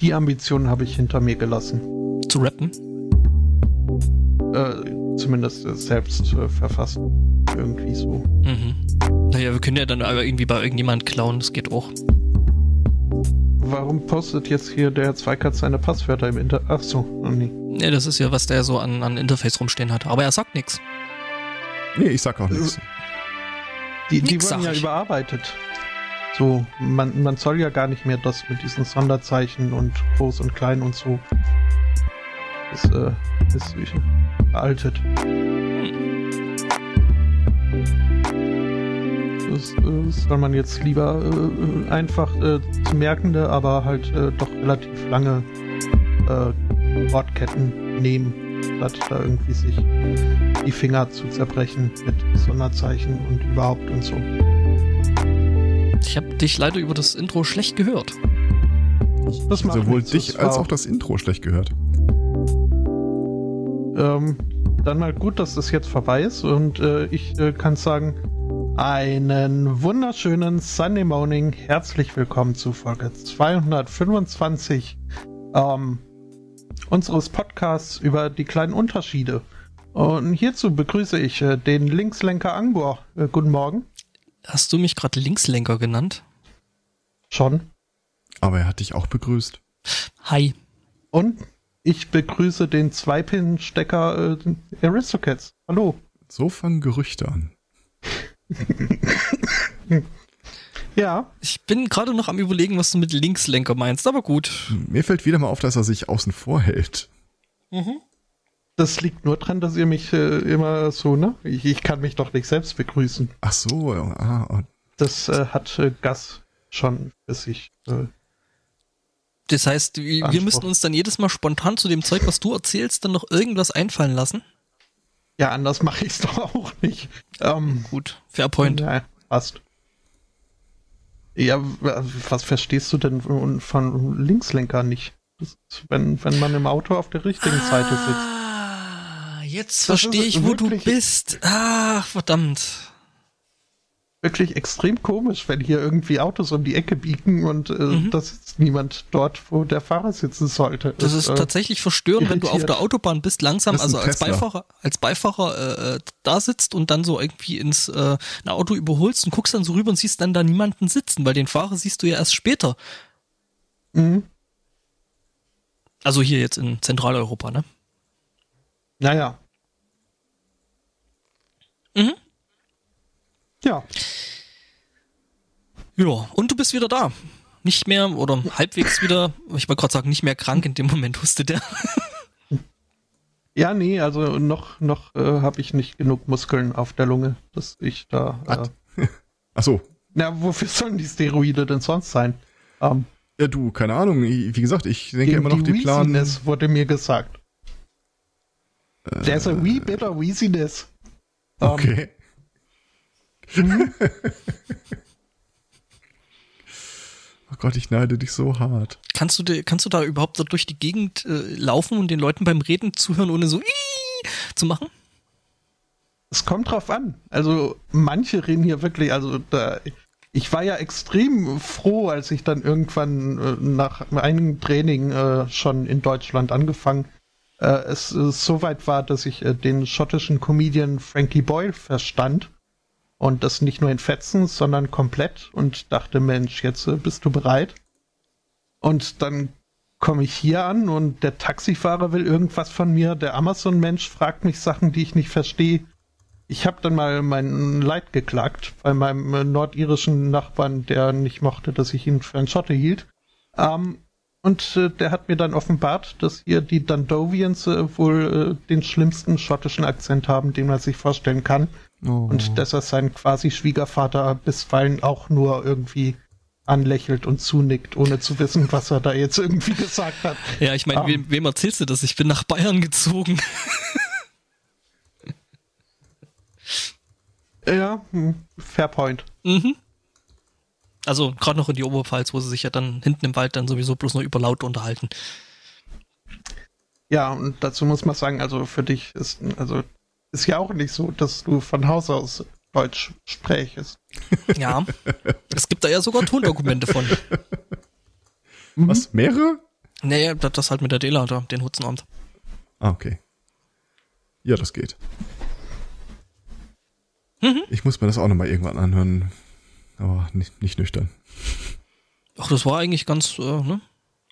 Die Ambitionen habe ich hinter mir gelassen. Zu rappen? Zumindest selbst verfasst. Irgendwie so. Mhm. Naja, wir können ja dann aber irgendwie bei irgendjemand klauen, das geht auch. Warum postet jetzt hier der Zweikatz seine Passwörter im Internet? Achso, nee. Ja, das ist ja, was der so an Interface rumstehen hat. Aber er sagt nichts. Nee, ich sag auch nichts. Die wurden ja überarbeitet. So, man soll ja gar nicht mehr das mit diesen Sonderzeichen und groß und klein und so. Das ist veraltet. Das soll man jetzt lieber einfach zu merkende, aber halt doch relativ lange Wortketten nehmen, statt da irgendwie sich die Finger zu zerbrechen mit Sonderzeichen und überhaupt und so. Ich habe dich leider über das Intro schlecht gehört. Das macht sowohl nichts, dich als auch das Intro schlecht gehört. Dann mal gut, dass das jetzt vorbei ist und ich kann sagen, einen wunderschönen Sunday Morning. Herzlich willkommen zu Folge 225 unseres Podcasts über die kleinen Unterschiede. Und hierzu begrüße ich den Linkslenker Angor. Guten Morgen. Hast du mich gerade Linkslenker genannt? Schon. Aber er hat dich auch begrüßt. Hi. Und ich begrüße den Zwei-Pin-Stecker Aristocats. Hallo. So fangen Gerüchte an. Ja. Ich bin gerade noch am Überlegen, was du mit Linkslenker meinst, aber gut. Mir fällt wieder mal auf, dass er sich außen vor hält. Mhm. Das liegt nur dran, dass ihr mich immer so, ne? Ich kann mich doch nicht selbst begrüßen. Ach so, ah. Das hat Gas schon für sich. Das heißt, wir müssten uns dann jedes Mal spontan zu dem Zeug, was du erzählst, dann noch irgendwas einfallen lassen? Ja, anders mache ich es doch auch nicht. Gut, fair point. Ja, passt. Ja, was verstehst du denn von Linkslenker nicht? Das ist, wenn man im Auto auf der richtigen Seite sitzt. Jetzt verstehe ich, wo du bist. Ach, verdammt. Wirklich extrem komisch, wenn hier irgendwie Autos um die Ecke biegen und da sitzt niemand dort, wo der Fahrer sitzen sollte. Das ist tatsächlich verstörend, irritiert. Wenn du auf der Autobahn bist, langsam, also als Beifahrer da sitzt und dann so irgendwie ins ein Auto überholst und guckst dann so rüber und siehst dann da niemanden sitzen, weil den Fahrer siehst du ja erst später. Mhm. Also hier jetzt in Zentraleuropa, ne? Naja. Mhm. Ja. Ja, und du bist wieder da. Nicht mehr oder halbwegs wieder, ich wollte gerade sagen, nicht mehr krank, in dem Moment hustet der. Ja, nee, also noch habe ich nicht genug Muskeln auf der Lunge, dass ich da... Ach so. Na, wofür sollen die Steroide denn sonst sein? Ja, du, keine Ahnung. Wie gesagt, ich denke immer noch, die Plan... Wheeziness wurde mir gesagt. There's a wee bit of wheeziness. Okay. Oh Gott, ich neide dich so hart. Kannst du da überhaupt durch die Gegend laufen und den Leuten beim Reden zuhören, ohne so zu machen? Es kommt drauf an. Also manche reden hier wirklich, ich war ja extrem froh, als ich dann irgendwann nach einem Training schon in Deutschland angefangen es so weit war, dass ich den schottischen Comedian Frankie Boyle verstand. Und das nicht nur in Fetzen, sondern komplett. Und dachte, Mensch, jetzt bist du bereit. Und dann komme ich hier an und der Taxifahrer will irgendwas von mir. Der Amazon-Mensch fragt mich Sachen, die ich nicht verstehe. Ich habe dann mal mein Leid geklagt bei meinem nordirischen Nachbarn, der nicht mochte, dass ich ihn für einen Schotte hielt. Und der hat mir dann offenbart, dass hier die Dundovians wohl den schlimmsten schottischen Akzent haben, den man sich vorstellen kann. Oh. Und dass er seinen quasi Schwiegervater bisweilen auch nur irgendwie anlächelt und zunickt, ohne zu wissen, was er da jetzt irgendwie gesagt hat. Ja, ich meine, wem erzählst du das? Ich bin nach Bayern gezogen. Ja, fair point. Mhm. Also gerade noch in die Oberpfalz, wo sie sich ja dann hinten im Wald dann sowieso bloß nur über Laute unterhalten. Ja, und dazu muss man sagen, also für dich ist ja auch nicht so, dass du von Haus aus Deutsch sprächest. Ja, es gibt da ja sogar Tondokumente von. Was, mehrere? Nee, das halt mit der Dela da, den Hutzenamt. Ah, okay. Ja, das geht. Mhm. Ich muss mir das auch nochmal irgendwann anhören. Aber nicht nüchtern. Ach, das war eigentlich ganz, ne?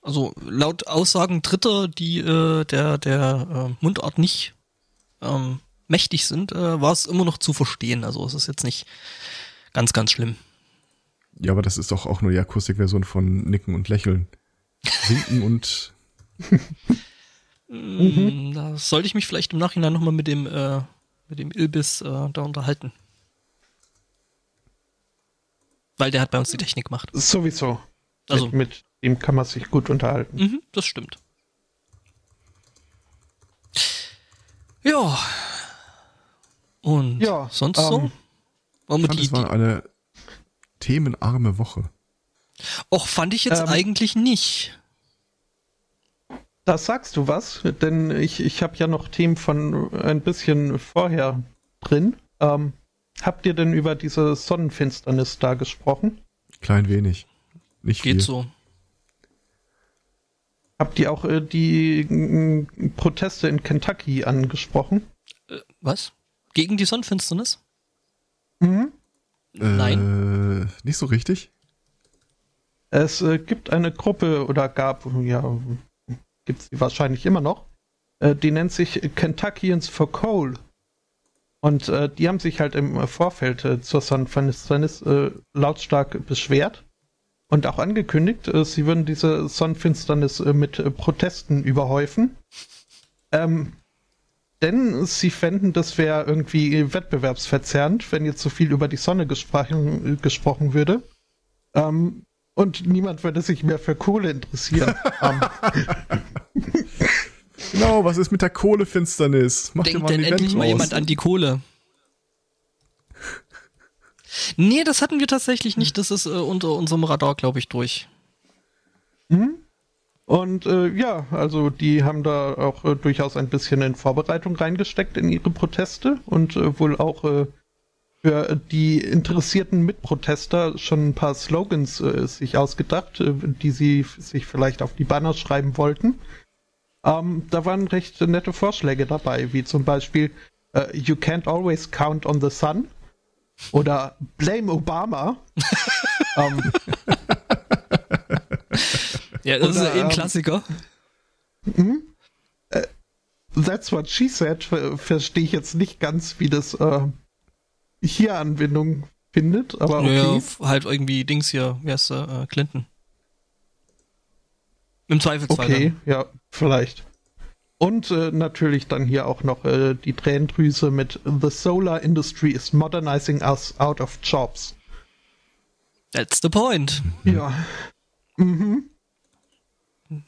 Also laut Aussagen Dritter, die der Mundart nicht mächtig sind, war es immer noch zu verstehen. Also es ist jetzt nicht ganz, ganz schlimm. Ja, aber das ist doch auch nur die Akustikversion von Nicken und Lächeln. Winken und... Da sollte ich mich vielleicht im Nachhinein nochmal mit dem Ilbis da unterhalten. Weil der hat bei uns die Technik gemacht. Sowieso. Also mit ihm kann man sich gut unterhalten. Mhm, das stimmt. Ja. Und sonst so? Das war eine themenarme Woche. Och, fand ich jetzt eigentlich nicht. Da sagst du was, denn ich habe ja noch Themen von ein bisschen vorher drin. Habt ihr denn über diese Sonnenfinsternis da gesprochen? Klein wenig. Nicht viel. Geht so. Habt ihr auch die Proteste in Kentucky angesprochen? Was? Gegen die Sonnenfinsternis? Mhm. Nein. Nicht so richtig? Es gibt eine Gruppe, oder gab, ja... gibt es die wahrscheinlich immer noch, die nennt sich Kentuckians for Coal. Und die haben sich halt im Vorfeld zur Sonnenfinsternis lautstark beschwert und auch angekündigt, sie würden diese Sonnenfinsternis mit Protesten überhäufen. Denn sie fänden, das wäre irgendwie wettbewerbsverzerrend, wenn jetzt so viel über die Sonne gesprochen würde. Und niemand würde sich mehr für Kohle interessieren. Genau, was ist mit der Kohlefinsternis? Macht ihr mal ein Event endlich raus. Mal jemand an die Kohle. Nee, das hatten wir tatsächlich nicht. Das ist unter unserem Radar, glaube ich, durch. Mhm. Und also die haben da auch durchaus ein bisschen in Vorbereitung reingesteckt in ihre Proteste und wohl auch... für die interessierten Mitprotester schon ein paar Slogans sich ausgedacht, die sie sich vielleicht auf die Banner schreiben wollten. Da waren recht nette Vorschläge dabei, wie zum Beispiel You can't always count on the sun oder Blame Obama. Ja, das ist ein Klassiker. That's what she said, verstehe ich jetzt nicht ganz, wie das... hier Anwendung findet, aber okay. Ja, halt irgendwie Dings hier, wie heißt der, Clinton. Im Zweifelsfall. Okay, dann. Ja, vielleicht. Und natürlich dann hier auch noch die Tränendrüse mit The Solar Industry is modernizing us out of jobs. That's the point. Ja. Mhm.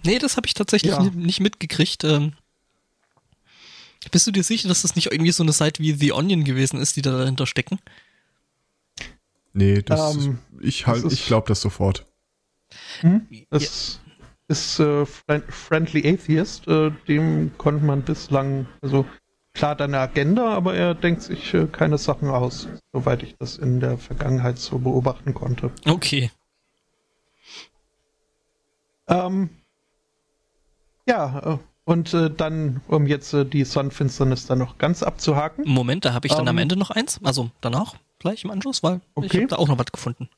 Nee, das habe ich tatsächlich nicht mitgekriegt. Bist du dir sicher, dass das nicht irgendwie so eine Seite wie The Onion gewesen ist, die da dahinter stecken? Nee, das ich glaube das sofort. Das ist Friendly Atheist, dem konnte man bislang, also klar deine Agenda, aber er denkt sich keine Sachen aus, soweit ich das in der Vergangenheit so beobachten konnte. Okay. Und dann, um jetzt die Sonnenfinsternis dann noch ganz abzuhaken. Moment, da habe ich dann am Ende noch eins. Also danach, gleich im Anschluss, weil ich habe da auch noch was gefunden.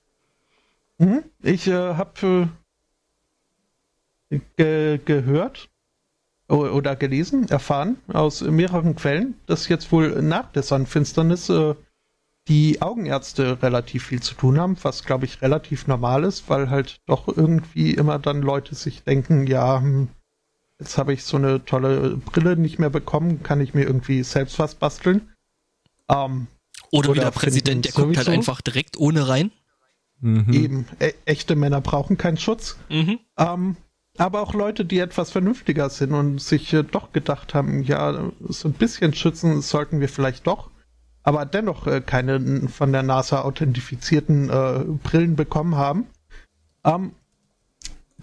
Mhm. Ich habe gehört oder gelesen, erfahren aus mehreren Quellen, dass jetzt wohl nach der Sonnenfinsternis die Augenärzte relativ viel zu tun haben, was, glaube ich, relativ normal ist, weil halt doch irgendwie immer dann Leute sich denken, ja... jetzt habe ich so eine tolle Brille nicht mehr bekommen, kann ich mir irgendwie selbst was basteln. Oder wie der Präsident, der guckt halt einfach direkt ohne rein. Mhm. Eben, echte Männer brauchen keinen Schutz. Mhm. Aber auch Leute, die etwas vernünftiger sind und sich doch gedacht haben, ja, so ein bisschen schützen sollten wir vielleicht doch, aber dennoch keine von der NASA authentifizierten Brillen bekommen haben.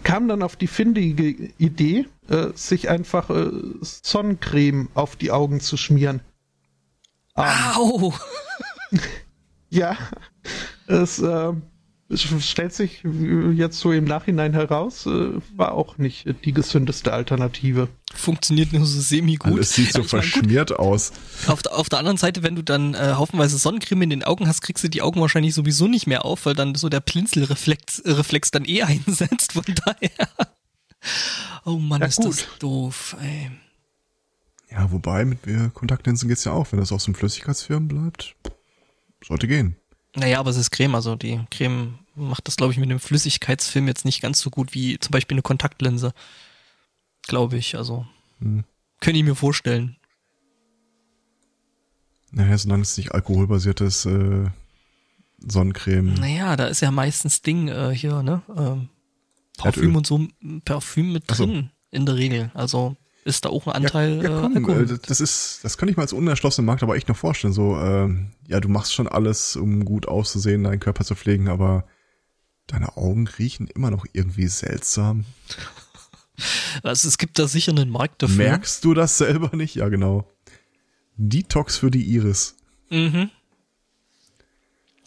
Kam dann auf die findige Idee, sich einfach Sonnencreme auf die Augen zu schmieren. Au! Ja, es Es stellt sich jetzt so im Nachhinein heraus, war auch nicht die gesündeste Alternative. Funktioniert nur so semi-gut. Also es sieht so verschmiert aus. Auf der anderen Seite, wenn du dann haufenweise Sonnencreme in den Augen hast, kriegst du die Augen wahrscheinlich sowieso nicht mehr auf, weil dann so der Blinzelreflex dann eh einsetzt, von daher. Oh Mann, ja, ist gut. Das doof, ey. Ja, wobei, mit Kontaktlinsen geht's ja auch. Wenn das aus dem Flüssigkeitsfilm bleibt, sollte gehen. Naja, aber es ist Creme, also die Creme macht das, glaube ich, mit dem Flüssigkeitsfilm jetzt nicht ganz so gut wie zum Beispiel eine Kontaktlinse, glaube ich, also könnte ich mir vorstellen. Naja, solange es nicht alkoholbasiertes Sonnencreme. Naja, da ist ja meistens Ding hier, ne, Parfüm und so, Parfüm mit drin in der Regel, also ist da auch ein Anteil. Ja, komm, das kann ich mir als unerschlossenen Markt aber echt noch vorstellen. So, ja, du machst schon alles, um gut auszusehen, deinen Körper zu pflegen, aber deine Augen riechen immer noch irgendwie seltsam. Also es gibt da sicher einen Markt dafür. Merkst du das selber nicht? Ja, genau. Detox für die Iris. Mhm.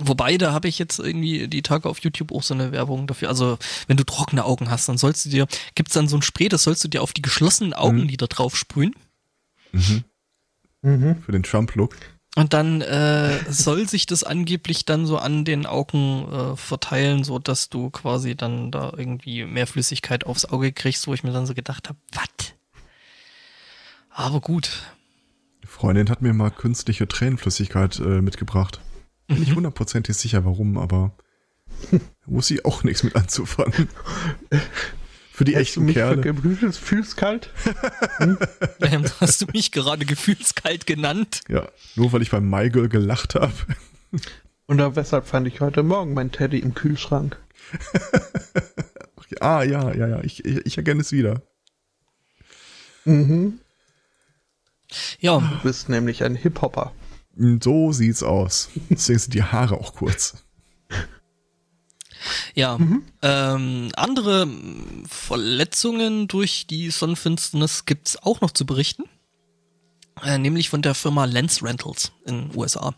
Wobei, da habe ich jetzt irgendwie die Tage auf YouTube auch so eine Werbung dafür. Also, wenn du trockene Augen hast, dann sollst du dir, gibt's dann so ein Spray, das sollst du dir auf die geschlossenen Augenlider drauf sprühen. Mhm. Mhm. Für den Trump-Look. Und dann soll sich das angeblich dann so an den Augen verteilen, so dass du quasi dann da irgendwie mehr Flüssigkeit aufs Auge kriegst, wo ich mir dann so gedacht habe, was? Aber gut. Eine Freundin hat mir mal künstliche Tränenflüssigkeit mitgebracht. Bin nicht hundertprozentig sicher, warum, aber muss ich auch nichts mit anzufangen. Für die echten Kerle. Gefühlskalt? Hm? Hast du mich gerade gefühlskalt genannt? Ja, nur weil ich beim MyGirl gelacht habe. Und weshalb fand ich heute Morgen meinen Teddy im Kühlschrank. Ah, ja, ich erkenne es wieder. Mhm. Ja. Du bist nämlich ein Hip-Hopper. So sieht's aus. Deswegen sind die Haare auch kurz. Ja, andere Verletzungen durch die Sonnenfinsternis gibt's auch noch zu berichten. Nämlich von der Firma Lens Rentals in den USA.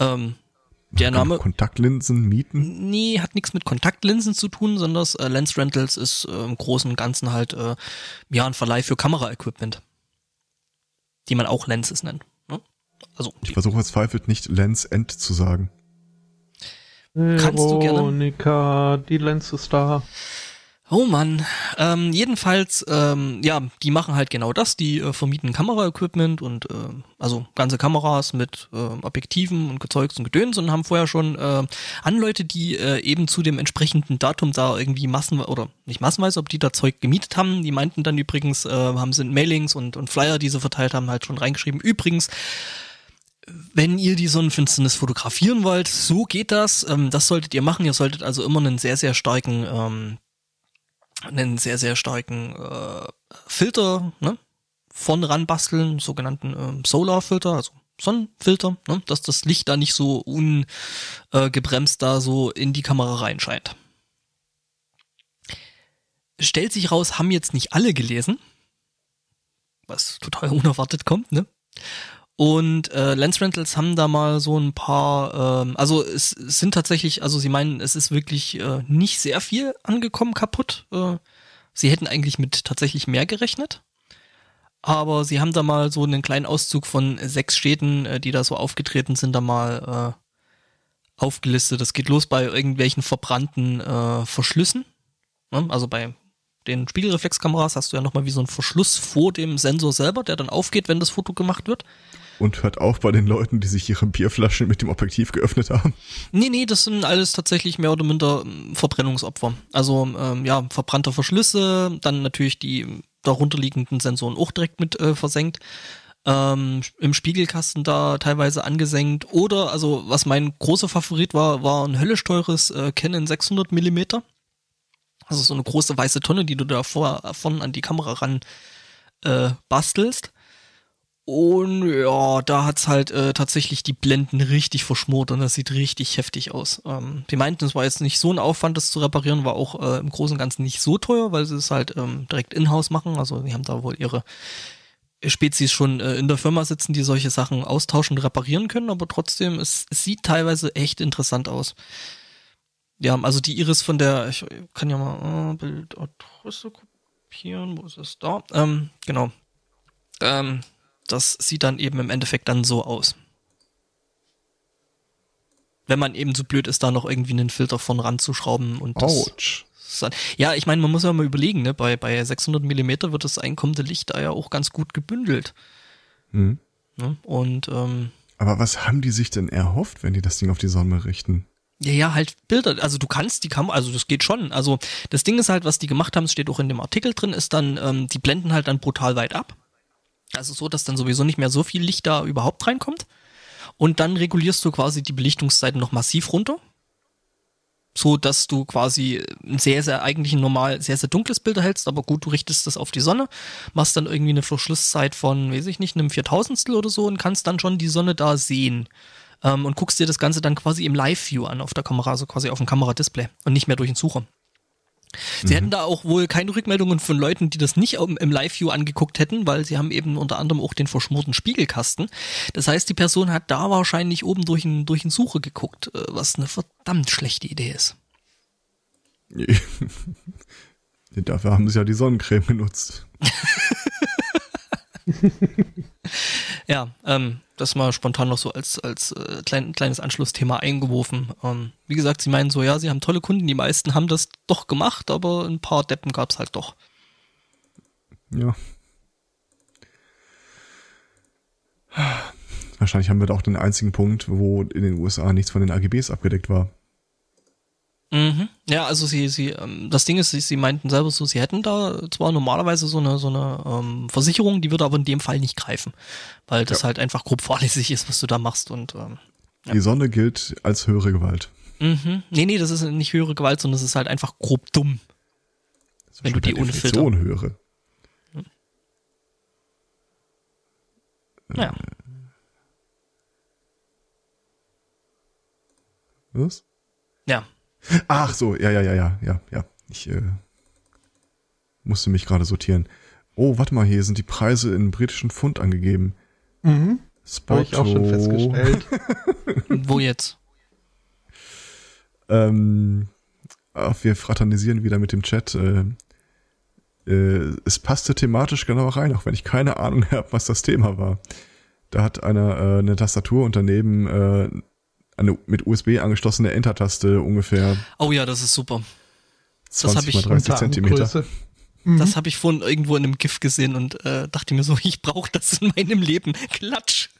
Der Name... Kontaktlinsen mieten? Nee, hat nichts mit Kontaktlinsen zu tun, sondern Lens Rentals ist im Großen und Ganzen halt ein Verleih für Kameraequipment. Die man auch Lenses nennt. Also, ich versuche verzweifelt nicht Lens End zu sagen. Kannst du gerne. Monika, die Lens ist da. Oh Mann. Jedenfalls, die machen halt genau das. Die vermieten Kameraequipment und also ganze Kameras mit Objektiven und Gezeugs und Gedöns und haben vorher schon an Leute, die eben zu dem entsprechenden Datum da irgendwie massenweise, oder nicht massenweise, ob die da Zeug gemietet haben. Die meinten dann übrigens, haben sie in Mailings und Flyer, die sie verteilt haben, halt schon reingeschrieben. Übrigens, wenn ihr die Sonnenfinsternis fotografieren wollt, so geht das. Das solltet ihr machen. Ihr solltet also immer einen sehr, sehr starken Filter, ne, von ran basteln, sogenannten Solarfilter, also Sonnenfilter, ne, dass das Licht da nicht so ungebremst da so in die Kamera reinscheint. Stellt sich raus, haben jetzt nicht alle gelesen, was total unerwartet kommt, ne? Und Lens Rentals haben da mal so ein paar, es sind tatsächlich, also sie meinen, es ist wirklich nicht sehr viel angekommen kaputt. Sie hätten eigentlich mit tatsächlich mehr gerechnet. Aber sie haben da mal so einen kleinen Auszug von 6 Städten, die da so aufgetreten sind, da mal aufgelistet. Das geht los bei irgendwelchen verbrannten Verschlüssen. Ne? Also bei den Spiegelreflexkameras hast du ja nochmal wie so einen Verschluss vor dem Sensor selber, der dann aufgeht, wenn das Foto gemacht wird. Und hört auf bei den Leuten, die sich ihre Bierflaschen mit dem Objektiv geöffnet haben. Nee, das sind alles tatsächlich mehr oder minder Verbrennungsopfer. Also, verbrannte Verschlüsse, dann natürlich die darunterliegenden Sensoren auch direkt mit versenkt. Im Spiegelkasten da teilweise angesenkt. Oder, also, was mein großer Favorit war ein höllisch teures Canon 600mm. Also so eine große weiße Tonne, die du da vorne an die Kamera ran bastelst. Und ja, da hat's halt tatsächlich die Blenden richtig verschmort und das sieht richtig heftig aus. Die meinten, es war jetzt nicht so ein Aufwand, das zu reparieren, war auch im Großen und Ganzen nicht so teuer, weil sie es halt direkt in-house machen. Also die haben da wohl ihre Spezies schon in der Firma sitzen, die solche Sachen austauschen und reparieren können, aber trotzdem, es sieht teilweise echt interessant aus. Ja, also die Iris von der, ich kann ja mal Bildadresse kopieren, wo ist es da? Genau. Das sieht dann eben im Endeffekt dann so aus. Wenn man eben so blöd ist, da noch irgendwie einen Filter von ranzuschrauben und ouch. Das. Ja, ich meine, man muss ja mal überlegen, ne? Bei 600mm wird das einkommende Licht da ja auch ganz gut gebündelt. Hm. Ne? Und aber was haben die sich denn erhofft, wenn die das Ding auf die Sonne richten? Ja, halt Bilder. Also du kannst die Kamera, also das geht schon. Also das Ding ist halt, was die gemacht haben, es steht auch in dem Artikel drin, ist dann, die blenden halt dann brutal weit ab. Also so, dass dann sowieso nicht mehr so viel Licht da überhaupt reinkommt. Und dann regulierst du quasi die Belichtungszeiten noch massiv runter. So, dass du quasi ein sehr, sehr, eigentlich ein normal, sehr, sehr dunkles Bild erhältst. Aber gut, du richtest das auf die Sonne, machst dann irgendwie eine Verschlusszeit von, weiß ich nicht, einem 4000stel oder so und kannst dann schon die Sonne da sehen. Und guckst dir das Ganze dann quasi im Live-View an auf der Kamera, also quasi auf dem Kameradisplay und nicht mehr durch den Sucher. Sie hätten da auch wohl keine Rückmeldungen von Leuten, die das nicht im Live-View angeguckt hätten, weil sie haben eben unter anderem auch den verschmorten Spiegelkasten. Das heißt, die Person hat da wahrscheinlich oben durch den Sucher geguckt, was eine verdammt schlechte Idee ist. Dafür haben sie ja die Sonnencreme genutzt. Ja, das mal spontan noch so als kleines Anschlussthema eingeworfen. Wie gesagt, sie meinen so, ja, sie haben tolle Kunden, die meisten haben das doch gemacht, aber ein paar Deppen gab's halt doch. Ja. Wahrscheinlich haben wir da auch den einzigen Punkt, wo in den USA nichts von den AGBs abgedeckt war. Mhm. Ja, also das Ding ist, sie meinten selber so, sie hätten da zwar normalerweise so eine Versicherung, die würde aber in dem Fall nicht greifen, weil das halt einfach grob fahrlässig ist, was du da machst und ja. Die Sonne gilt als höhere Gewalt. Mhm. Nee, das ist nicht höhere Gewalt, sondern das ist halt einfach grob dumm, wenn du die ohne Filter. Höhere. Hm. Naja. Was? Ja. Ach so, ja. Ich musste mich gerade sortieren. Oh, warte mal, hier sind die Preise in britischen Pfund angegeben. Mhm. Habe ich auch schon festgestellt. Wo jetzt? Wir fraternisieren wieder mit dem Chat. Es passte thematisch genau rein, auch wenn ich keine Ahnung habe, was das Thema war. Da hat einer eine Tastatur und daneben eine mit USB angeschlossene Enter-Taste ungefähr. Oh ja, das ist super. 20 mal 30 Zentimeter. Mhm. Das habe ich vorhin irgendwo in einem GIF gesehen und dachte mir so, ich brauche das in meinem Leben. Klatsch.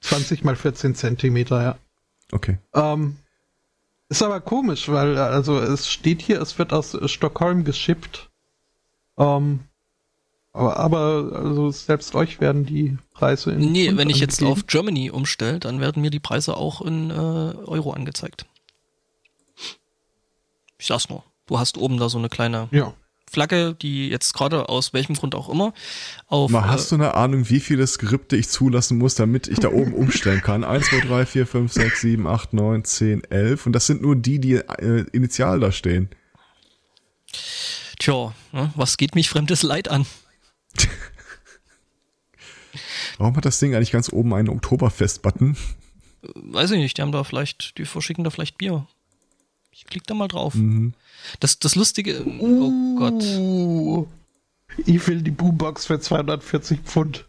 20 mal 14 Zentimeter, ja. Okay. Ist aber komisch, weil es steht hier, es wird aus Stockholm geschippt. Aber selbst euch werden die Preise in Pfund wenn ich jetzt auf Germany umstelle, dann werden mir die Preise auch in Euro angezeigt. Ich sag's nur. Du hast oben da so eine kleine Flagge, die jetzt gerade aus welchem Grund auch immer auf... hast du eine Ahnung, wie viele Skripte ich zulassen muss, damit ich da oben umstellen kann? 1, 2, 3, 4, 5, 6, 7, 8, 9, 10, 11. Und das sind nur die initial da stehen. Tja, was geht mich fremdes Leid an? Warum hat das Ding eigentlich ganz oben einen Oktoberfest-Button? Weiß ich nicht, die verschicken da vielleicht Bier. Ich klicke da mal drauf. Mhm. Das Lustige... oh Gott. Ich will die Boombox für 240 Pfund.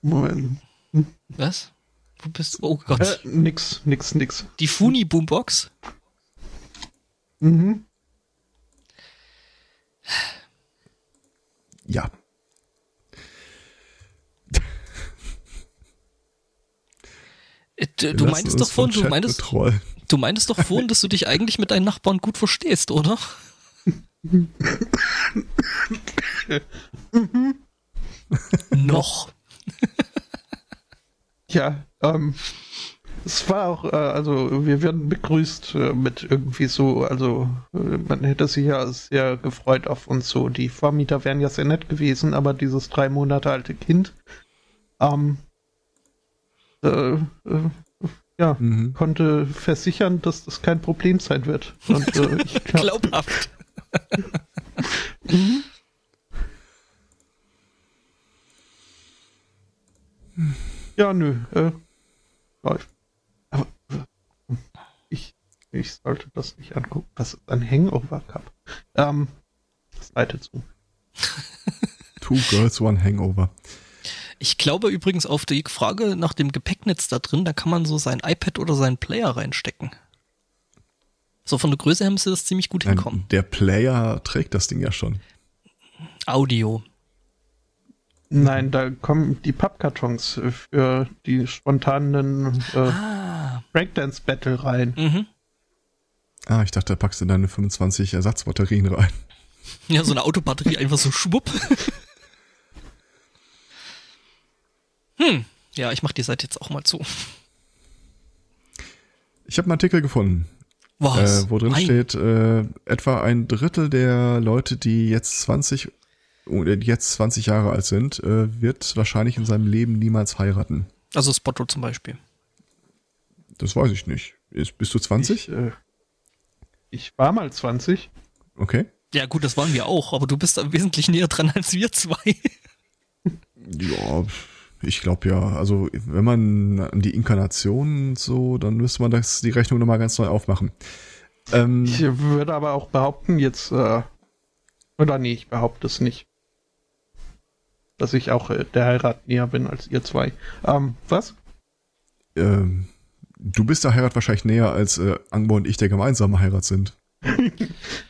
Moment. Hm? Was? Wo bist du? Oh Gott. Nix. Die Funi-Boombox? Mhm. Ja. Du meintest doch vorhin, dass du dich eigentlich mit deinen Nachbarn gut verstehst, oder? Mhm. Noch. Ja, es war auch, wir werden begrüßt mit irgendwie so, man hätte sich ja sehr gefreut auf uns so. Die Vormieter wären ja sehr nett gewesen, aber dieses 3 Monate alte Kind, konnte versichern, dass das kein Problem sein wird. Und, ich glaubhaft. Mhm. Ja, nö, Aber ich sollte das nicht angucken. Das ist ein Hangover Cup. Seite zu. Two Girls, One Hangover. Ich glaube übrigens auf die Frage nach dem Gepäcknetz da drin, da kann man so sein iPad oder seinen Player reinstecken. So von der Größe her müsste das ziemlich gut hinkommen. Der Player trägt das Ding ja schon. Audio. Nein, da kommen die Pappkartons für die spontanen Breakdance-Battle rein. Mhm. Ah, ich dachte, da packst du deine 25 Ersatzbatterien rein. Ja, so eine Autobatterie einfach so schwupp. Ja, ich mach die Seite jetzt auch mal zu. Ich habe einen Artikel gefunden, wo drin steht, etwa ein Drittel der Leute, die jetzt 20 Jahre alt sind, wird wahrscheinlich in seinem Leben niemals heiraten. Also Spotto zum Beispiel. Das weiß ich nicht. Bist du 20? Ich war mal 20. Okay. Ja gut, das waren wir auch, aber du bist da wesentlich näher dran als wir zwei. Ja, ich glaube ja, also wenn man an die Inkarnation so, dann müsste man die Rechnung nochmal ganz neu aufmachen. Ich würde aber auch behaupten, jetzt, oder nee, ich behaupte es nicht, dass ich auch der Heirat näher bin als ihr zwei. Was? Du bist der Heirat wahrscheinlich näher als Angmar und ich, der gemeinsame Heirat sind.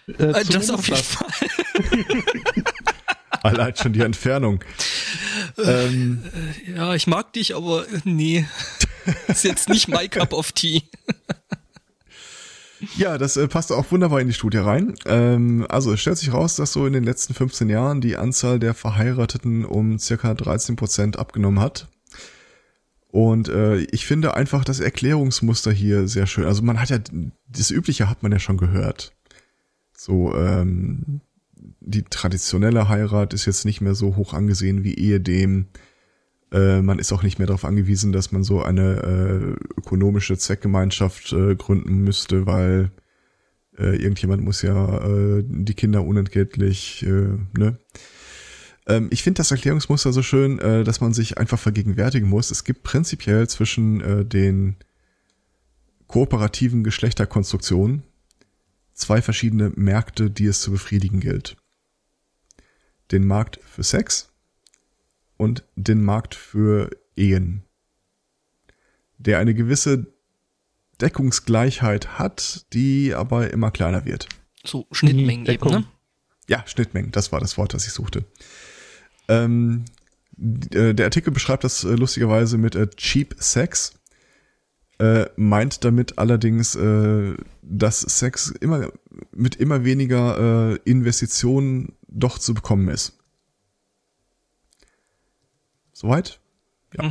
Das auf jeden Fall. Allein schon die Entfernung. Ja, ich mag dich, aber nee. Ist jetzt nicht my cup of tea. Ja, das passt auch wunderbar in die Studie rein. Also es stellt sich raus, dass so in den letzten 15 Jahren die Anzahl der Verheirateten um circa 13% abgenommen hat. Und ich finde einfach das Erklärungsmuster hier sehr schön. Also man hat ja, das Übliche hat man ja schon gehört. So, die traditionelle Heirat ist jetzt nicht mehr so hoch angesehen wie ehedem. Man ist auch nicht mehr darauf angewiesen, dass man so eine ökonomische Zweckgemeinschaft gründen müsste, weil irgendjemand muss ja die Kinder unentgeltlich, ne? Ich finde das Erklärungsmuster so schön, dass man sich einfach vergegenwärtigen muss. Es gibt prinzipiell zwischen den kooperativen Geschlechterkonstruktionen zwei verschiedene Märkte, die es zu befriedigen gilt. Den Markt für Sex und den Markt für Ehen, der eine gewisse Deckungsgleichheit hat, die aber immer kleiner wird. So Schnittmengen eben, ne? Ja, Schnittmengen, das war das Wort, das ich suchte. Der Artikel beschreibt das lustigerweise mit Cheap Sex. Meint damit allerdings, dass Sex mit immer weniger Investitionen doch zu bekommen ist. Soweit? Ja.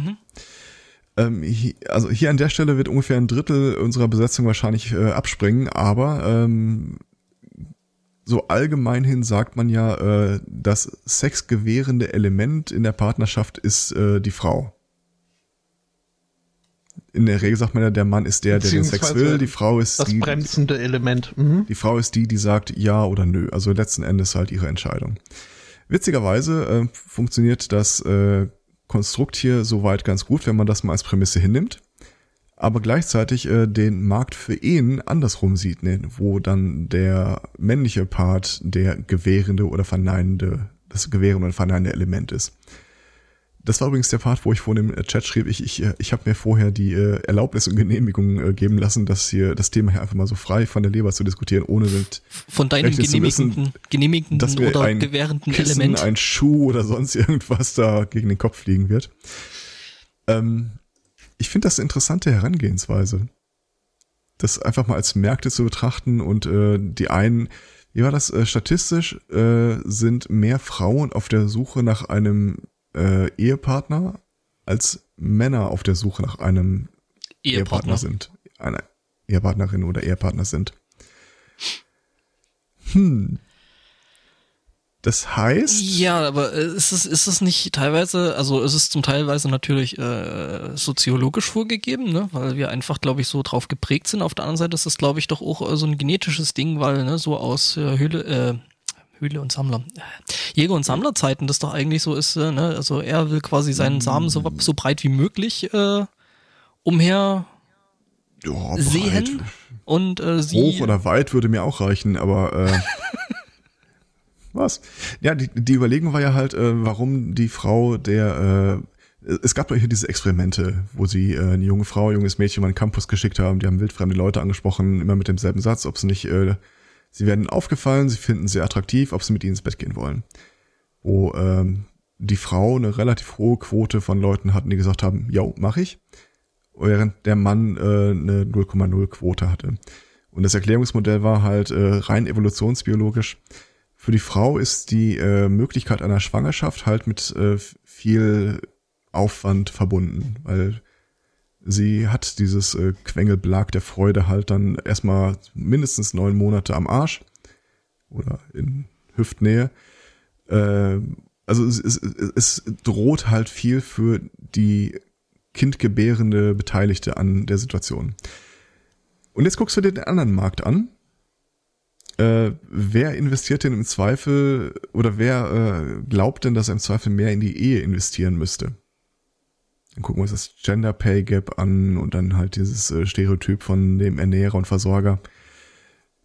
Mhm. Also hier an der Stelle wird ungefähr ein Drittel unserer Besetzung wahrscheinlich abspringen, aber so allgemein hin sagt man ja, das sexgewährende Element in der Partnerschaft ist die Frau. In der Regel sagt man ja, der Mann ist der den Sex will, die Frau ist das bremsende Element. Mhm. Die Frau ist die sagt ja oder nö. Also letzten Endes halt ihre Entscheidung. Witzigerweise funktioniert das Konstrukt hier soweit ganz gut, wenn man das mal als Prämisse hinnimmt, aber gleichzeitig den Markt für Ehen andersrum sieht, ne? Wo dann der männliche Part der gewährende oder verneinende, das gewährende und verneinende Element ist. Das war übrigens der Part, wo ich vorhin im Chat schrieb, ich habe mir vorher die Erlaubnis und Genehmigung geben lassen, dass hier das Thema hier einfach mal so frei von der Leber zu diskutieren, ohne mit von deinem genehmigenden oder ein gewährenden Kissen, Element, ein Schuh oder sonst irgendwas da gegen den Kopf fliegen wird. Ich finde das eine interessante Herangehensweise, das einfach mal als Märkte zu betrachten und die einen, wie war das, statistisch sind mehr Frauen auf der Suche nach einem Ehepartner als Männer auf der Suche nach einem Ehepartner sind. Eine Ehepartnerin oder Ehepartner sind. Das heißt... Ja, aber ist es nicht teilweise, also es ist zum teilweise natürlich soziologisch vorgegeben, ne? Weil wir einfach, glaube ich, so drauf geprägt sind. Auf der anderen Seite ist das, glaube ich, doch auch so ein genetisches Ding, weil ne, so aus Höhle und Sammler. Jäger- und Sammlerzeiten, das doch eigentlich so ist, ne? Also er will quasi seinen Samen so breit wie möglich umher ja, sehen und sie... Hoch oder weit würde mir auch reichen, aber... was? Ja, die Überlegung war ja halt, warum die Frau der... Es gab doch hier diese Experimente, wo sie eine junge Frau, ein junges Mädchen mal in den Campus geschickt haben, die haben wildfremde Leute angesprochen, immer mit demselben Satz, ob sie nicht... sie werden aufgefallen, sie finden sie attraktiv, ob sie mit ihnen ins Bett gehen wollen. Wo die Frau eine relativ hohe Quote von Leuten hatten, die gesagt haben, ja, mach ich. Während der Mann eine 0,0 Quote hatte. Und das Erklärungsmodell war halt rein evolutionsbiologisch. Für die Frau ist die Möglichkeit einer Schwangerschaft halt mit viel Aufwand verbunden, weil sie hat dieses Quengelblag der Freude halt dann erstmal mindestens 9 Monate am Arsch oder in Hüftnähe. Also es droht halt viel für die kindgebärende Beteiligte an der Situation. Und jetzt guckst du dir den anderen Markt an. Wer investiert denn im Zweifel oder wer glaubt denn, dass er im Zweifel mehr in die Ehe investieren müsste? Dann gucken wir uns das Gender Pay Gap an und dann halt dieses Stereotyp von dem Ernährer und Versorger.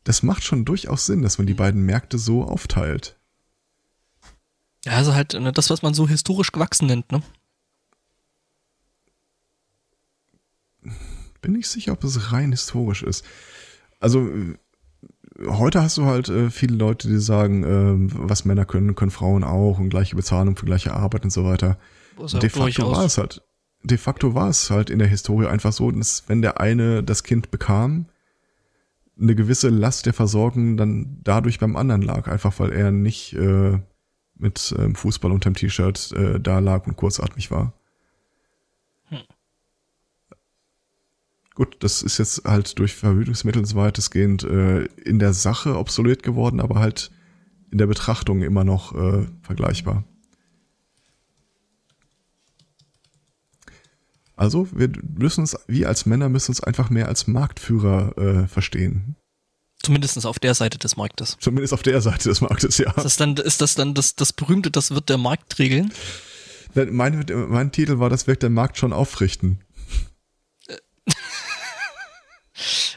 Das macht schon durchaus Sinn, dass man die beiden Märkte so aufteilt. Ja, also halt das, was man so historisch gewachsen nennt, ne? Bin nicht sicher, ob es rein historisch ist. Also heute hast du halt viele Leute, die sagen, was Männer können, können Frauen auch und gleiche Bezahlung für gleiche Arbeit und so weiter. De facto war es halt in der Historie einfach so, dass wenn der eine das Kind bekam, eine gewisse Last der Versorgung dann dadurch beim anderen lag, einfach weil er nicht mit Fußball unterm T-Shirt da lag und kurzatmig war. Gut, das ist jetzt halt durch Verhütungsmittel so weitestgehend in der Sache obsolet geworden, aber halt in der Betrachtung immer noch vergleichbar. Also, wir als Männer müssen uns einfach mehr als Marktführer verstehen. Zumindest auf der Seite des Marktes. Zumindest auf der Seite des Marktes, ja. Ist das dann das berühmte, das wird der Markt regeln? Mein Titel war, das wird der Markt schon aufrichten.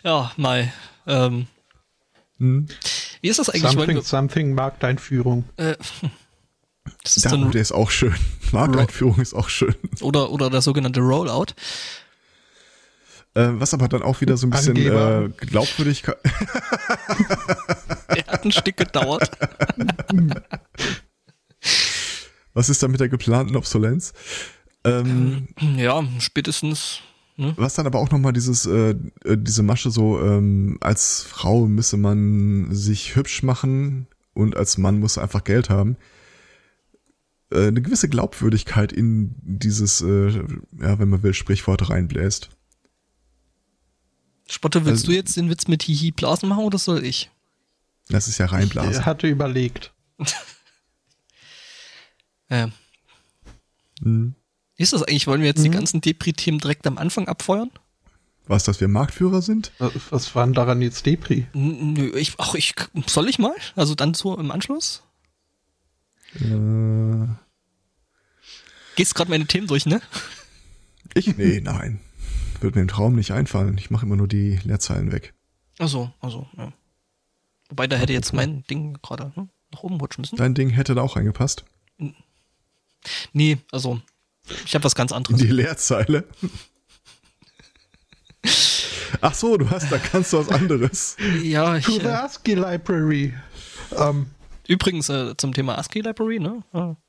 Ja, Mai. Wie ist das eigentlich? Something Markteinführung. Das ist dann, der ist auch schön. Markteinführung ist auch schön. Oder der sogenannte Rollout. Was aber dann auch wieder so ein bisschen Glaubwürdigkeit... Der hat ein Stück gedauert. Was ist dann mit der geplanten Obsolenz? Ja, spätestens... Was dann aber auch nochmal diese Masche so, als Frau müsse man sich hübsch machen und als Mann muss einfach Geld haben. Eine gewisse Glaubwürdigkeit in dieses, ja, wenn man will, Sprichwort reinbläst. Spotte, willst du jetzt den Witz mit Hihi Blasen machen oder soll ich? Das ist ja reinblasen. Ich hatte überlegt. Ist das eigentlich, wollen wir jetzt die ganzen Depri-Themen direkt am Anfang abfeuern? Was, dass wir Marktführer sind? Was war denn daran jetzt Depri? Nö, soll ich mal? Also dann so im Anschluss? Gehst gerade meine Themen durch, ne? Nein. Würde mir im Traum nicht einfallen. Ich mache immer nur die Leerzeilen weg. Ach so, ja. Wobei, da hätte jetzt mein Ding gerade nach oben rutschen müssen. Dein Ding hätte da auch reingepasst? Nee, also... Ich habe was ganz anderes. Die Leerzeile. Ach so, du hast da ganz was anderes. Ja, to the ASCII Library. Übrigens zum Thema ASCII Library, ne?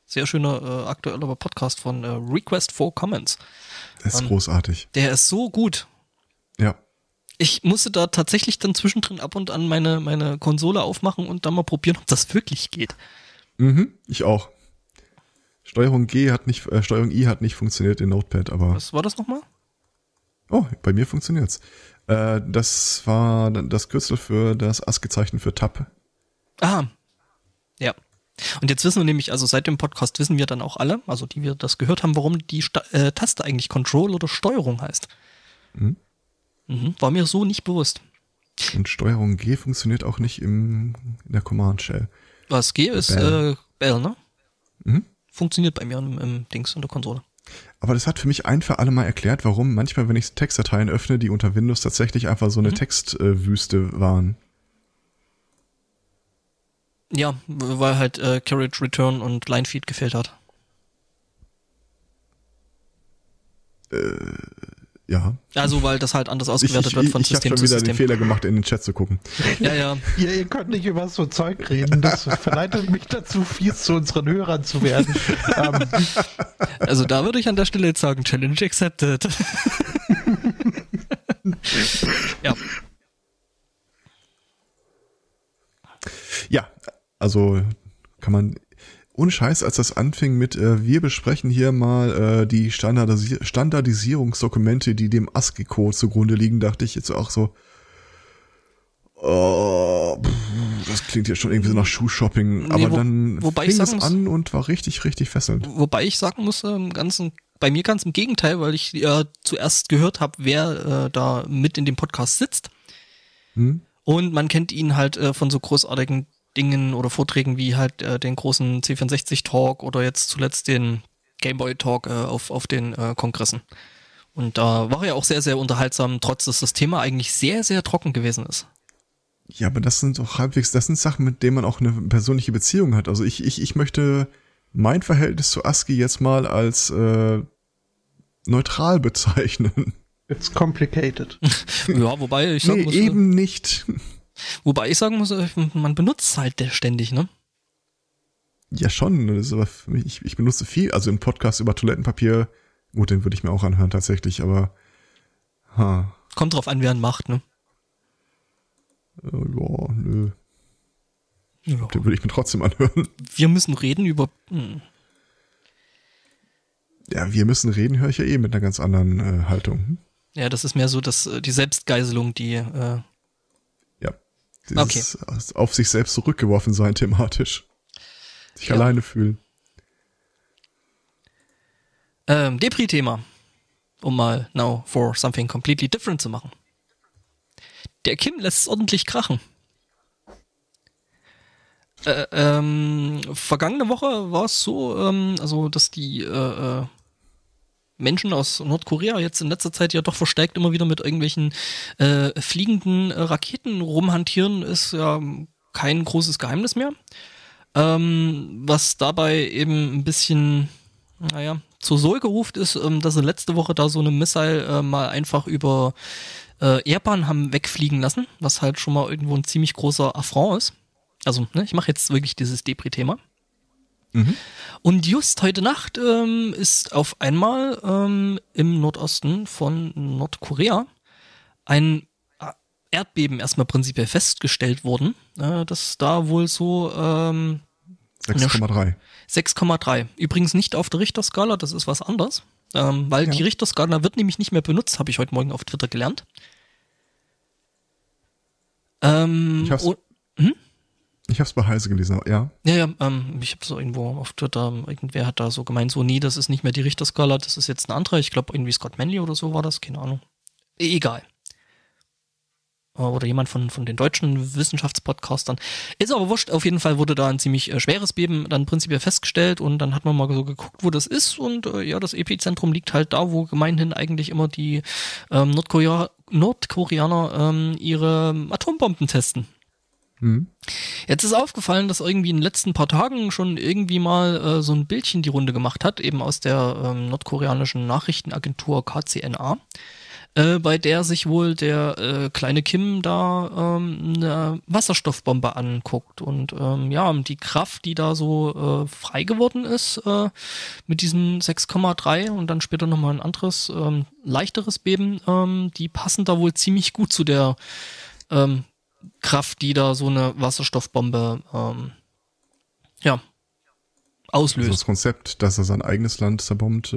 Sehr schöner aktueller Podcast von Request for Comments. Das ist großartig. Der ist so gut. Ja. Ich musste da tatsächlich dann zwischendrin ab und an meine Konsole aufmachen und dann mal probieren, ob das wirklich geht. Mhm, ich auch. Steuerung I hat nicht funktioniert in Notepad, aber... Was war das nochmal? Oh, bei mir funktioniert's. Das war das Kürzel für das ASCII-Zeichen für Tab. Ah, ja. Und jetzt wissen wir nämlich, also seit dem Podcast wissen wir dann auch alle, also die wir das gehört haben, warum die Taste eigentlich Control oder Steuerung heißt. War mir so nicht bewusst. Und Steuerung G funktioniert auch nicht in der Command-Shell. Was G ist Bell, ne? Funktioniert bei mir im Dings in der Konsole. Aber das hat für mich ein für alle Mal erklärt, warum manchmal, wenn ich Textdateien öffne, die unter Windows tatsächlich einfach so eine Textwüste waren. Ja, weil halt Carriage Return und Linefeed gefehlt hat. Ja. Also, weil das halt anders ausgewertet wird von System zu System. Ich habe schon wieder den Fehler gemacht, in den Chat zu gucken. Ja, ja. Ihr könnt nicht über so Zeug reden. Das verleitet mich dazu, fies zu unseren Hörern zu werden. Also, da würde ich an der Stelle jetzt sagen, Challenge accepted. Ja. Ja, also kann man... Ohne Scheiß, als das anfing mit, wir besprechen hier mal die Standardisierungsdokumente, die dem ASCII-Code zugrunde liegen, dachte ich jetzt auch so, das klingt ja schon irgendwie so nach Schuhshopping, nee, aber dann fing es an und war richtig, richtig fesselnd. Wobei ich sagen muss, bei mir ganz im Gegenteil, weil ich ja zuerst gehört habe, wer da mit in dem Podcast sitzt. Hm? Und man kennt ihn halt von so großartigen Dingen oder Vorträgen wie halt den großen C64-Talk oder jetzt zuletzt den Gameboy-Talk auf den Kongressen. Und da war ja auch sehr, sehr unterhaltsam, trotz dass das Thema eigentlich sehr, sehr trocken gewesen ist. Ja, aber das sind doch halbwegs, das sind Sachen, mit denen man auch eine persönliche Beziehung hat. Also ich möchte mein Verhältnis zu ASCII jetzt mal als neutral bezeichnen. It's complicated. Ja, wobei ich sag, eben nicht... Wobei ich sagen muss, man benutzt halt ständig, ne? Ja, schon. Das ist aber für mich, ich benutze viel. Also im Podcast über Toilettenpapier, gut, den würde ich mir auch anhören tatsächlich, aber kommt drauf an, wer einen macht, ne? Ja, nö. Ja. Den würde ich mir trotzdem anhören. Wir müssen reden über... Ja, wir müssen reden, höre ich ja eh mit einer ganz anderen Haltung. Hm? Ja, das ist mehr so die Selbstgeiselung, die... Dieses auf sich selbst zurückgeworfen sein thematisch. Sich alleine fühlen. Depri-Thema. Um mal now for something completely different zu machen. Der Kim lässt es ordentlich krachen. Vergangene Woche war es so, also dass die Menschen aus Nordkorea jetzt in letzter Zeit ja doch verstärkt immer wieder mit irgendwelchen fliegenden Raketen rumhantieren, ist ja kein großes Geheimnis mehr. Was dabei eben ein bisschen, zur Soll geruft ist, dass sie letzte Woche da so eine Missile mal einfach über Japan haben wegfliegen lassen, was halt schon mal irgendwo ein ziemlich großer Affront ist. Also, ne, ich mache jetzt wirklich dieses Depri-Thema. Mhm. Und just heute Nacht ist auf einmal im Nordosten von Nordkorea ein Erdbeben erstmal prinzipiell festgestellt worden, dass da wohl so 6,3. 6,3. Übrigens nicht auf der Richterskala, das ist was anderes, weil die Richterskala wird nämlich nicht mehr benutzt, habe ich heute Morgen auf Twitter gelernt. Ich habe es bei Heise gelesen, ja. Ich habe es irgendwo auf Twitter, irgendwer hat da so gemeint, so, nee, das ist nicht mehr die Richterskala, das ist jetzt ein anderer. Ich glaube, irgendwie Scott Manley oder so war das, keine Ahnung. Egal. Oder jemand von den deutschen Wissenschaftspodcastern. Ist aber wurscht, auf jeden Fall wurde da ein ziemlich schweres Beben dann prinzipiell festgestellt und dann hat man mal so geguckt, wo das ist und das Epizentrum liegt halt da, wo gemeinhin eigentlich immer die Nordkoreaner ihre Atombomben testen. Jetzt ist aufgefallen, dass irgendwie in den letzten paar Tagen schon irgendwie mal so ein Bildchen die Runde gemacht hat, eben aus der nordkoreanischen Nachrichtenagentur KCNA, bei der sich wohl der kleine Kim da eine Wasserstoffbombe anguckt und die Kraft, die da so frei geworden ist mit diesem 6,3 und dann später nochmal ein anderes, leichteres Beben, die passen da wohl ziemlich gut zu der Kraft, die da so eine Wasserstoffbombe auslöst. Also das Konzept, dass er sein eigenes Land zerbombt.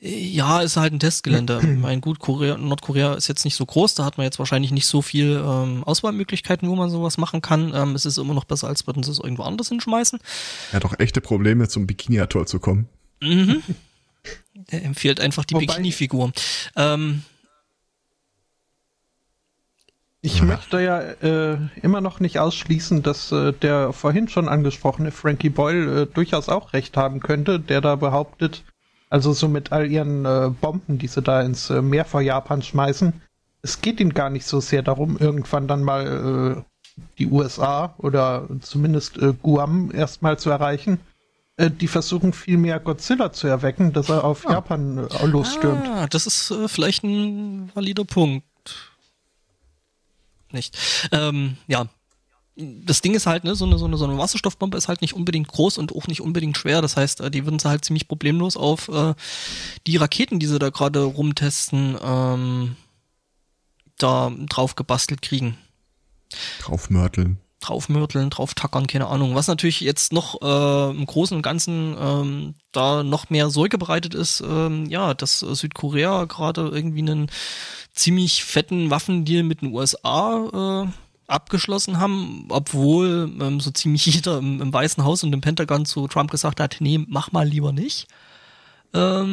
Ist halt ein Testgelände. Ich meine, gut, Nordkorea ist jetzt nicht so groß, da hat man jetzt wahrscheinlich nicht so viel Auswahlmöglichkeiten, wo man sowas machen kann. Es ist immer noch besser, als würden sie es irgendwo anders hinschmeißen. Er hat auch echte Probleme, zum Bikini-Atoll zu kommen. Mhm. Er empfiehlt einfach die Bikini-Figur. Ich möchte ja immer noch nicht ausschließen, dass der vorhin schon angesprochene Frankie Boyle durchaus auch recht haben könnte, der da behauptet, Also so mit all ihren Bomben, die sie da ins Meer vor Japan schmeißen. Es geht ihnen gar nicht so sehr darum, irgendwann dann mal die USA oder zumindest Guam erstmal zu erreichen. Die versuchen vielmehr Godzilla zu erwecken, dass er auf Japan losstürmt. Ah, das ist vielleicht ein valider Punkt. Nicht. Ja. Das Ding ist halt, ne, so eine Wasserstoffbombe ist halt nicht unbedingt groß und auch nicht unbedingt schwer. Das heißt, die würden sie halt ziemlich problemlos auf die Raketen, die sie da gerade rumtesten, da drauf gebastelt kriegen. Draufmörteln, drauf tackern, keine Ahnung. Was natürlich jetzt noch im Großen und Ganzen da noch mehr Sorge bereitet ist, dass Südkorea gerade irgendwie einen ziemlich fetten Waffendeal mit den USA abgeschlossen haben, obwohl so ziemlich jeder im Weißen Haus und im Pentagon zu Trump gesagt hat, nee, mach mal lieber nicht. Das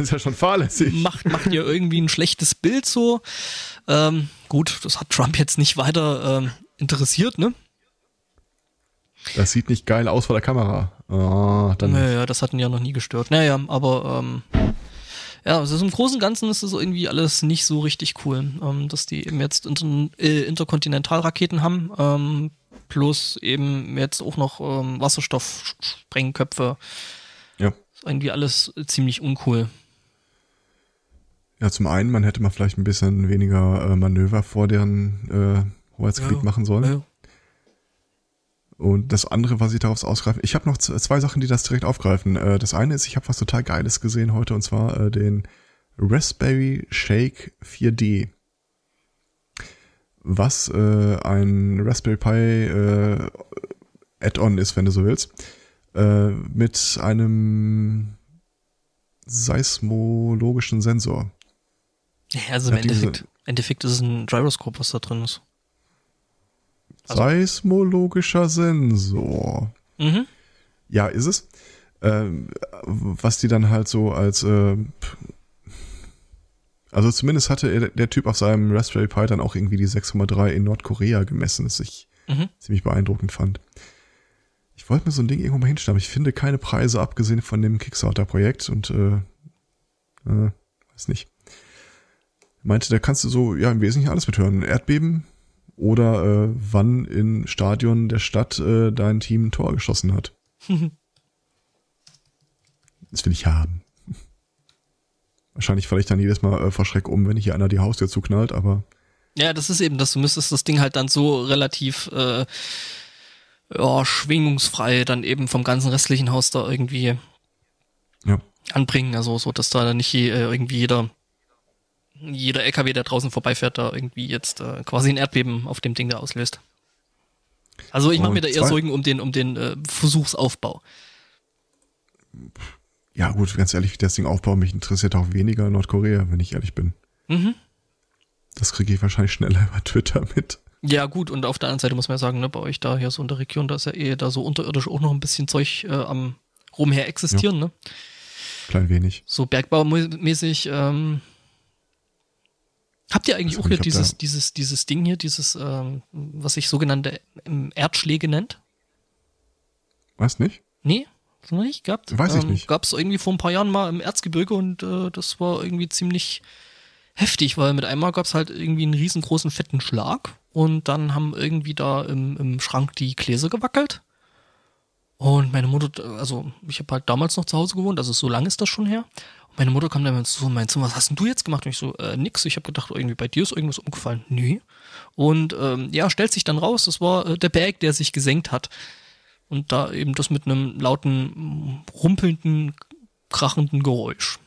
ist ja schon fahrlässig. Macht ja irgendwie ein schlechtes Bild so. Gut, das hat Trump jetzt nicht weiter interessiert, ne? Das sieht nicht geil aus vor der Kamera. Naja, das hat ihn ja noch nie gestört. Naja, aber also im Großen und Ganzen ist das irgendwie alles nicht so richtig cool, dass die eben jetzt Interkontinentalraketen haben, plus eben jetzt auch noch Wasserstoffsprengköpfe. Ja. Ist irgendwie alles ziemlich uncool. Ja, zum einen, man hätte mal vielleicht ein bisschen weniger Manöver vor deren Hoheitsgebiet machen sollen. Ja. Und das andere, was ich darauf ausgreife, ich habe noch zwei Sachen, die das direkt aufgreifen. Das eine ist, ich habe was total Geiles gesehen heute, und zwar den Raspberry Shake 4D. Was ein Raspberry Pi Add-on ist, wenn du so willst. Mit einem seismologischen Sensor. Also im Endeffekt ist es ein Gyroskop, was da drin ist. Also. Seismologischer Sensor. Mhm. Ja, ist es. Was die dann halt so als also zumindest hatte der Typ auf seinem Raspberry Pi dann auch irgendwie die 6,3 in Nordkorea gemessen, was ich ziemlich beeindruckend fand. Ich wollte mir so ein Ding irgendwo mal hinstellen, aber ich finde keine Preise, abgesehen von dem Kickstarter-Projekt, und weiß nicht. Meinte, da kannst du so, ja, im Wesentlichen alles mithören. Erdbeben oder wann im Stadion der Stadt dein Team ein Tor geschossen hat. Das will ich haben. Wahrscheinlich falle ich dann jedes Mal vor Schreck um, wenn hier einer die Haustür zuknallt, aber... Ja, das ist eben das. Du müsstest das Ding halt dann so relativ... schwingungsfrei dann eben vom ganzen restlichen Haus da irgendwie anbringen, also so, dass da dann nicht irgendwie jeder LKW, der draußen vorbeifährt, da irgendwie jetzt quasi ein Erdbeben auf dem Ding da auslöst. Also ich mache mir da eher Sorgen um den Versuchsaufbau. Ja gut, ganz ehrlich, das Ding aufbauen, mich interessiert auch weniger Nordkorea, wenn ich ehrlich bin. Mhm. Das kriege ich wahrscheinlich schneller über Twitter mit. Ja gut, und auf der anderen Seite muss man ja sagen, ne, bei euch da hier so in der Region, da ist ja da so unterirdisch auch noch ein bisschen Zeug am rumher existieren, ne? Klein wenig. So bergbaumäßig. Habt ihr eigentlich auch hier dieses Ding hier, was sich sogenannte Erdschläge nennt? Was, nicht? Nee, das noch nicht gehabt. Weiß ich nicht. Gab es irgendwie vor ein paar Jahren mal im Erzgebirge, und das war irgendwie ziemlich heftig, weil mit einmal gab es halt irgendwie einen riesengroßen fetten Schlag. Und dann haben irgendwie da im Schrank die Gläser gewackelt. Und meine Mutter, also ich habe halt damals noch zu Hause gewohnt, also so lange ist das schon her. Und meine Mutter kam dann so in mein Zimmer, was hast denn du jetzt gemacht? Und ich so, nix. Ich habe gedacht, irgendwie bei dir ist irgendwas umgefallen. Nee. Und stellt sich dann raus, das war der Berg, der sich gesenkt hat. Und da eben das mit einem lauten, rumpelnden, krachenden Geräusch.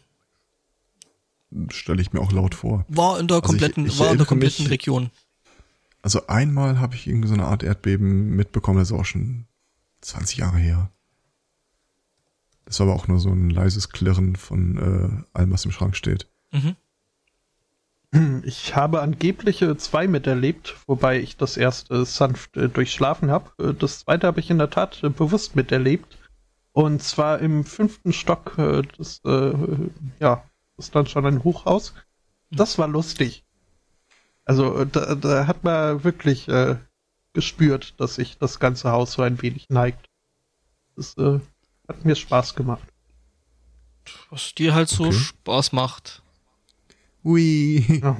Stelle ich mir auch laut vor. War in der kompletten, Region. Also einmal habe ich irgendwie so eine Art Erdbeben mitbekommen, das ist auch schon 20 Jahre her. Das war aber auch nur so ein leises Klirren von allem, was im Schrank steht. Mhm. Ich habe angeblich zwei miterlebt, wobei ich das erste sanft durchschlafen habe. Das zweite habe ich in der Tat bewusst miterlebt. Und zwar im 5. Stock, das ist dann schon ein Hochhaus. Das war lustig. Also da hat man wirklich gespürt, dass sich das ganze Haus so ein wenig neigt. Das hat mir Spaß gemacht. was dir halt so Spaß macht. Ui. Ja.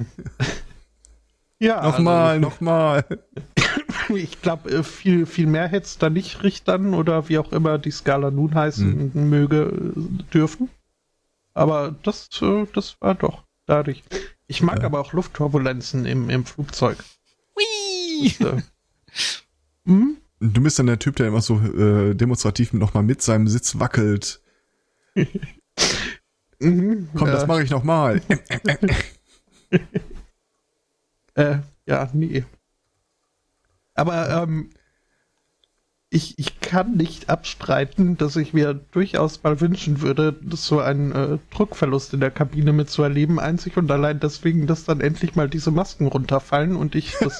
Ja, nochmal. Ich glaube, viel mehr hätte es da nicht richtern oder wie auch immer die Skala nun heißen dürfen. Aber das war doch dadurch. Ich mag aber auch Luftturbulenzen im Flugzeug. Ui! Du bist dann der Typ, der immer so demonstrativ nochmal mit seinem Sitz wackelt. Komm, das mache ich nochmal. Ja, nee. Aber ich kann nicht abstreiten, dass ich mir durchaus mal wünschen würde, so einen Druckverlust in der Kabine mitzuerleben. Einzig und allein deswegen, dass dann endlich mal diese Masken runterfallen und ich das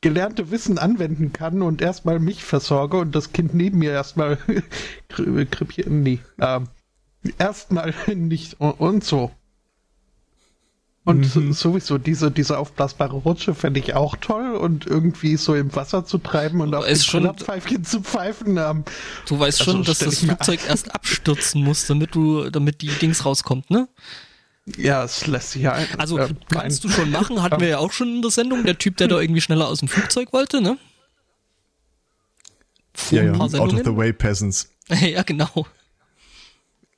gelernte Wissen anwenden kann und erstmal mich versorge und das Kind neben mir erstmal erstmal nicht und so. Und sowieso diese aufblasbare Rutsche fände ich auch toll und irgendwie so im Wasser zu treiben und auf den Kullerpfeifchen zu pfeifen. Du weißt also schon, dass das Flugzeug erst abstürzen muss, damit die Dings rauskommt, ne? Ja, es lässt sich ja ein. Also kannst du schon machen, hatten wir ja auch schon in der Sendung, der Typ, der da irgendwie schneller aus dem Flugzeug wollte, ne? Out of the way peasants. Ja, genau.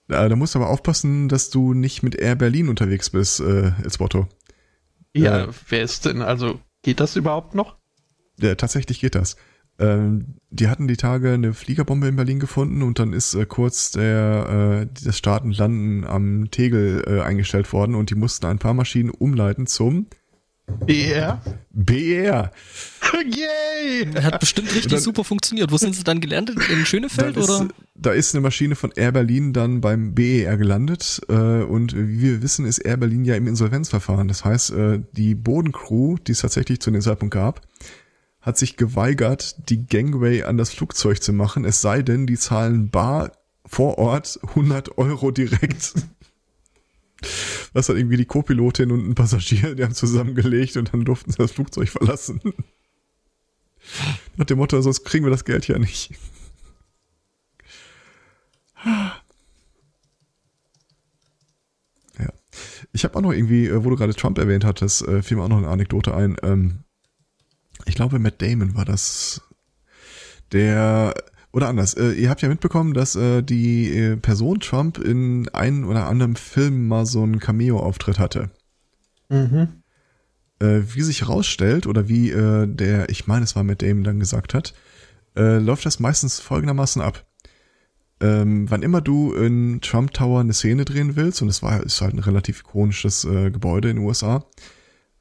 Da musst du aber aufpassen, dass du nicht mit Air Berlin unterwegs bist, als Motto. Ja, wer ist denn? Also, geht das überhaupt noch? Ja, tatsächlich geht das. Die hatten die Tage eine Fliegerbombe in Berlin gefunden und dann ist kurz das Starten und Landen am Tegel eingestellt worden und die mussten ein paar Maschinen umleiten zum BER. BER. Yay! Hat bestimmt richtig super funktioniert. Wo sind sie dann gelandet? In Schönefeld, oder? Da ist eine Maschine von Air Berlin dann beim BER gelandet. Und wie wir wissen, ist Air Berlin ja im Insolvenzverfahren. Das heißt, die Bodencrew, die es tatsächlich zu dem Zeitpunkt gab, hat sich geweigert, die Gangway an das Flugzeug zu machen. Es sei denn, die zahlen bar vor Ort 100 € direkt. Das hat irgendwie die Co-Pilotin und ein Passagier, die haben zusammengelegt und dann durften sie das Flugzeug verlassen. Nach dem Motto, sonst kriegen wir das Geld ja nicht. Ja. Ich habe auch noch irgendwie, wo du gerade Trump erwähnt hattest, fiel mir auch noch eine Anekdote ein. Ich glaube, Matt Damon war das. Oder anders, ihr habt ja mitbekommen, dass die Person Trump in einem oder anderen Film mal so einen Cameo-Auftritt hatte. Mhm. Wie sich herausstellt, oder wie ich meine, es war Matt Damon dann gesagt hat, läuft das meistens folgendermaßen ab. Wann immer du in Trump Tower eine Szene drehen willst, und es ist halt ein relativ ikonisches Gebäude in den USA,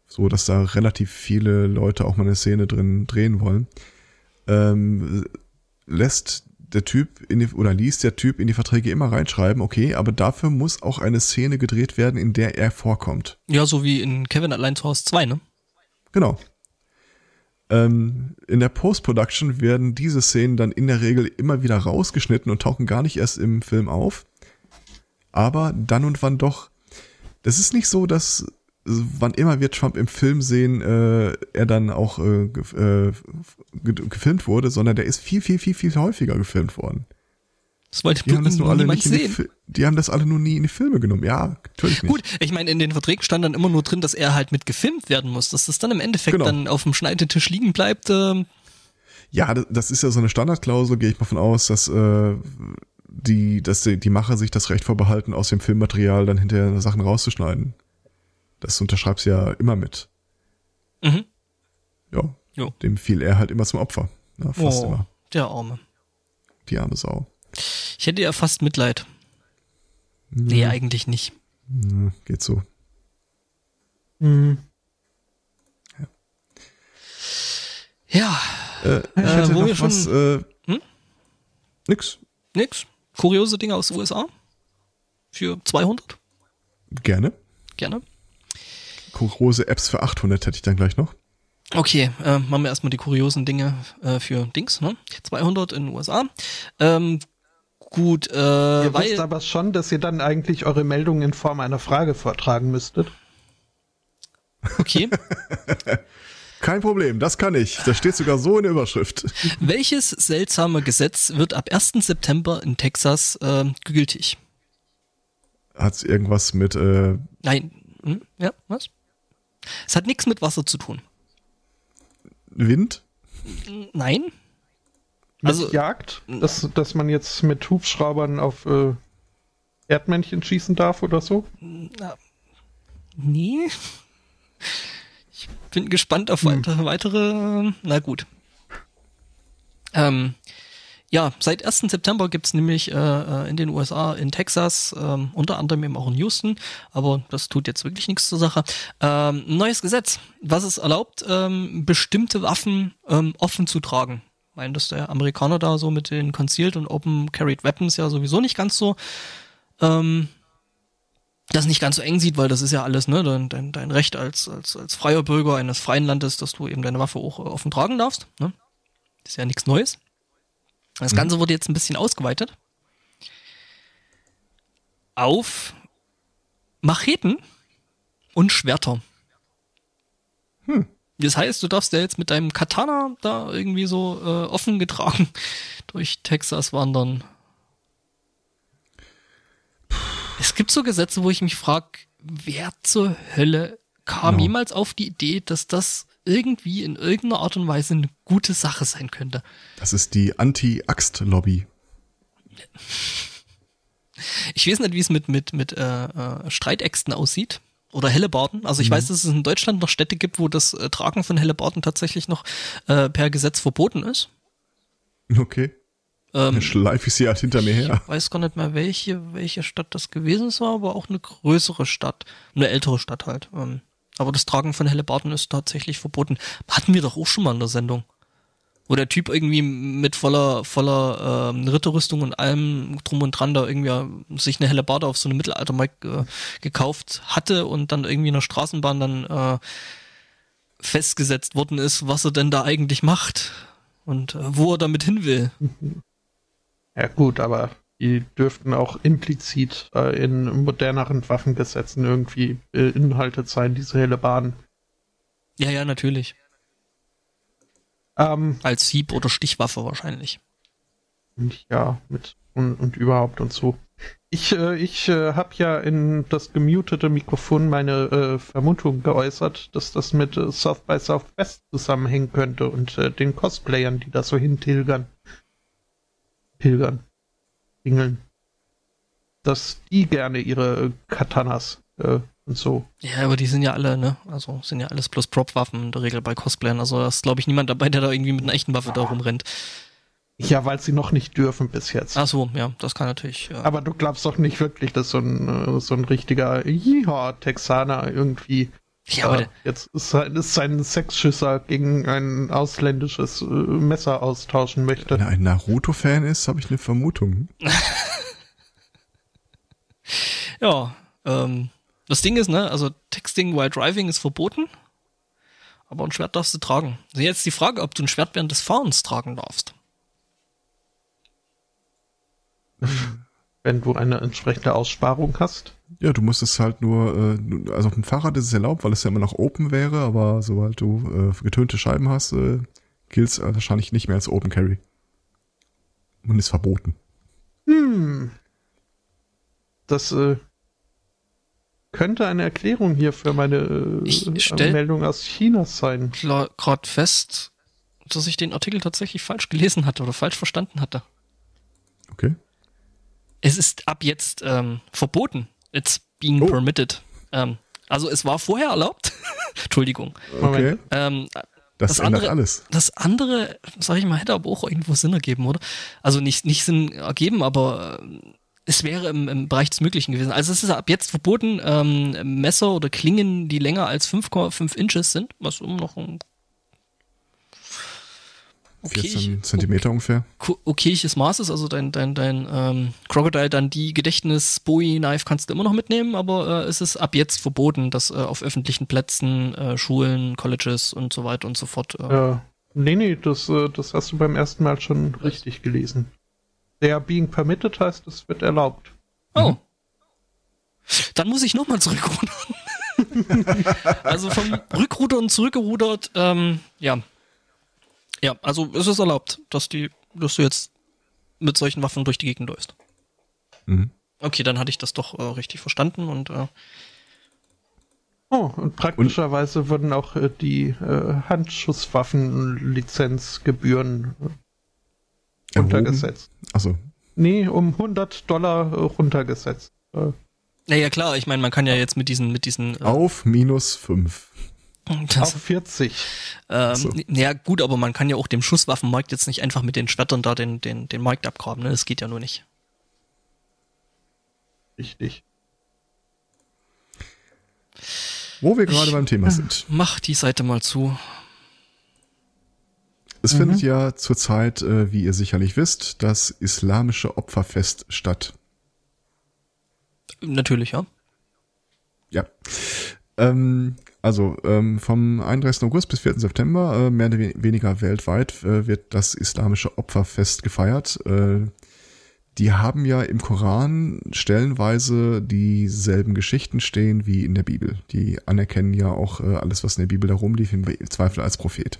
so dass da relativ viele Leute auch mal eine Szene drin drehen wollen, lässt der Typ oder liest der Typ in die Verträge immer reinschreiben, okay, aber dafür muss auch eine Szene gedreht werden, in der er vorkommt. Ja, so wie in Kevin Allein zu Hause 2, ne? Genau. In der Post-Production werden diese Szenen dann in der Regel immer wieder rausgeschnitten und tauchen gar nicht erst im Film auf. Aber dann und wann doch. Das ist nicht so, dass wann immer wir Trump im Film sehen, er dann auch gefilmt wurde, sondern der ist viel, viel, viel, viel häufiger gefilmt worden. Das wollte ich nicht sehen. Die haben das alle nur nie in die Filme genommen. Ja, natürlich nicht. Gut, ich meine, in den Verträgen stand dann immer nur drin, dass er halt mit gefilmt werden muss, dass das dann im Endeffekt dann auf dem Schneidetisch liegen bleibt. Ja, das ist ja so eine Standardklausel, gehe ich mal von aus, dass die Macher sich das Recht vorbehalten, aus dem Filmmaterial dann hinterher Sachen rauszuschneiden. Das unterschreibst ja immer mit. Mhm. Ja. Jo. Dem fiel er halt immer zum Opfer. Na, fast immer. Der Arme. Die arme Sau. Ich hätte ja fast Mitleid. Mhm. Nee, eigentlich nicht. Mhm, geht so. Mhm. Ja. Ich hätte wo noch wir schon was, Nix. Kuriose Dinge aus den USA? Für 200? Gerne. Kuriose Apps für 800 hätte ich dann gleich noch. Okay, machen wir erstmal die kuriosen Dinge für Dings, ne? 200 in den USA. Gut, ihr wisst aber schon, dass ihr dann eigentlich eure Meldungen in Form einer Frage vortragen müsstet. Okay. Kein Problem, das kann ich. Das steht sogar so in der Überschrift. Welches seltsame Gesetz wird ab 1. September in Texas gültig? Hat es irgendwas mit... Nein. Hm? Ja, was? Es hat nichts mit Wasser zu tun. Wind? Nein. Mit also Jagd? Dass man jetzt mit Hubschraubern auf Erdmännchen schießen darf oder so? Na, nee. Ich bin gespannt auf weitere... Na gut. Ja, seit 1. September gibt's nämlich in den USA, in Texas, unter anderem eben auch in Houston, aber das tut jetzt wirklich nichts zur Sache, ein neues Gesetz, was es erlaubt, bestimmte Waffen offen zu tragen. Ich meine, dass der Amerikaner da so mit den Concealed und Open Carried Weapons ja sowieso nicht ganz so, das nicht ganz so eng sieht, weil das ist ja alles, ne, dein Recht als freier Bürger eines freien Landes, dass du eben deine Waffe auch offen tragen darfst, ne? Das ist ja nichts Neues. Das Ganze wurde jetzt ein bisschen ausgeweitet auf Macheten und Schwerter. Das heißt, du darfst ja jetzt mit deinem Katana da irgendwie so offen getragen durch Texas wandern. Es gibt so Gesetze, wo ich mich frage, wer zur Hölle kam jemals auf die Idee, dass das irgendwie in irgendeiner Art und Weise eine gute Sache sein könnte. Das ist die Anti-Axt-Lobby. Ich weiß nicht, wie es mit Streitäxten aussieht oder Hellebarden. Also ich weiß, dass es in Deutschland noch Städte gibt, wo das Tragen von Hellebarden tatsächlich noch per Gesetz verboten ist. Okay. Dann schleife ich sie halt hinter mir her. Ich weiß gar nicht mehr, welche Stadt das gewesen war, aber auch eine größere Stadt. Eine ältere Stadt halt. Aber das Tragen von Hellebarden ist tatsächlich verboten. Hatten wir doch auch schon mal in der Sendung. Wo der Typ irgendwie mit voller Ritterrüstung und allem drum und dran da irgendwie sich eine Hellebarde auf so eine Mittelaltermarkt gekauft hatte und dann irgendwie in der Straßenbahn dann festgesetzt worden ist, was er denn da eigentlich macht und wo er damit hin will. Ja gut, aber die dürften auch implizit in moderneren Waffengesetzen irgendwie beinhaltet sein, diese Hellebarden. Ja, ja, natürlich. Als Hieb- oder Stichwaffe wahrscheinlich. Ja, mit und überhaupt und so. Ich habe ja in das gemutete Mikrofon meine Vermutung geäußert, dass das mit South by Southwest zusammenhängen könnte und den Cosplayern, die da so hintilgern. Dass die gerne ihre Katanas und so. Ja, aber die sind ja alle, ne? Also sind ja alles bloß Prop-Waffen in der Regel bei Cosplayern. Also da ist, glaube ich, niemand dabei, der da irgendwie mit einer echten Waffe da rumrennt. Ja, weil sie noch nicht dürfen bis jetzt. Ach so, ja, das kann natürlich. Ja. Aber du glaubst doch nicht wirklich, dass so ein richtiger Yeehaw-Texaner irgendwie ja, aber jetzt seinen Sexschisser gegen ein ausländisches Messer austauschen möchte. Wenn er ein Naruto-Fan ist, habe ich eine Vermutung. Ja, das Ding ist, ne, also Texting while driving ist verboten, aber ein Schwert darfst du tragen. Also jetzt die Frage, ob du ein Schwert während des Fahrens tragen darfst. Wenn du eine entsprechende Aussparung hast. Ja, du musst es halt nur, also auf dem Fahrrad ist es erlaubt, weil es ja immer noch open wäre, aber sobald du getönte Scheiben hast, gilt es wahrscheinlich nicht mehr als Open Carry. Und ist verboten. Das könnte eine Erklärung hier für meine Meldung aus China sein. Ich stelle gerade fest, dass ich den Artikel tatsächlich falsch gelesen hatte oder falsch verstanden hatte. Okay. Es ist ab jetzt verboten. It's being permitted. Also es war vorher erlaubt. Entschuldigung. Okay. Das ändert alles. Das andere, sag ich mal, hätte aber auch irgendwo Sinn ergeben, oder? Also nicht Sinn ergeben, aber es wäre im Bereich des Möglichen gewesen. Also es ist ab jetzt verboten, Messer oder Klingen, die länger als 5,5 Inches sind, was immer noch ein 14 Zentimeter ungefähr. Okayes Maß ist, also dein Crocodile, dann die Gedächtnis-Bowie-Knife kannst du immer noch mitnehmen, aber es ist ab jetzt verboten, dass auf öffentlichen Plätzen, Schulen, Colleges und so weiter und so fort. Nee, das hast du beim ersten Mal schon richtig gelesen. Der being permitted heißt, es wird erlaubt. Oh. Dann muss ich nochmal zurückrudern. Also vom Rückrudern zurückgerudert, ja. Ja, also es ist erlaubt, dass du jetzt mit solchen Waffen durch die Gegend läufst. Okay, dann hatte ich das doch richtig verstanden und Oh, und praktischerweise und wurden auch die Handschusswaffenlizenzgebühren runtergesetzt. Achso. Nee, um $100 runtergesetzt. Naja, klar, ich meine, man kann ja jetzt mit diesen auf minus 5. Das, auf 40. So. Naja, gut, aber man kann ja auch dem Schusswaffenmarkt jetzt nicht einfach mit den Schwertern da den Markt abgraben, ne? Das geht ja nur nicht. Richtig. Wo wir gerade beim Thema sind. Mach die Seite mal zu. Es findet ja zurzeit, wie ihr sicherlich wisst, das islamische Opferfest statt. Natürlich, ja. Ja. Vom 31. August bis 4. September, mehr oder weniger weltweit, wird das islamische Opferfest gefeiert. Die haben ja im Koran stellenweise dieselben Geschichten stehen wie in der Bibel. Die anerkennen ja auch alles, was in der Bibel da rumlief, im Zweifel als Prophet.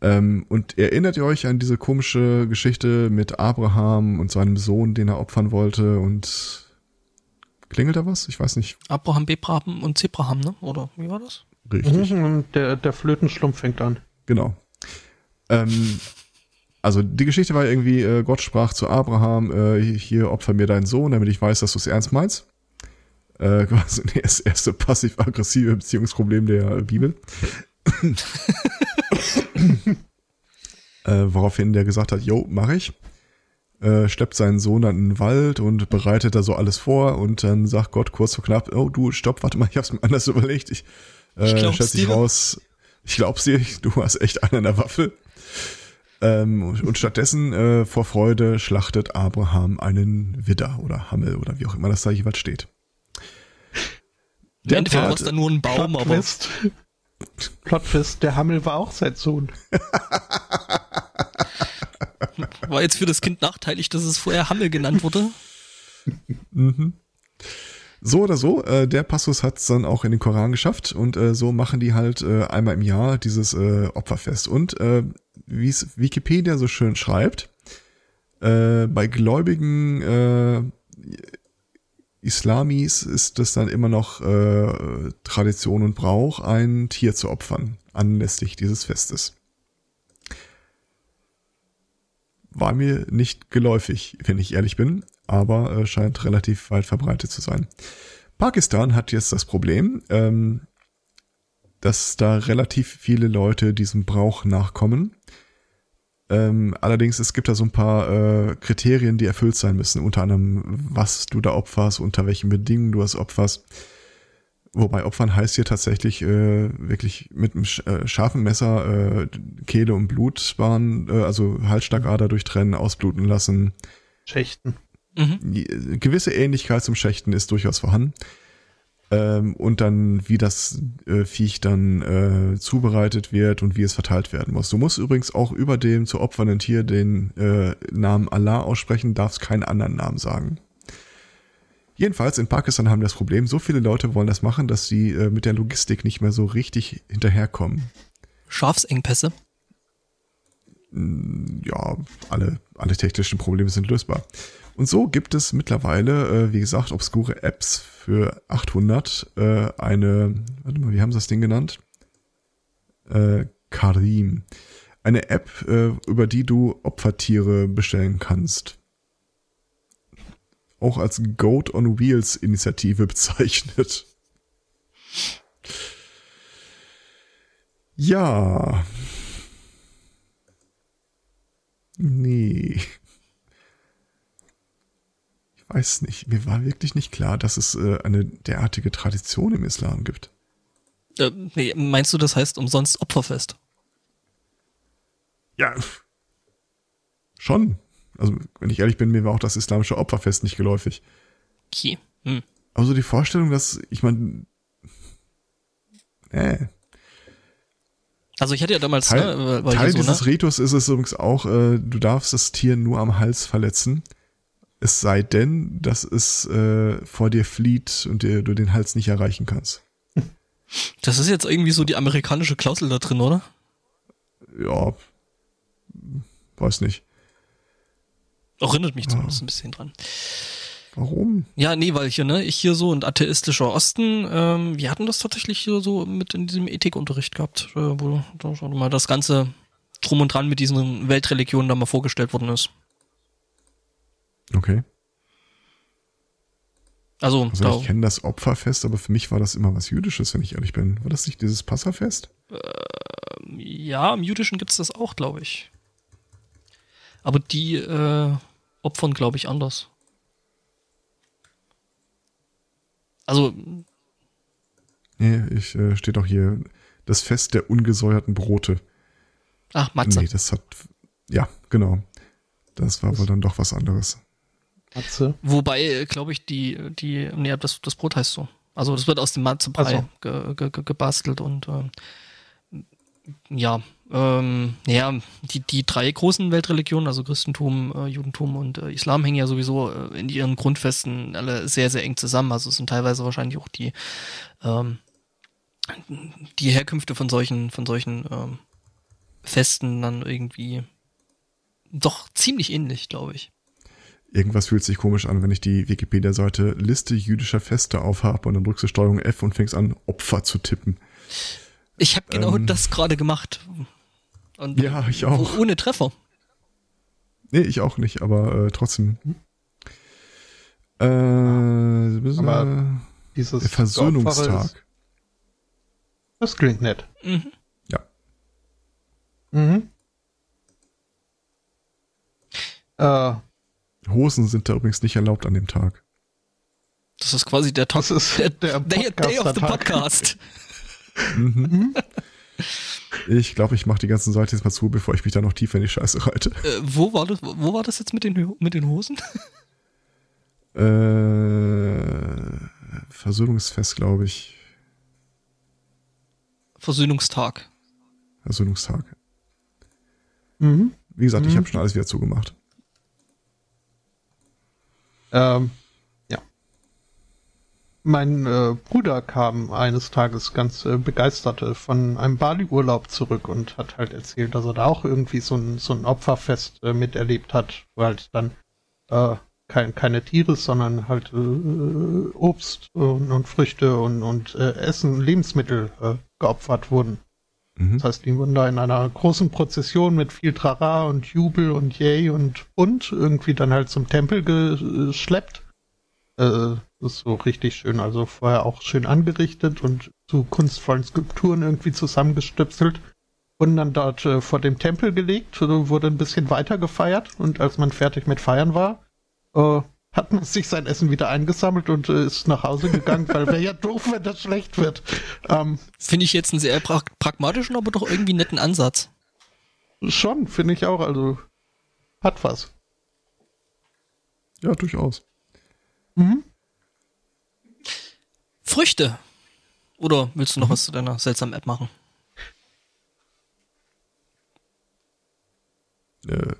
Und erinnert ihr euch an diese komische Geschichte mit Abraham und seinem Sohn, den er opfern wollte und klingelt da was? Ich weiß nicht. Abraham, Bebraham und Zebraham, ne? Oder wie war das? Richtig. Und der Flötenschlumpf fängt an. Genau. Also die Geschichte war irgendwie, Gott sprach zu Abraham, hier opfer mir deinen Sohn, damit ich weiß, dass du es ernst meinst. Quasi das erste passiv-aggressive Beziehungsproblem der Bibel. Woraufhin der gesagt hat, jo, mach ich. Schleppt seinen Sohn dann in den Wald und bereitet da so alles vor und dann sagt Gott kurz vor knapp, oh du, stopp, warte mal, ich hab's mir anders überlegt. Ich glaub's dir, du hast echt einen an der Waffel. Und stattdessen vor Freude schlachtet Abraham einen Widder oder Hammel oder wie auch immer das da jeweils steht. Der Endeffekt war es dann nur ein Baum, Plotfist, der Hammel war auch sein Sohn. War jetzt für das Kind nachteilig, dass es vorher Hammel genannt wurde? Mhm. So oder so, der Passus hat es dann auch in den Koran geschafft und so machen die halt einmal im Jahr dieses Opferfest. Und wie es Wikipedia so schön schreibt, bei gläubigen Islamis ist es dann immer noch Tradition und Brauch, ein Tier zu opfern, anlässlich dieses Festes. War mir nicht geläufig, wenn ich ehrlich bin, aber scheint relativ weit verbreitet zu sein. Pakistan hat jetzt das Problem, dass da relativ viele Leute diesem Brauch nachkommen. Allerdings, es gibt da so ein paar Kriterien, die erfüllt sein müssen. Unter anderem, was du da opferst, unter welchen Bedingungen du das opferst. Wobei opfern heißt hier tatsächlich wirklich mit einem scharfen Messer Kehle und Blut sparen, also Halsschlagader durchtrennen, ausbluten lassen. Schächten. Mhm. Gewisse Ähnlichkeit zum Schächten ist durchaus vorhanden. Und dann, wie das Viech dann zubereitet wird und wie es verteilt werden muss. Du musst übrigens auch über dem zu opfernden Tier den Namen Allah aussprechen, darfst keinen anderen Namen sagen. Jedenfalls in Pakistan haben das Problem, so viele Leute wollen das machen, dass sie mit der Logistik nicht mehr so richtig hinterherkommen. Schafsengpässe? Ja, alle technischen Probleme sind lösbar. Und so gibt es mittlerweile, wie gesagt, obskure Apps für 800, warte mal, wie haben sie das Ding genannt? Karim. Eine App, über die du Opfertiere bestellen kannst. Auch als Goat on Wheels Initiative bezeichnet. Ja. Nee. Weiß nicht, mir war wirklich nicht klar, dass es eine derartige Tradition im Islam gibt. Nee, meinst du, das heißt umsonst Opferfest? Ja, schon. Also, wenn ich ehrlich bin, mir war auch das islamische Opferfest nicht geläufig. Okay. Hm. Also die Vorstellung, dass, ich meine, Also ich hatte ja damals... Teil dieses Ritus ist es übrigens auch, du darfst das Tier nur am Hals verletzen. Es sei denn, dass es vor dir flieht und du den Hals nicht erreichen kannst. Das ist jetzt irgendwie so die amerikanische Klausel da drin, oder? Ja, weiß nicht. Erinnert mich zumindest ein bisschen dran. Warum? Ja, nee, weil ich hier so ein atheistischer Osten, wir hatten das tatsächlich hier so mit in diesem Ethikunterricht gehabt, wo da schon mal das Ganze drum und dran mit diesen Weltreligionen da mal vorgestellt worden ist. Okay. Also ich kenne das Opferfest, aber für mich war das immer was Jüdisches, wenn ich ehrlich bin. War das nicht dieses Passafest? Ja, im Jüdischen gibt es das auch, glaube ich. Aber die opfern, glaube ich, anders. Also. Nee, steht auch hier das Fest der ungesäuerten Brote. Ach, Matze. Nee, das hat. Ja, genau. Das war wohl dann doch was anderes. Matze. Wobei, glaube ich, nee, das Brot heißt so. Also das wird aus dem Matzebrei gebastelt und die drei großen Weltreligionen, also Christentum, Judentum und Islam, hängen ja sowieso in ihren Grundfesten alle sehr, sehr eng zusammen. Also es sind teilweise wahrscheinlich auch die Herkünfte von solchen Festen dann irgendwie doch ziemlich ähnlich, glaube ich. Irgendwas fühlt sich komisch an, wenn ich die Wikipedia-Seite Liste jüdischer Feste aufhabe und dann drückst du Steuerung F und fängst an, Opfer zu tippen. Ich habe genau das gerade gemacht. Und ja, ich auch. Ohne Treffer. Nee, ich auch nicht, aber trotzdem. Aber dieses Versöhnungstag. Das klingt nett. Mhm. Ja. Mhm. Hosen sind da übrigens nicht erlaubt an dem Tag. Das ist quasi der Tag. Das ist der Day of the Podcast. Mhm. Ich glaube, ich mache die ganzen Seiten jetzt mal zu, bevor ich mich da noch tiefer in die Scheiße reite. Wo war das jetzt mit den Hosen? Versöhnungsfest, glaube ich. Versöhnungstag. Mhm. Wie gesagt, ich habe schon alles wieder zugemacht. Ja. Mein Bruder kam eines Tages ganz begeistert von einem Bali-Urlaub zurück und hat halt erzählt, dass er da auch irgendwie so ein Opferfest miterlebt hat, wo halt dann keine Tiere, sondern halt Obst und Früchte und Essen, Lebensmittel geopfert wurden. Mhm. Das heißt, die wurden da in einer großen Prozession mit viel Trara und Jubel und Yay und irgendwie dann halt zum Tempel geschleppt. Das ist so richtig schön, also vorher auch schön angerichtet und zu kunstvollen Skulpturen irgendwie zusammengestöpselt. Wurden dann dort vor dem Tempel gelegt, wurde ein bisschen weiter gefeiert und als man fertig mit Feiern war, hat man sich sein Essen wieder eingesammelt und ist nach Hause gegangen, weil wäre ja doof, wenn das schlecht wird. Finde ich jetzt einen sehr pragmatischen, aber doch irgendwie netten Ansatz. Schon, finde ich auch. Also, hat was. Ja, durchaus. Mhm. Früchte. Oder willst du noch was zu deiner seltsamen App machen?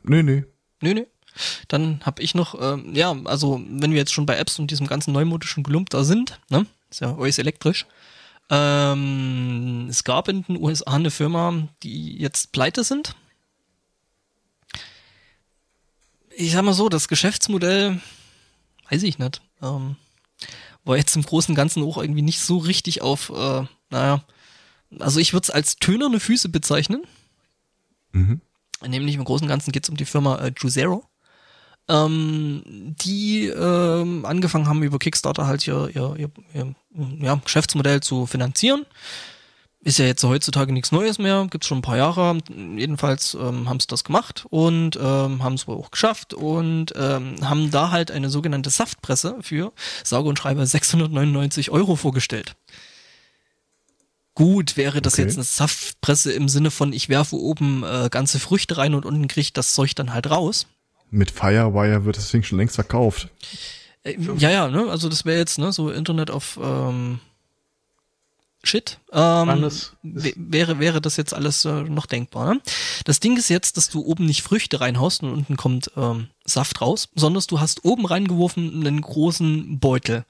Nee. Dann habe ich noch, wenn wir jetzt schon bei Apps und diesem ganzen neumodischen Gelump da sind, ne, ist ja alles elektrisch. Es gab in den USA eine Firma, die jetzt pleite sind. Ich sag mal so, das Geschäftsmodell, weiß ich nicht, war jetzt im Großen und Ganzen auch irgendwie nicht so richtig auf, also ich würde es als tönerne Füße bezeichnen. Mhm. Nämlich im Großen und Ganzen geht es um die Firma Juicero. Die angefangen haben, über Kickstarter halt ihr Geschäftsmodell zu finanzieren. Ist ja jetzt heutzutage nichts Neues mehr, gibt's schon ein paar Jahre. Jedenfalls haben sie das gemacht und haben es wohl auch geschafft und haben da halt eine sogenannte Saftpresse für sage und schreibe 699 € vorgestellt. Gut, wäre das jetzt eine Saftpresse im Sinne von, ich werfe oben ganze Früchte rein und unten kriege ich das Zeug dann halt raus. Mit Firewire wird das Ding schon längst verkauft. Also das wäre jetzt so Internet of Shit. Wäre das jetzt alles noch denkbar. Ne? Das Ding ist jetzt, dass du oben nicht Früchte reinhaust und unten kommt Saft raus, sondern du hast oben reingeworfen einen großen Beutel.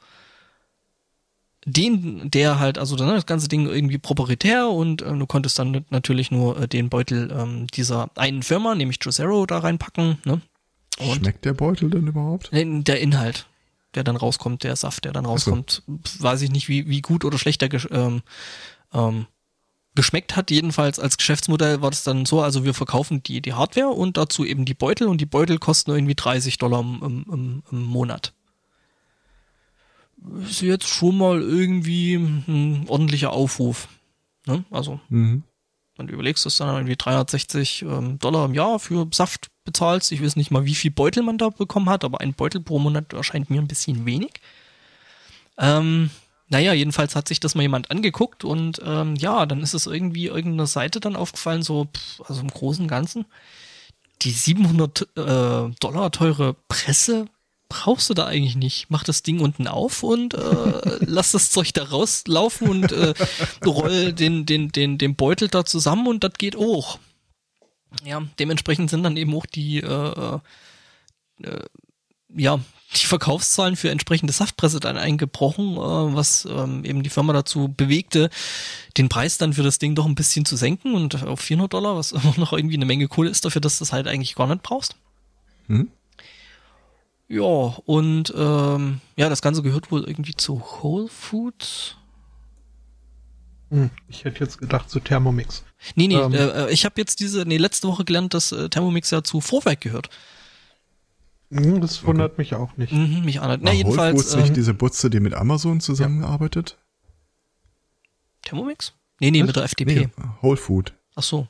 Dann das ganze Ding irgendwie proprietär und du konntest dann natürlich nur den Beutel dieser einen Firma, nämlich Juicero, da reinpacken. Ne? Schmeckt der Beutel denn überhaupt? Der Inhalt. der dann rauskommt, der Saft, der dann rauskommt. Also. Weiß ich nicht, wie gut oder schlechter geschmeckt hat. Jedenfalls als Geschäftsmodell war das dann so, also wir verkaufen die Hardware und dazu eben die Beutel, und die Beutel kosten irgendwie $30 im Monat. Ist jetzt schon mal irgendwie ein ordentlicher Aufruf. Ne? Also, wenn du überlegst, dass du dann irgendwie $360 im Jahr für Saft bezahlst. Ich weiß nicht mal, wie viel Beutel man da bekommen hat, aber ein Beutel pro Monat erscheint mir ein bisschen wenig. Naja, jedenfalls hat sich das mal jemand angeguckt und ja, dann ist es irgendwie irgendeiner Seite dann aufgefallen, so, also im Großen und Ganzen, die $700 teure Presse brauchst du da eigentlich nicht. Mach das Ding unten auf und lass das Zeug da rauslaufen und roll den Beutel da zusammen und das geht auch. Ja, dementsprechend sind dann eben auch die die Verkaufszahlen für entsprechende Saftpresse dann eingebrochen, was eben die Firma dazu bewegte, den Preis dann für das Ding doch ein bisschen zu senken und auf $400, was immer noch irgendwie eine Menge Kohle ist, dafür, dass du das halt eigentlich gar nicht brauchst. Mhm. Ja, und ja, das Ganze gehört wohl irgendwie zu Whole Foods. Ich hätte jetzt gedacht zu Thermomix. Nee, ich habe jetzt letzte Woche gelernt, dass Thermomix ja zu Vorwerk gehört. Das wundert mich auch nicht. Mich auch nicht. Na, jedenfalls. Whole Foods nicht diese Butze, die mit Amazon zusammengearbeitet? Thermomix? Nee, mit der FDP. Nee, Whole Food. Ach so.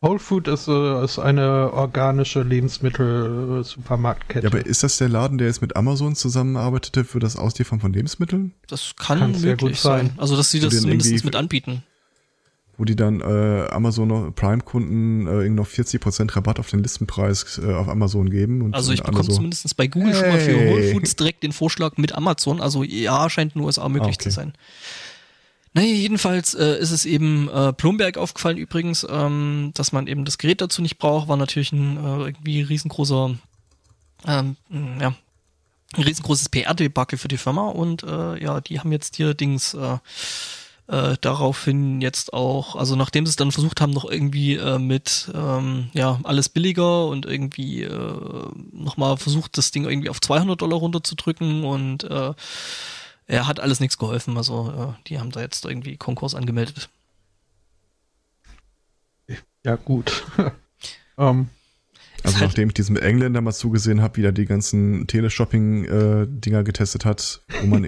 Whole Food ist eine organische Lebensmittel-Supermarktkette. Ja, aber ist das der Laden, der jetzt mit Amazon zusammenarbeitete für das Ausliefern von Lebensmitteln? Das kann möglich gut sein. Also, dass sie das zumindest mit anbieten. Wo die dann Amazon Prime-Kunden noch 40% Rabatt auf den Listenpreis auf Amazon geben. Und also ich bekomme zumindest bei Google schon mal für Whole Foods direkt den Vorschlag mit Amazon. Also ja, scheint in den USA möglich zu sein. Naja, jedenfalls ist es eben Blomberg aufgefallen übrigens, dass man eben das Gerät dazu nicht braucht. War natürlich ein irgendwie riesengroßer ein riesengroßes PR-Debakel für die Firma. Und ja, die haben jetzt hier daraufhin jetzt auch, also nachdem sie es dann versucht haben, noch irgendwie mit alles billiger und irgendwie nochmal versucht, das Ding irgendwie auf $200 runterzudrücken, und er hat alles nichts geholfen, also die haben da jetzt irgendwie Konkurs angemeldet. Ja, gut. Also nachdem ich diesem Engländer mal zugesehen habe, wie der die ganzen Teleshopping-Dinger getestet hat, wo man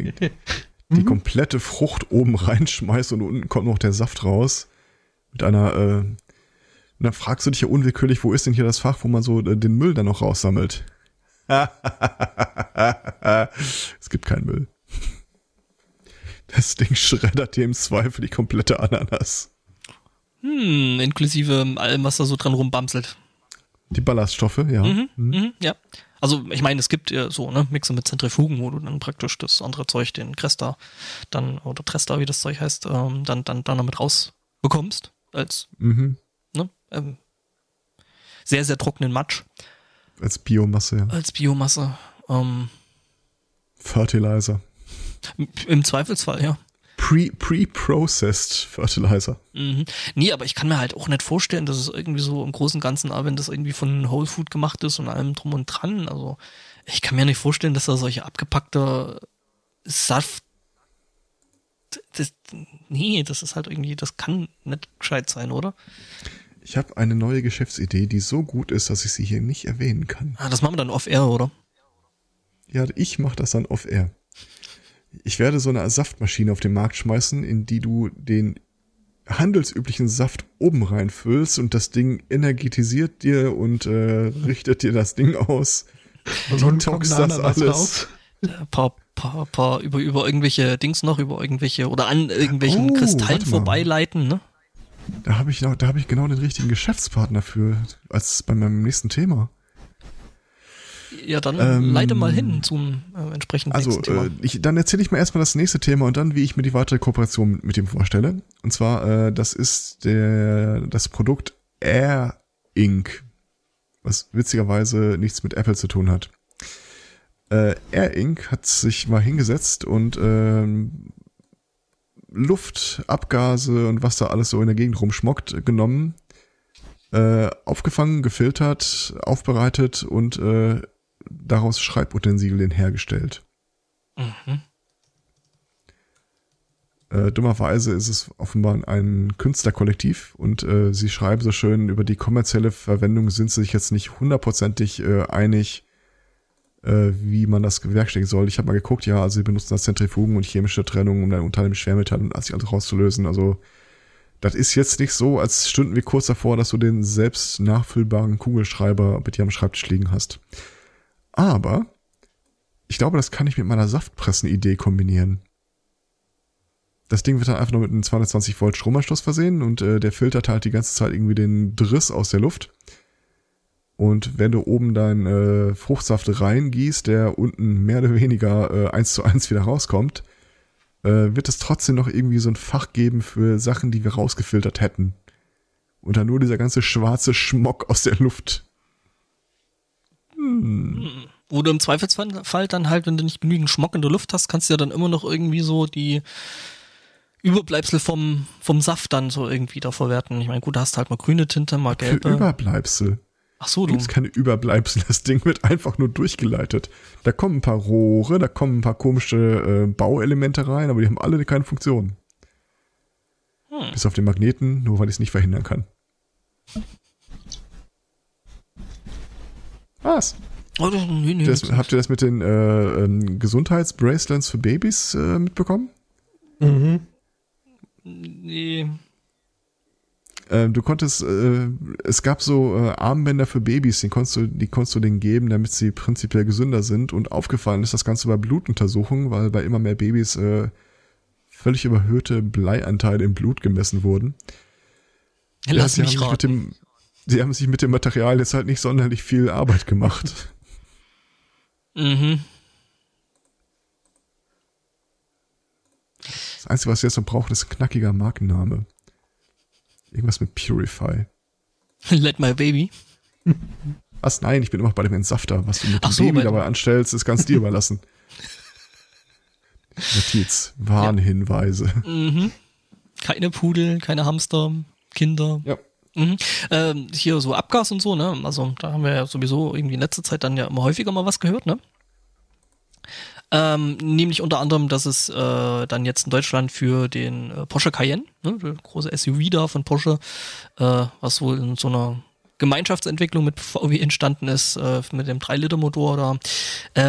die komplette Frucht oben reinschmeißt und unten kommt noch der Saft raus. Mit einer, und dann fragst du dich ja unwillkürlich, wo ist denn hier das Fach, wo man so den Müll dann noch raussammelt? Es gibt keinen Müll. Das Ding schreddert dir im Zweifel die komplette Ananas. Inklusive allem, was da so dran rumbamselt. Die Ballaststoffe, ja. Ja. Also ich meine, es gibt so Mixer mit Zentrifugen, wo du dann praktisch das andere Zeug, den Cresta dann, oder Tresta, wie das Zeug heißt, dann damit rausbekommst als sehr, sehr trockenen Matsch. Als Biomasse, ja. Als Biomasse. Fertilizer. Im Zweifelsfall, ja. Pre-processed Fertilizer. Nee, aber ich kann mir halt auch nicht vorstellen, dass es irgendwie so im Großen und Ganzen, wenn das irgendwie von Whole Food gemacht ist und allem drum und dran, also ich kann mir nicht vorstellen, dass da solche abgepackte Saft, das ist halt irgendwie, das kann nicht gescheit sein, oder? Ich habe eine neue Geschäftsidee, die so gut ist, dass ich sie hier nicht erwähnen kann. Das machen wir dann off-air, oder? Ja, ich mache das dann off-air. Ich werde so eine Saftmaschine auf den Markt schmeißen, in die du den handelsüblichen Saft oben reinfüllst und das Ding energetisiert dir und richtet dir das Ding aus. Und toxst das alles. Paar über irgendwelche Dings noch, oder an irgendwelchen Kristallen vorbeileiten, ne? Da habe ich genau den richtigen Geschäftspartner für, als bei meinem nächsten Thema. Ja, dann leite mal hin zum entsprechenden nächsten Thema. Dann erzähle ich mir erstmal das nächste Thema und dann, wie ich mir die weitere Kooperation mit ihm vorstelle. Und zwar, das ist das Produkt Air Inc., was witzigerweise nichts mit Apple zu tun hat. Air Inc. hat sich mal hingesetzt und Luft, Abgase und was da alles so in der Gegend rumschmockt, genommen, aufgefangen, gefiltert, aufbereitet und daraus Schreibutensilien hergestellt. Mhm. Dummerweise ist es offenbar ein Künstlerkollektiv und sie schreiben so schön, über die kommerzielle Verwendung sind sie sich jetzt nicht hundertprozentig einig, wie man das bewerkstelligen soll. Ich habe mal geguckt, ja, also sie benutzen das Zentrifugen und chemische Trennung, um dann unter einem Schwermetall und alles rauszulösen. Also das ist jetzt nicht so, als stünden wir kurz davor, dass du den selbst nachfüllbaren Kugelschreiber mit dir am Schreibtisch liegen hast. Aber ich glaube, das kann ich mit meiner Saftpressen-Idee kombinieren. Das Ding wird dann einfach nur mit einem 220 Volt Stromanschluss versehen und der Filter teilt die ganze Zeit irgendwie den Driss aus der Luft. Und wenn du oben deinen Fruchtsaft reingießt, der unten mehr oder weniger 1:1 wieder rauskommt, wird es trotzdem noch irgendwie so ein Fach geben für Sachen, die wir rausgefiltert hätten. Und dann nur dieser ganze schwarze Schmock aus der Luft. Hm. Wo du im Zweifelsfall dann halt, wenn du nicht genügend Schmock in der Luft hast, kannst du ja dann immer noch irgendwie so die Überbleibsel vom Saft dann so irgendwie da verwerten. Ich meine, gut, da hast du halt mal grüne Tinte, mal gelbe. Für Überbleibsel? Ach so, du. Gibt's keine Überbleibsel, das Ding wird einfach nur durchgeleitet. Da kommen ein paar Rohre, da kommen ein paar komische Bauelemente rein, aber die haben alle keine Funktion. Hm. Bis auf den Magneten, nur weil ich es nicht verhindern kann. Was? Oh, nee, das, habt ihr das mit den Gesundheitsbracelets für Babys mitbekommen? Mhm. Nee. Du konntest, es gab so Armbänder für Babys, die konntest du denen geben, damit sie prinzipiell gesünder sind. Und aufgefallen ist das Ganze bei Blutuntersuchungen, weil bei immer mehr Babys völlig überhöhte Bleianteile im Blut gemessen wurden. Lass mich raten. Sie haben sich mit dem Material jetzt halt nicht sonderlich viel Arbeit gemacht. Mhm. Das Einzige, was wir jetzt noch brauchen, ist ein knackiger Markenname. Irgendwas mit Purify. Let my baby. Was? Nein, ich bin immer bei dem Entsafter. Was du mit dem Baby dabei anstellst, ist ganz dir überlassen. Notiz. Warnhinweise. Ja. Mhm. Keine Pudel, keine Hamster, Kinder. Ja. Mhm. Hier so Abgas und so, ne? Also da haben wir ja sowieso irgendwie in letzter Zeit dann ja immer häufiger mal was gehört, ne? Nämlich unter anderem, dass es dann jetzt in Deutschland für den Porsche Cayenne, ne, der große SUV da von Porsche, was wohl in so einer Gemeinschaftsentwicklung mit VW entstanden ist, mit dem 3-Liter-Motor da,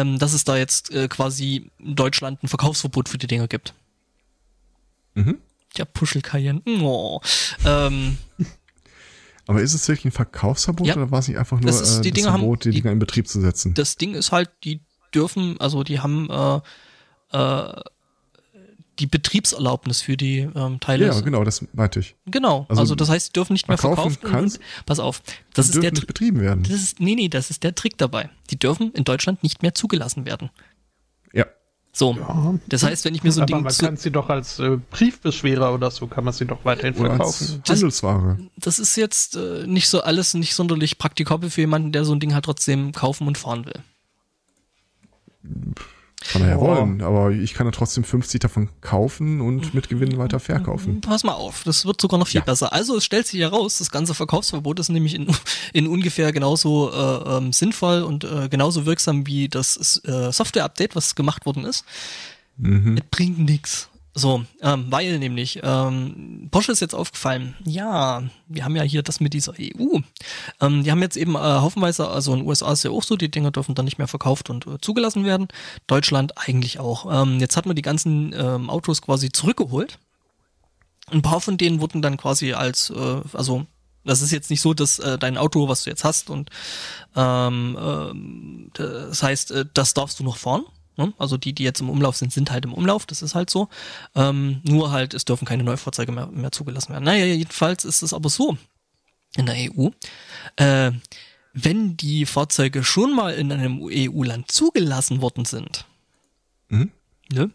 dass es da jetzt quasi in Deutschland ein Verkaufsverbot für die Dinger gibt. Mhm. Der Puschel Cayenne. Oh. Aber ist es wirklich ein Verkaufsverbot oder war es nicht einfach nur das Verbot, die Dinger in Betrieb zu setzen? Das Ding ist halt, die dürfen, also die haben die Betriebserlaubnis für die Teile. Ja, genau, das meinte ich. Genau, also das heißt, die dürfen nicht mehr verkaufen. Pass auf, das ist der Trick. Betrieben werden. Das ist der Trick dabei. Die dürfen in Deutschland nicht mehr zugelassen werden. Ja. So, das heißt, wenn ich mir so ein Ding... Aber man kann sie doch als Briefbeschwerer oder so, kann man sie doch weiterhin verkaufen. Als Handelsware. Das ist jetzt nicht so alles, nicht sonderlich praktikabel für jemanden, der so ein Ding halt trotzdem kaufen und fahren will. Kann er ja wollen, aber ich kann ja trotzdem 50 davon kaufen und mit Gewinn weiter verkaufen. Pass mal auf, das wird sogar noch viel besser. Also es stellt sich heraus, das ganze Verkaufsverbot ist nämlich in ungefähr genauso sinnvoll und genauso wirksam wie das Software-Update, was gemacht worden ist. Mhm. Es bringt nichts. So, weil nämlich Porsche ist jetzt aufgefallen, ja, wir haben ja hier das mit dieser EU. Die haben jetzt eben haufenweise, also in den USA ist ja auch so, die Dinger dürfen dann nicht mehr verkauft und zugelassen werden. Deutschland eigentlich auch. Jetzt hat man die ganzen Autos quasi zurückgeholt. Ein paar von denen wurden dann quasi als, also das ist jetzt nicht so, dass dein Auto, was du jetzt hast, und das heißt, das darfst du noch fahren. Also die jetzt im Umlauf sind halt im Umlauf, das ist halt so. Nur halt, es dürfen keine Neufahrzeuge mehr zugelassen werden. Naja, jedenfalls ist es aber so in der EU. Wenn die Fahrzeuge schon mal in einem EU-Land zugelassen worden sind, ne?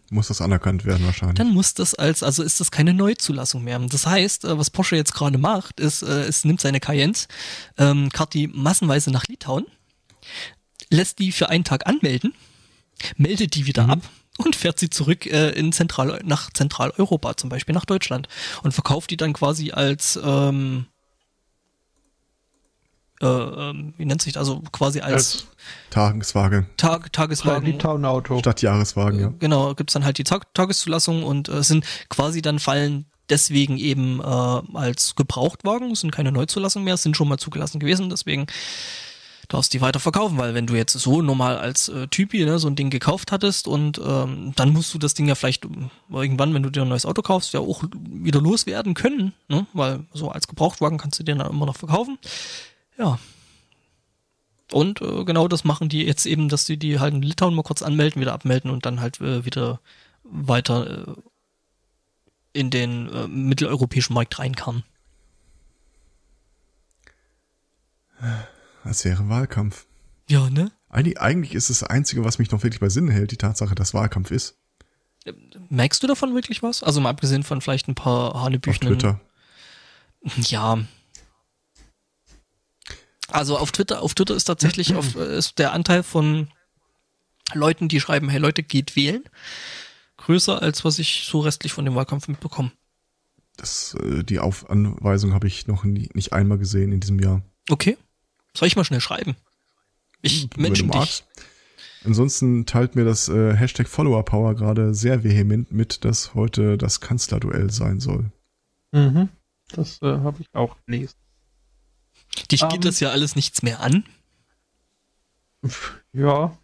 Muss das anerkannt werden wahrscheinlich. Dann muss das also ist das keine Neuzulassung mehr. Das heißt, was Porsche jetzt gerade macht, ist, es nimmt seine Cayennes, karrt die massenweise nach Litauen, lässt die für einen Tag anmelden, meldet die wieder ab und fährt sie zurück nach Zentraleuropa, zum Beispiel nach Deutschland, und verkauft die dann quasi als wie nennt sich das, also quasi als Tageswagen. Tageswagen. Die Townauto. Statt Jahreswagen, ja. Genau, gibt's dann halt die Tageszulassung und sind quasi dann fallen deswegen eben als Gebrauchtwagen, es sind keine Neuzulassungen mehr, es sind schon mal zugelassen gewesen, deswegen darfst die weiter verkaufen, weil wenn du jetzt so normal als Typi, ne, so ein Ding gekauft hattest und dann musst du das Ding ja vielleicht irgendwann, wenn du dir ein neues Auto kaufst, ja auch wieder loswerden können, ne? Weil so als Gebrauchtwagen kannst du den dann immer noch verkaufen. Ja. Und genau das machen die jetzt eben, dass die die halt in Litauen mal kurz anmelden, wieder abmelden und dann halt wieder weiter in den mitteleuropäischen Markt reinkamen. Als wäre Wahlkampf. Ja, ne? Eigentlich ist es das Einzige, was mich noch wirklich bei Sinn hält, die Tatsache, dass Wahlkampf ist. Merkst du davon wirklich was? Also mal abgesehen von vielleicht ein paar Hanebüchen. Auf Twitter. Ja. Also auf Twitter ist tatsächlich ist der Anteil von Leuten, die schreiben, hey Leute, geht wählen, größer als was ich so restlich von dem Wahlkampf mitbekomme. Die Anweisung habe ich noch nicht einmal gesehen in diesem Jahr. Okay. Soll ich mal schnell schreiben? Ich menschen dich. Ansonsten teilt mir das Hashtag Follower-Power gerade sehr vehement mit, dass heute das Kanzlerduell sein soll. Mhm. Das habe ich auch gelesen. Dich geht das ja alles nichts mehr an? Ja.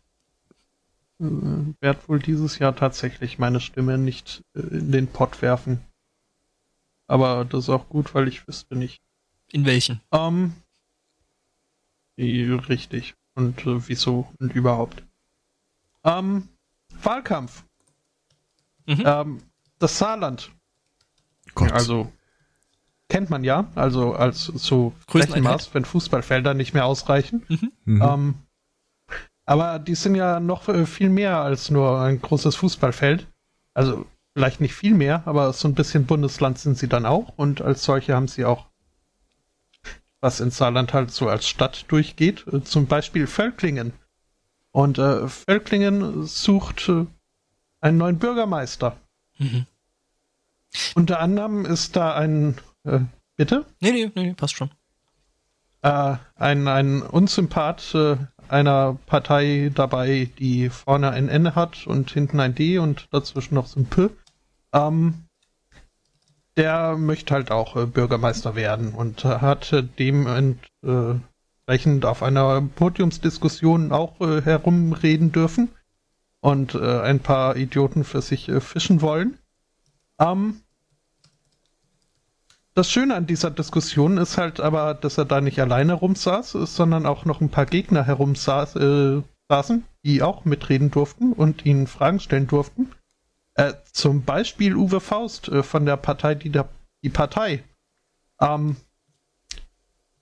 Werd wohl dieses Jahr tatsächlich meine Stimme nicht in den Pott werfen. Aber das ist auch gut, weil ich wüsste nicht. In welchen? Richtig. Und wieso und überhaupt. Wahlkampf. Mhm. Das Saarland. Gott. Also, kennt man ja. Also, als so Flächenmaß, wenn Fußballfelder nicht mehr ausreichen. Mhm. Mhm. Aber die sind ja noch viel mehr als nur ein großes Fußballfeld. Also, vielleicht nicht viel mehr, aber so ein bisschen Bundesland sind sie dann auch. Und als solche haben sie auch, was in Saarland halt so als Stadt durchgeht, zum Beispiel Völklingen. Und Völklingen sucht einen neuen Bürgermeister. Mhm. Unter anderem ist da ein bitte? Nee, passt schon. Ein Unsympath einer Partei dabei, die vorne ein N hat und hinten ein D und dazwischen noch so ein P. Der möchte halt auch Bürgermeister werden und hat dementsprechend auf einer Podiumsdiskussion auch herumreden dürfen und ein paar Idioten für sich fischen wollen. Das Schöne an dieser Diskussion ist halt aber, dass er da nicht alleine rumsaß, sondern auch noch ein paar Gegner herumsaßen, die auch mitreden durften und ihnen Fragen stellen durften. Zum Beispiel Uwe Faust von der Partei, die Partei.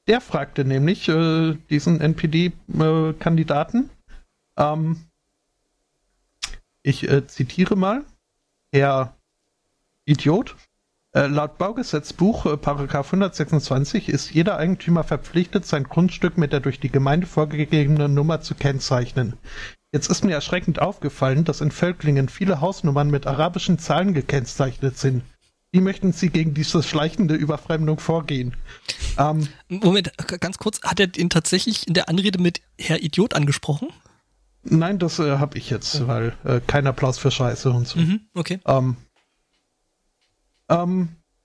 Der fragte nämlich diesen NPD-Kandidaten, ich zitiere mal, Herr Idiot, laut Baugesetzbuch Paragraph 126 ist jeder Eigentümer verpflichtet, sein Grundstück mit der durch die Gemeinde vorgegebenen Nummer zu kennzeichnen. Jetzt ist mir erschreckend aufgefallen, dass in Völklingen viele Hausnummern mit arabischen Zahlen gekennzeichnet sind. Wie möchten Sie gegen diese schleichende Überfremdung vorgehen? Moment, ganz kurz, hat er ihn tatsächlich in der Anrede mit Herr Idiot angesprochen? Nein, das hab ich jetzt, weil kein Applaus für Scheiße und so. Mhm, okay.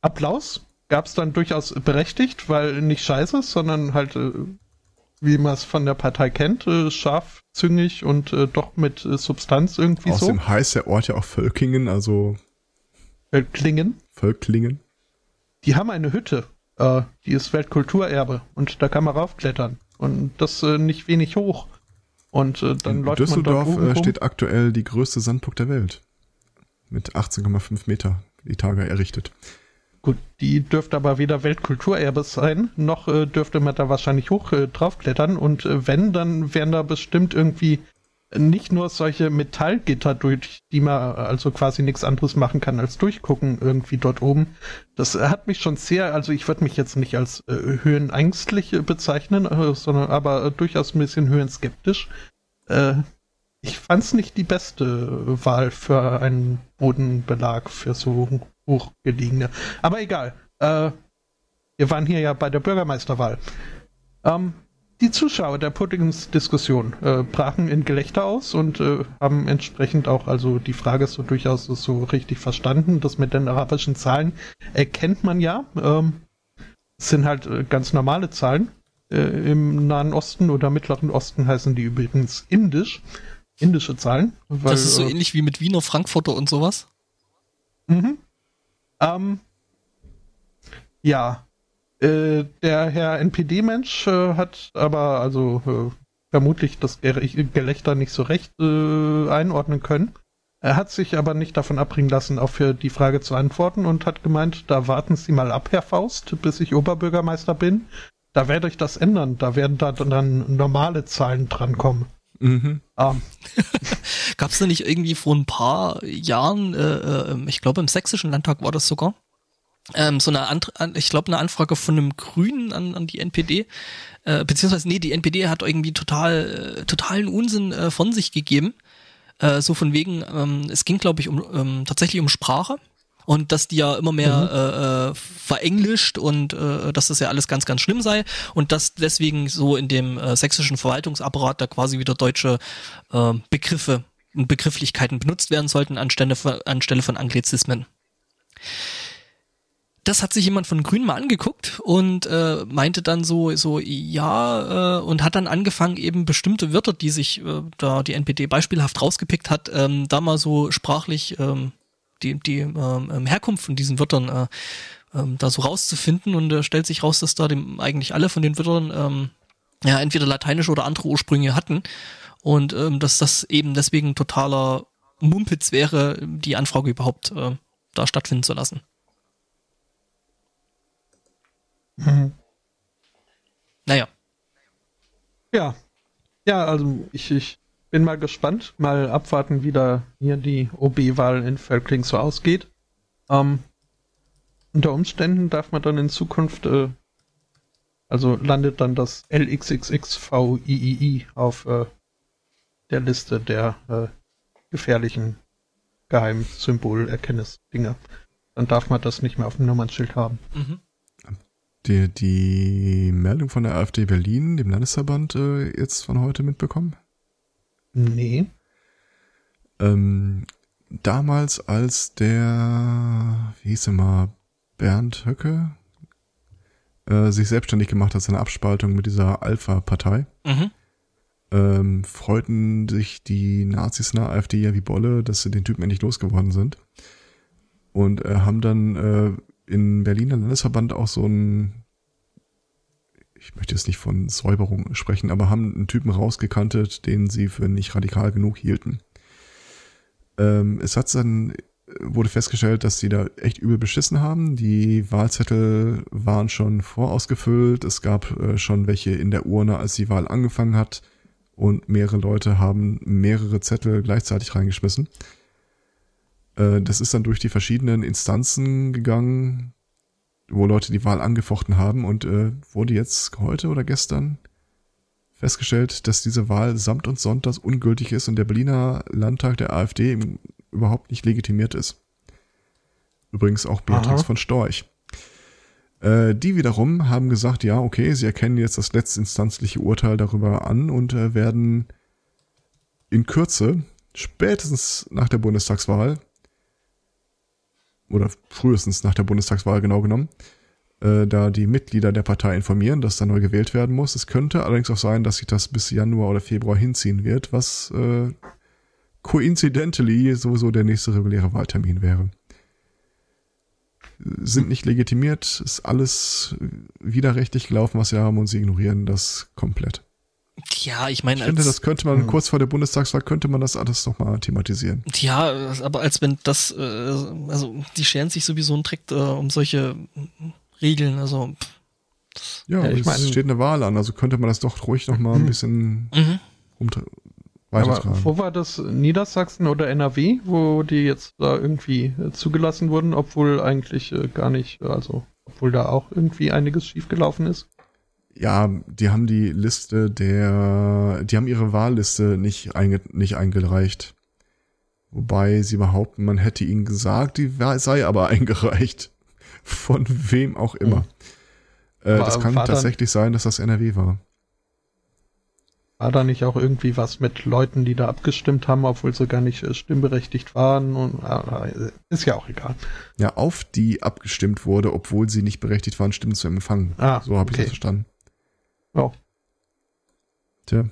Applaus gab's dann durchaus berechtigt, weil nicht Scheiße, sondern halt, wie man es von der Partei kennt, scharf, züngig und doch mit Substanz irgendwie so. Außerdem heißt der Ort ja auch Völklingen, also... Völklingen. Die haben eine Hütte, die ist Weltkulturerbe und da kann man raufklettern und das nicht wenig hoch. Und dann läuft man da oben rum. In Düsseldorf steht aktuell die größte Sandburg der Welt. Mit 18,5 Meter, die Tage errichtet. Gut, die dürfte aber weder Weltkulturerbe sein, noch dürfte man da wahrscheinlich hoch draufklettern. Und wenn, dann wären da bestimmt irgendwie nicht nur solche Metallgitter durch, die man also quasi nichts anderes machen kann als durchgucken irgendwie dort oben. Das hat mich schon sehr, also ich würde mich jetzt nicht als höhenängstlich bezeichnen, sondern aber durchaus ein bisschen höhenskeptisch. Ich fand's nicht die beste Wahl für einen Bodenbelag für so hochgelegene. Aber egal. Wir waren hier ja bei der Bürgermeisterwahl. Die Zuschauer der Podiumsdiskussion brachen in Gelächter aus und haben entsprechend auch, also die Frage ist so durchaus so richtig verstanden, das mit den arabischen Zahlen erkennt man ja, sind halt ganz normale Zahlen. Im Nahen Osten oder Mittleren Osten heißen die übrigens indisch, indische Zahlen. Weil, das ist so ähnlich wie mit Wiener, Frankfurter und sowas? Mhm. Ja. Der Herr NPD-Mensch hat aber also vermutlich das Gelächter nicht so recht einordnen können. Er hat sich aber nicht davon abbringen lassen, auf die Frage zu antworten und hat gemeint, da warten Sie mal ab, Herr Faust, bis ich Oberbürgermeister bin. Da werde ich das ändern. Da werden da dann normale Zahlen drankommen. Mhm. Gab es da nicht irgendwie vor ein paar Jahren, ich glaube im Sächsischen Landtag war das sogar, so eine eine Anfrage von einem Grünen an die NPD, beziehungsweise nee, die NPD hat irgendwie totalen Unsinn von sich gegeben. So von wegen, es ging glaube ich tatsächlich um Sprache. Und dass die ja immer mehr verenglischt und dass das ja alles ganz, ganz schlimm sei und dass deswegen so in dem sächsischen Verwaltungsapparat da quasi wieder deutsche Begriffe und Begrifflichkeiten benutzt werden sollten anstelle von Anglizismen. Das hat sich jemand von Grün mal angeguckt und meinte dann so ja und hat dann angefangen eben bestimmte Wörter, die sich da die NPD beispielhaft rausgepickt hat, da mal so sprachlich die Herkunft von diesen Wörtern da so rauszufinden und stellt sich raus, dass da eigentlich alle von den Wörtern ja entweder lateinische oder andere Ursprünge hatten und dass das eben deswegen totaler Mumpitz wäre, die Anfrage überhaupt da stattfinden zu lassen. Mhm. Naja. Ja, also ich bin mal gespannt, mal abwarten, wie da hier die OB-Wahl in Völklingen so ausgeht. Unter Umständen darf man dann in Zukunft, also landet dann das LXXXVIII auf der Liste der gefährlichen Geheimsymbolerkenntnisdinger. Dann darf man das nicht mehr auf dem Nummernschild haben. Mhm. Die Meldung von der AfD Berlin, dem Landesverband, jetzt von heute mitbekommen? Nee. Damals, als wie hieß er mal, Bernd Höcke, sich selbstständig gemacht hat, seine Abspaltung mit dieser Alpha-Partei, freuten sich die Nazis in der AfD ja wie Bolle, dass sie den Typen endlich losgeworden sind. Und haben dann in Berlin der Landesverband auch so ein, ich möchte jetzt nicht von Säuberung sprechen, aber haben einen Typen rausgekantet, den sie für nicht radikal genug hielten. Es hat dann, wurde festgestellt, dass sie da echt übel beschissen haben. Die Wahlzettel waren schon vorausgefüllt. Es gab schon welche in der Urne, als die Wahl angefangen hat. Und mehrere Leute haben mehrere Zettel gleichzeitig reingeschmissen. Das ist dann durch die verschiedenen Instanzen gegangen, wo Leute die Wahl angefochten haben und wurde jetzt heute oder gestern festgestellt, dass diese Wahl samt und sonntags ungültig ist und der Berliner Landtag der AfD überhaupt nicht legitimiert ist. Übrigens auch Beatrix von Storch. Die wiederum haben gesagt, ja, okay, sie erkennen jetzt das letztinstanzliche Urteil darüber an und werden in Kürze, spätestens nach der Bundestagswahl, oder frühestens nach der Bundestagswahl genau genommen, da die Mitglieder der Partei informieren, dass da neu gewählt werden muss. Es könnte allerdings auch sein, dass sich das bis Januar oder Februar hinziehen wird, was coincidentally sowieso der nächste reguläre Wahltermin wäre. Sind nicht legitimiert, ist alles widerrechtlich gelaufen, was sie haben, und sie ignorieren das komplett. Ja, ich meine, das könnte man kurz vor der Bundestagswahl, könnte man das alles nochmal thematisieren. Ja, aber als wenn das, also die scheren sich sowieso einen Dreck um solche Regeln, also. Ja, ich meine, es steht eine Wahl an, also könnte man das doch ruhig nochmal ein bisschen weitertragen. Aber wo war das, Niedersachsen oder NRW, wo die jetzt da irgendwie zugelassen wurden, obwohl eigentlich gar nicht, also obwohl da auch irgendwie einiges schiefgelaufen ist? Ja, die haben die haben ihre Wahlliste nicht eingereicht. Wobei sie behaupten, man hätte ihnen gesagt, die sei aber eingereicht. Von wem auch immer. Das kann tatsächlich sein, dass das NRW war. War da nicht auch irgendwie was mit Leuten, die da abgestimmt haben, obwohl sie gar nicht stimmberechtigt waren? Und ist ja auch egal. Ja, auf die abgestimmt wurde, obwohl sie nicht berechtigt waren, Stimmen zu empfangen. Ah, so habe ich das verstanden. Oh. Tja.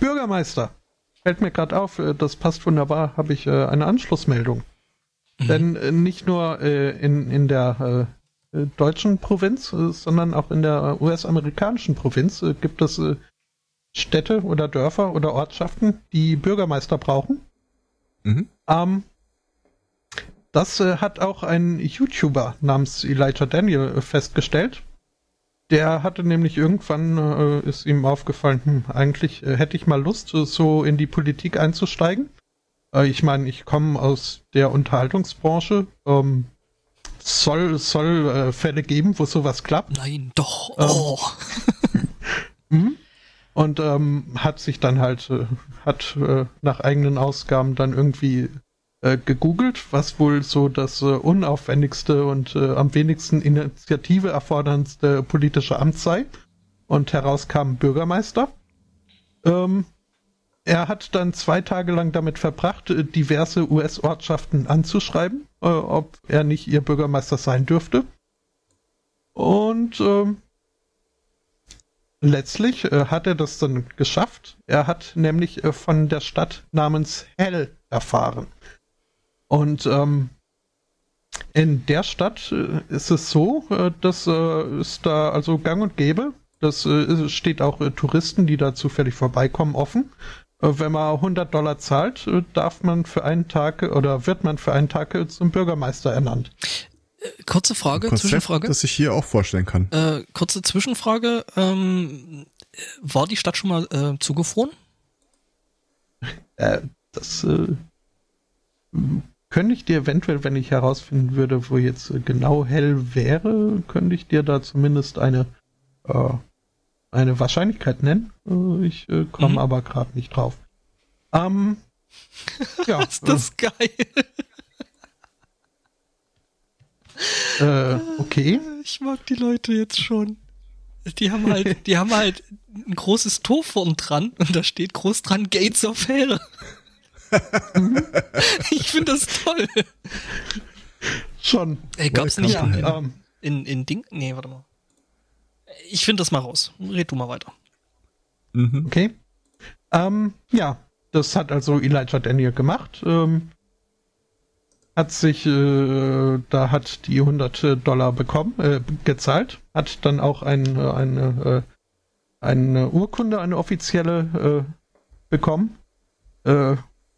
Bürgermeister. Fällt mir gerade auf, das passt wunderbar, habe ich eine Anschlussmeldung. Mhm. Denn nicht nur in der deutschen Provinz, sondern auch in der US-amerikanischen Provinz gibt es Städte oder Dörfer oder Ortschaften, die Bürgermeister brauchen. Mhm. Das hat auch ein YouTuber namens Elijah Daniel festgestellt. Der hatte nämlich irgendwann, ist ihm aufgefallen, eigentlich hätte ich mal Lust, so in die Politik einzusteigen. Ich meine, ich komme aus der Unterhaltungsbranche, soll Fälle geben, wo sowas klappt. Nein, doch. Und hat sich dann halt, nach eigenen Ausgaben dann irgendwie gegoogelt, was wohl so das unaufwendigste und am wenigsten Initiative erforderndste politische Amt sei. Und herauskam Bürgermeister. Er hat dann 2 Tage lang damit verbracht, diverse US-Ortschaften anzuschreiben, ob er nicht ihr Bürgermeister sein dürfte. Und letztlich hat er das dann geschafft. Er hat nämlich von der Stadt namens Hell erfahren. Und in der Stadt ist es so, dass es da also gang und gäbe, das steht auch Touristen, die da zufällig vorbeikommen, offen. Wenn man $100 zahlt, darf man für einen Tag oder wird man für einen Tag zum Bürgermeister ernannt. Kurze Frage, Konzept, Zwischenfrage. Das ich hier auch vorstellen kann. Kurze Zwischenfrage. War die Stadt schon mal zugefroren? Das könnte ich dir eventuell, wenn ich herausfinden würde, wo jetzt genau Hell wäre, könnte ich dir da zumindest eine Wahrscheinlichkeit nennen. Ich komme aber gerade nicht drauf. Ja. Ist das geil. Okay. Ich mag die Leute jetzt schon. Die haben halt ein großes Tor vorn dran und da steht groß dran Gates of Hell. Ich finde das toll. Schon. Ey, gab's nicht in Ding? Nee, warte mal. Ich finde das mal raus. Red du mal weiter. Mhm. Okay. Ja, das hat also Elijah Daniel gemacht. Hat sich, da hat die $100 bekommen, gezahlt. Hat dann auch eine Urkunde, eine offizielle bekommen,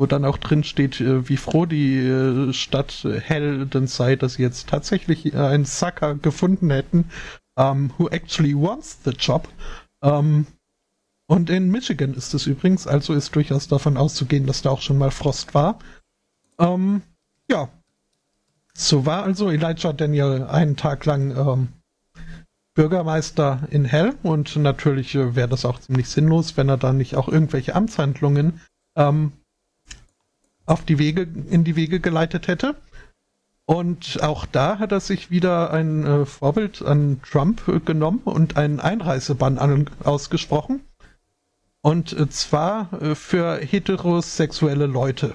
wo dann auch drin steht, wie froh die Stadt Hell denn sei, dass sie jetzt tatsächlich einen Sucker gefunden hätten, who actually wants the job. Und in Michigan ist es übrigens, also ist durchaus davon auszugehen, dass da auch schon mal Frost war. Ja, so war also Elijah Daniel einen Tag lang Bürgermeister in Hell. Und natürlich wäre das auch ziemlich sinnlos, wenn er da nicht auch irgendwelche Amtshandlungen in die Wege geleitet hätte. Und auch da hat er sich wieder ein Vorbild an Trump genommen und einen Einreisebann ausgesprochen. Und zwar für heterosexuelle Leute.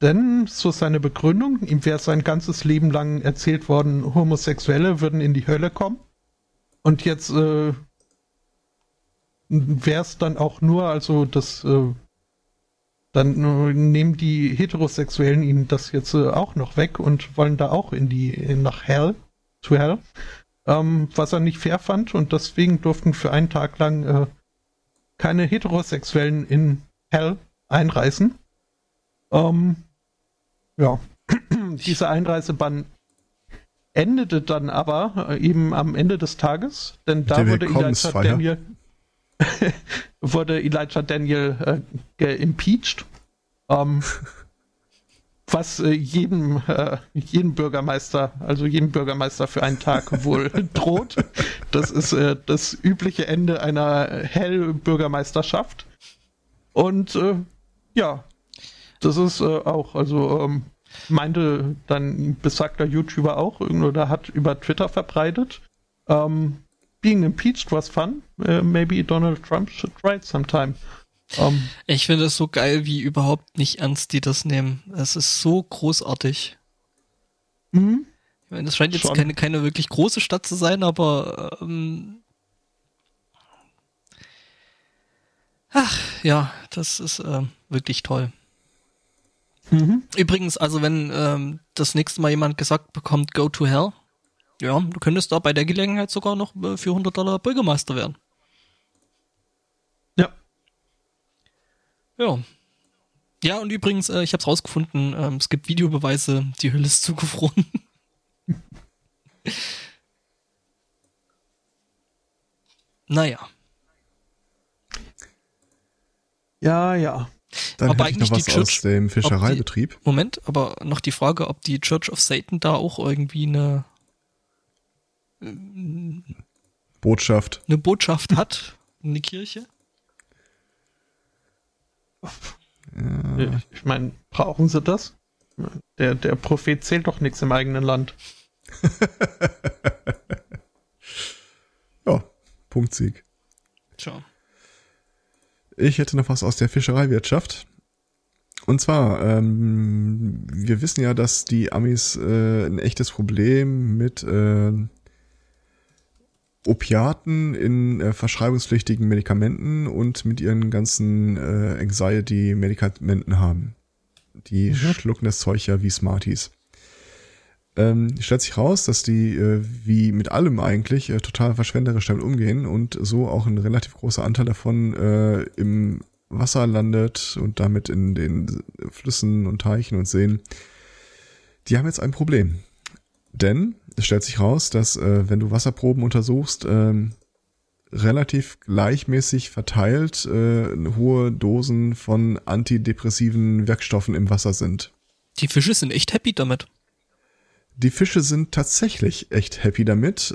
Denn, so seine Begründung, ihm wäre sein ganzes Leben lang erzählt worden, Homosexuelle würden in die Hölle kommen. Und jetzt wäre es dann auch nur, also das... Dann nehmen die Heterosexuellen ihnen das jetzt auch noch weg und wollen da auch nach Hell, was er nicht fair fand, und deswegen durften für einen Tag lang keine Heterosexuellen in Hell einreisen. Ja, dieser Einreisebann endete dann aber eben am Ende des Tages, denn da wurde Elijah Daniel... geimpeached, was jedem Bürgermeister für einen Tag wohl droht. Das ist das übliche Ende einer Hell-Bürgermeisterschaft. Und ja, das ist auch, also meinte dann besagter YouTuber auch, oder hat über Twitter verbreitet, being impeached was fun. Maybe Donald Trump should try it sometime. Ich finde es so geil, wie überhaupt nicht ernst die das nehmen. Es ist so großartig. Mhm. Ich meine, das scheint jetzt keine wirklich große Stadt zu sein, aber das ist wirklich toll. Mhm. Übrigens, also wenn das nächste Mal jemand gesagt bekommt, go to hell, ja, du könntest da bei der Gelegenheit sogar noch für $100 Bürgermeister werden. Ja. Ja, und übrigens, ich hab's rausgefunden, es gibt Videobeweise, die Hülle ist zugefroren. Naja. Ja, ja. Dann aber eigentlich noch was aus dem Fischereibetrieb. Moment, aber noch die Frage, ob die Church of Satan da auch irgendwie eine Botschaft hat, eine Kirche. Ja. Ich meine, brauchen sie das? Der Prophet zählt doch nichts im eigenen Land. Ja, Punktsieg. Ciao. Ich hätte noch was aus der Fischereiwirtschaft. Und zwar, wir wissen ja, dass die Amis ein echtes Problem mit Opiaten in verschreibungspflichtigen Medikamenten und mit ihren ganzen Anxiety-Medikamenten haben. Die schlucken das Zeug ja wie Smarties. Stellt sich raus, dass die wie mit allem eigentlich total verschwenderisch damit umgehen und so auch ein relativ großer Anteil davon im Wasser landet und damit in den Flüssen und Teichen und Seen. Die haben jetzt ein Problem. Denn es stellt sich raus, dass wenn du Wasserproben untersuchst, relativ gleichmäßig verteilt hohe Dosen von antidepressiven Wirkstoffen im Wasser sind. Die Fische sind echt happy damit. Die Fische sind tatsächlich echt happy damit.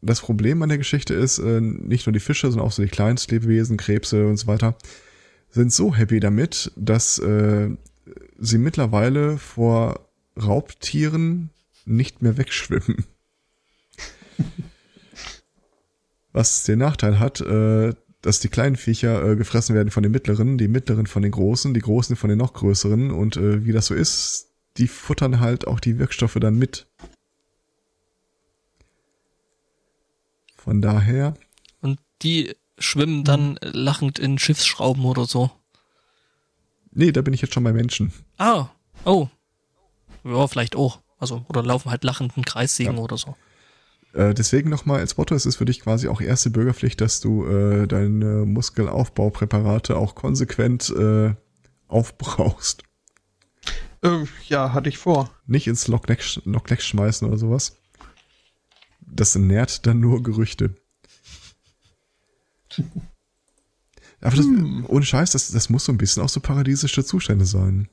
Das Problem an der Geschichte ist, nicht nur die Fische, sondern auch so die Kleinstlebewesen, Krebse und so weiter, sind so happy damit, dass sie mittlerweile vor Raubtieren nicht mehr wegschwimmen. Was den Nachteil hat, dass die kleinen Viecher gefressen werden von den mittleren, die mittleren von den großen, die großen von den noch größeren und wie das so ist, die futtern halt auch die Wirkstoffe dann mit. Von daher. Und die schwimmen dann lachend in Schiffsschrauben oder so? Nee, da bin ich jetzt schon bei Menschen. Ah, oh. Ja, vielleicht auch. Also, oder laufen halt lachenden Kreissägen oder so. Deswegen nochmal als Motto, es ist für dich quasi auch erste Bürgerpflicht, dass du deine Muskelaufbaupräparate auch konsequent aufbrauchst. Ja, hatte ich vor. Nicht ins Lockleck schmeißen oder sowas. Das nährt dann nur Gerüchte. Aber das, ohne Scheiß, das muss so ein bisschen auch so paradiesische Zustände sein.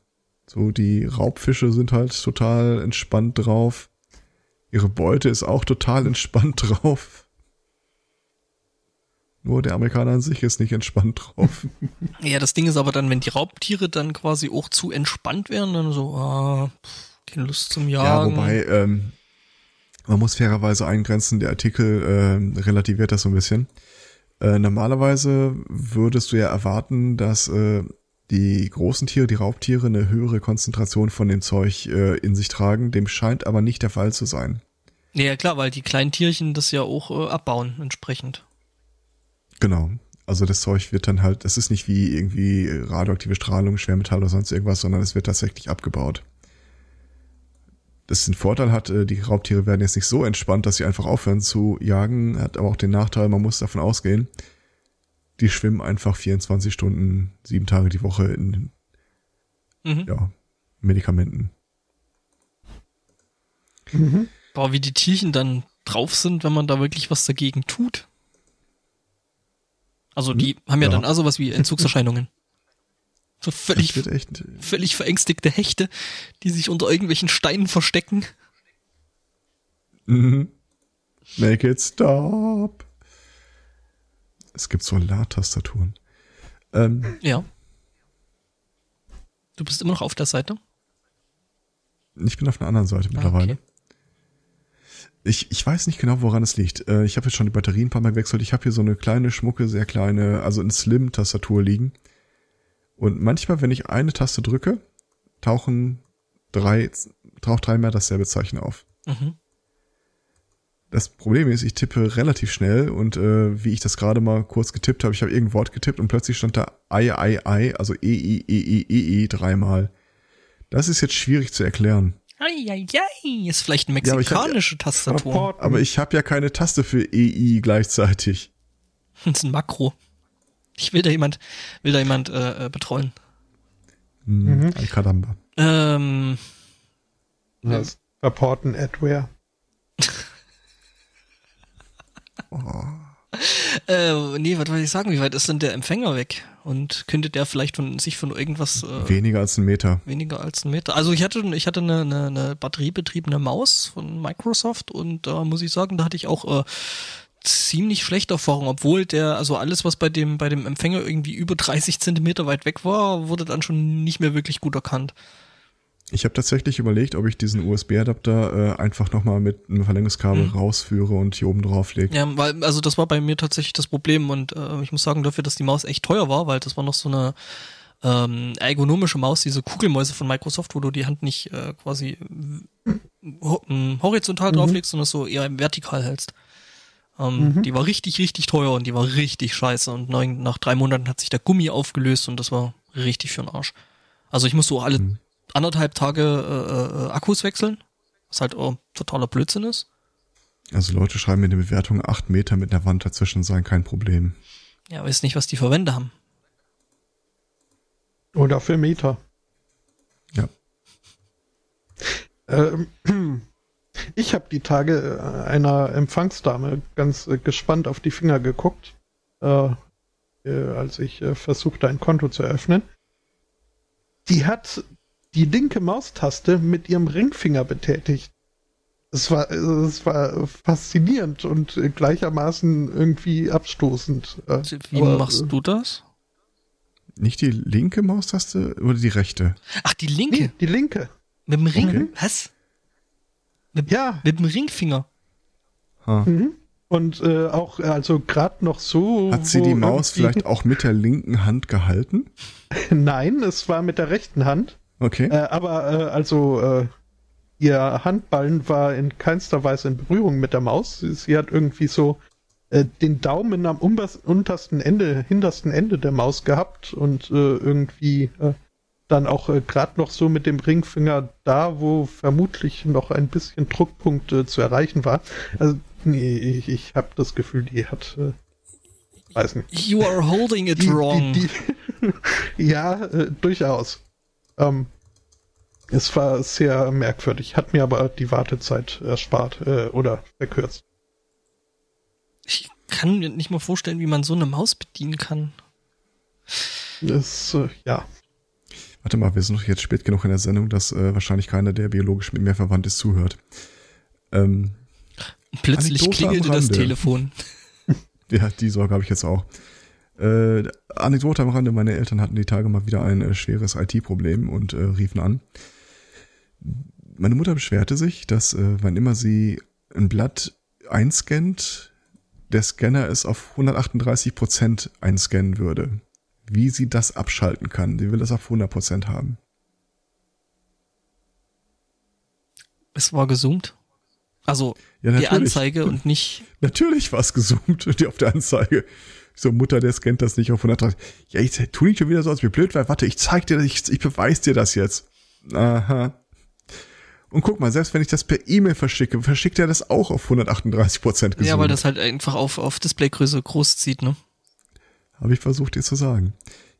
So, die Raubfische sind halt total entspannt drauf. Ihre Beute ist auch total entspannt drauf. Nur der Amerikaner an sich ist nicht entspannt drauf. Ja, das Ding ist aber dann, wenn die Raubtiere dann quasi auch zu entspannt wären, dann so, keine Lust zum Jagen. Ja, wobei, man muss fairerweise eingrenzen, der Artikel relativiert das so ein bisschen. Normalerweise würdest du ja erwarten, dass die großen Tiere, die Raubtiere, eine höhere Konzentration von dem Zeug in sich tragen. Dem scheint aber nicht der Fall zu sein. Ja, klar, weil die kleinen Tierchen das ja auch abbauen entsprechend. Genau. Also das Zeug wird dann halt, das ist nicht wie irgendwie radioaktive Strahlung, Schwermetall oder sonst irgendwas, sondern es wird tatsächlich abgebaut. Das den Vorteil hat, die Raubtiere werden jetzt nicht so entspannt, dass sie einfach aufhören zu jagen, hat aber auch den Nachteil, man muss davon ausgehen, die schwimmen einfach 24 Stunden, 7 Tage die Woche in Medikamenten. Mhm. Boah, wie die Tierchen dann drauf sind, wenn man da wirklich was dagegen tut. Also die haben ja dann auch sowas wie Entzugserscheinungen. So völlig verängstigte Hechte, die sich unter irgendwelchen Steinen verstecken. Mhm. Make it stop. Es gibt Solartastaturen. Ja. Du bist immer noch auf der Seite? Ich bin auf einer anderen Seite mittlerweile. Okay. Ich weiß nicht genau, woran es liegt. Ich habe jetzt schon die Batterien ein paar Mal gewechselt. Ich habe hier so eine kleine, schmucke, sehr kleine, also eine Slim-Tastatur liegen. Und manchmal, wenn ich eine Taste drücke, taucht dreimal dasselbe Zeichen auf. Mhm. Das Problem ist, ich tippe relativ schnell und wie ich das gerade mal kurz getippt habe, ich habe irgendein Wort getippt und plötzlich stand da I, also E, dreimal. Das ist jetzt schwierig zu erklären. Eieiei, ist vielleicht eine mexikanische Tastatur. Aber ich habe ja keine Taste für EI gleichzeitig. Das ist ein Makro. Ich will da jemand betreuen. Mhm. Ein Kadamba. Das Verporten Adware. Oh. Nee, was wollte ich sagen? Wie weit ist denn der Empfänger weg? Und könnte der vielleicht von irgendwas... weniger als einen Meter. Weniger als einen Meter. Also ich hatte eine batteriebetriebene Maus von Microsoft und da muss ich sagen, da hatte ich auch ziemlich schlechte Erfahrungen, obwohl also alles, was bei dem Empfänger irgendwie über 30 Zentimeter weit weg war, wurde dann schon nicht mehr wirklich gut erkannt. Ich habe tatsächlich überlegt, ob ich diesen USB-Adapter einfach nochmal mit einem Verlängerungskabel rausführe und hier oben drauf lege. Ja, weil, also das war bei mir tatsächlich das Problem und ich muss sagen dafür, dass die Maus echt teuer war, weil das war noch so eine ergonomische Maus, diese Kugelmäuse von Microsoft, wo du die Hand nicht quasi horizontal drauflegst, sondern so eher vertikal hältst. Die war richtig, richtig teuer und die war richtig scheiße und nach 3 Monaten hat sich der Gummi aufgelöst und das war richtig für den Arsch. Also ich musste auch alle 1,5 Tage Akkus wechseln, was halt totaler Blödsinn ist. Also Leute schreiben in der Bewertung, 8 Meter mit einer Wand dazwischen seien kein Problem. Ja, weiß nicht, was die für Wände haben. Oder für Meter. Ja. Ich habe die Tage einer Empfangsdame ganz gespannt auf die Finger geguckt, als ich versuchte, ein Konto zu eröffnen. Die hat die linke Maustaste mit ihrem Ringfinger betätigt. Es war faszinierend und gleichermaßen irgendwie abstoßend. Wie machst du das? Nicht die linke Maustaste oder die rechte? Ach, die linke? Nee, die linke. Mit dem Ring? Okay. Was? Mit dem Ringfinger. Ha. Mhm. Und auch, also gerade noch so... Hat sie die Maus vielleicht auch mit der linken Hand gehalten? Nein, es war mit der rechten Hand. Okay. Ihr Handballen war in keinster Weise in Berührung mit der Maus. Sie hat irgendwie so den Daumen am hintersten Ende der Maus gehabt und irgendwie dann auch gerade noch so mit dem Ringfinger da, wo vermutlich noch ein bisschen Druckpunkt zu erreichen war. Also nee, ich habe das Gefühl, die hat... weiß nicht. You are holding it wrong. Ja, durchaus. Es war sehr merkwürdig, hat mir aber die Wartezeit erspart oder verkürzt. Ich kann mir nicht mal vorstellen, wie man so eine Maus bedienen kann. Ja. Warte mal, wir sind doch jetzt spät genug in der Sendung, dass wahrscheinlich keiner, der biologisch mit mir verwandt ist, zuhört. Plötzlich klingelte das Telefon. Ja, die Sorge habe ich jetzt auch. Anekdote am Rande, meine Eltern hatten die Tage mal wieder ein schweres IT-Problem und riefen an. Meine Mutter beschwerte sich, dass wann immer sie ein Blatt einscannt, der Scanner es auf 138% einscannen würde. Wie sie das abschalten kann. Sie will das auf 100% haben. Es war gesummt. Also ja, die Anzeige und nicht... Natürlich war es gesummt und die auf der Anzeige... So, Mutter, der scannt das nicht auf 130. Ja, ich tu nicht schon wieder so, als mir blöd war. Warte, ich zeig dir das, ich beweis dir das jetzt. Aha. Und guck mal, selbst wenn ich das per E-Mail verschicke, verschickt er das auch auf 138% gesund. Ja, weil das halt einfach auf Displaygröße groß zieht, ne? Habe ich versucht, dir zu sagen.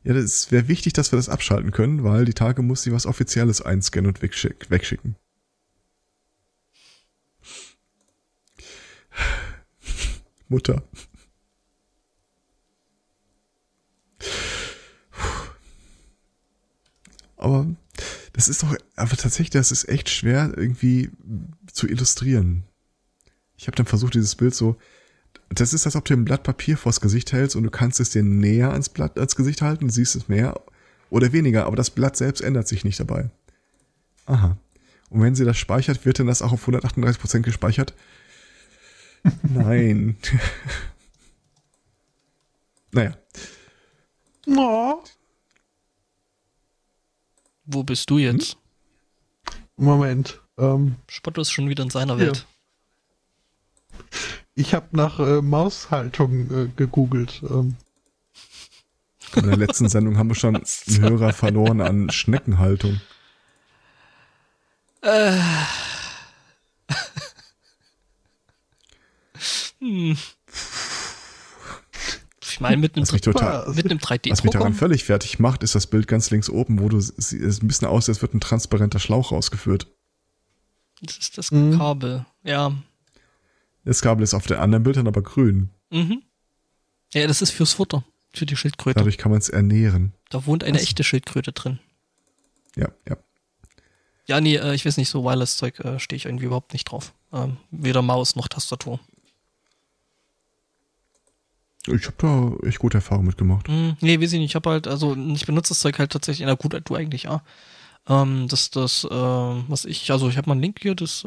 Ja, das wäre wichtig, dass wir das abschalten können, weil die Tage muss sie was Offizielles einscannen und wegschicken. Mutter. Aber das ist doch, aber tatsächlich, das ist echt schwer irgendwie zu illustrieren. Ich habe dann versucht, dieses Bild so, das ist, als ob du ein Blatt Papier vors Gesicht hältst und du kannst es dir näher ans Gesicht halten, siehst es mehr oder weniger, aber das Blatt selbst ändert sich nicht dabei. Aha. Und wenn sie das speichert, wird denn das auch auf 138% gespeichert? Nein. Naja. Oh. Wo bist du jetzt? Moment. Spotto ist schon wieder in seiner Welt. Ich habe nach Maushaltung gegoogelt. In der letzten Sendung haben wir schon einen Hörer verloren an Schneckenhaltung. Ich meine, mit einem 3D-Drucker. Was mich daran völlig fertig macht, ist das Bild ganz links oben, wo du es ein bisschen aussieht, als wird ein transparenter Schlauch rausgeführt. Das ist das Kabel, ja. Das Kabel ist auf den anderen Bildern aber grün. Mhm. Ja, das ist fürs Futter, für die Schildkröte. Dadurch kann man es ernähren. Da wohnt eine echte Schildkröte drin. Ja, ja. Ja, nee, ich weiß nicht, so Wireless-Zeug stehe ich irgendwie überhaupt nicht drauf. Weder Maus noch Tastatur. Ich habe da echt gute Erfahrungen mitgemacht. Nee, weiß ich nicht. Ich habe halt, also ich benutze das Zeug halt tatsächlich, na gut, du eigentlich, ja. Ich habe mal einen Link hier, das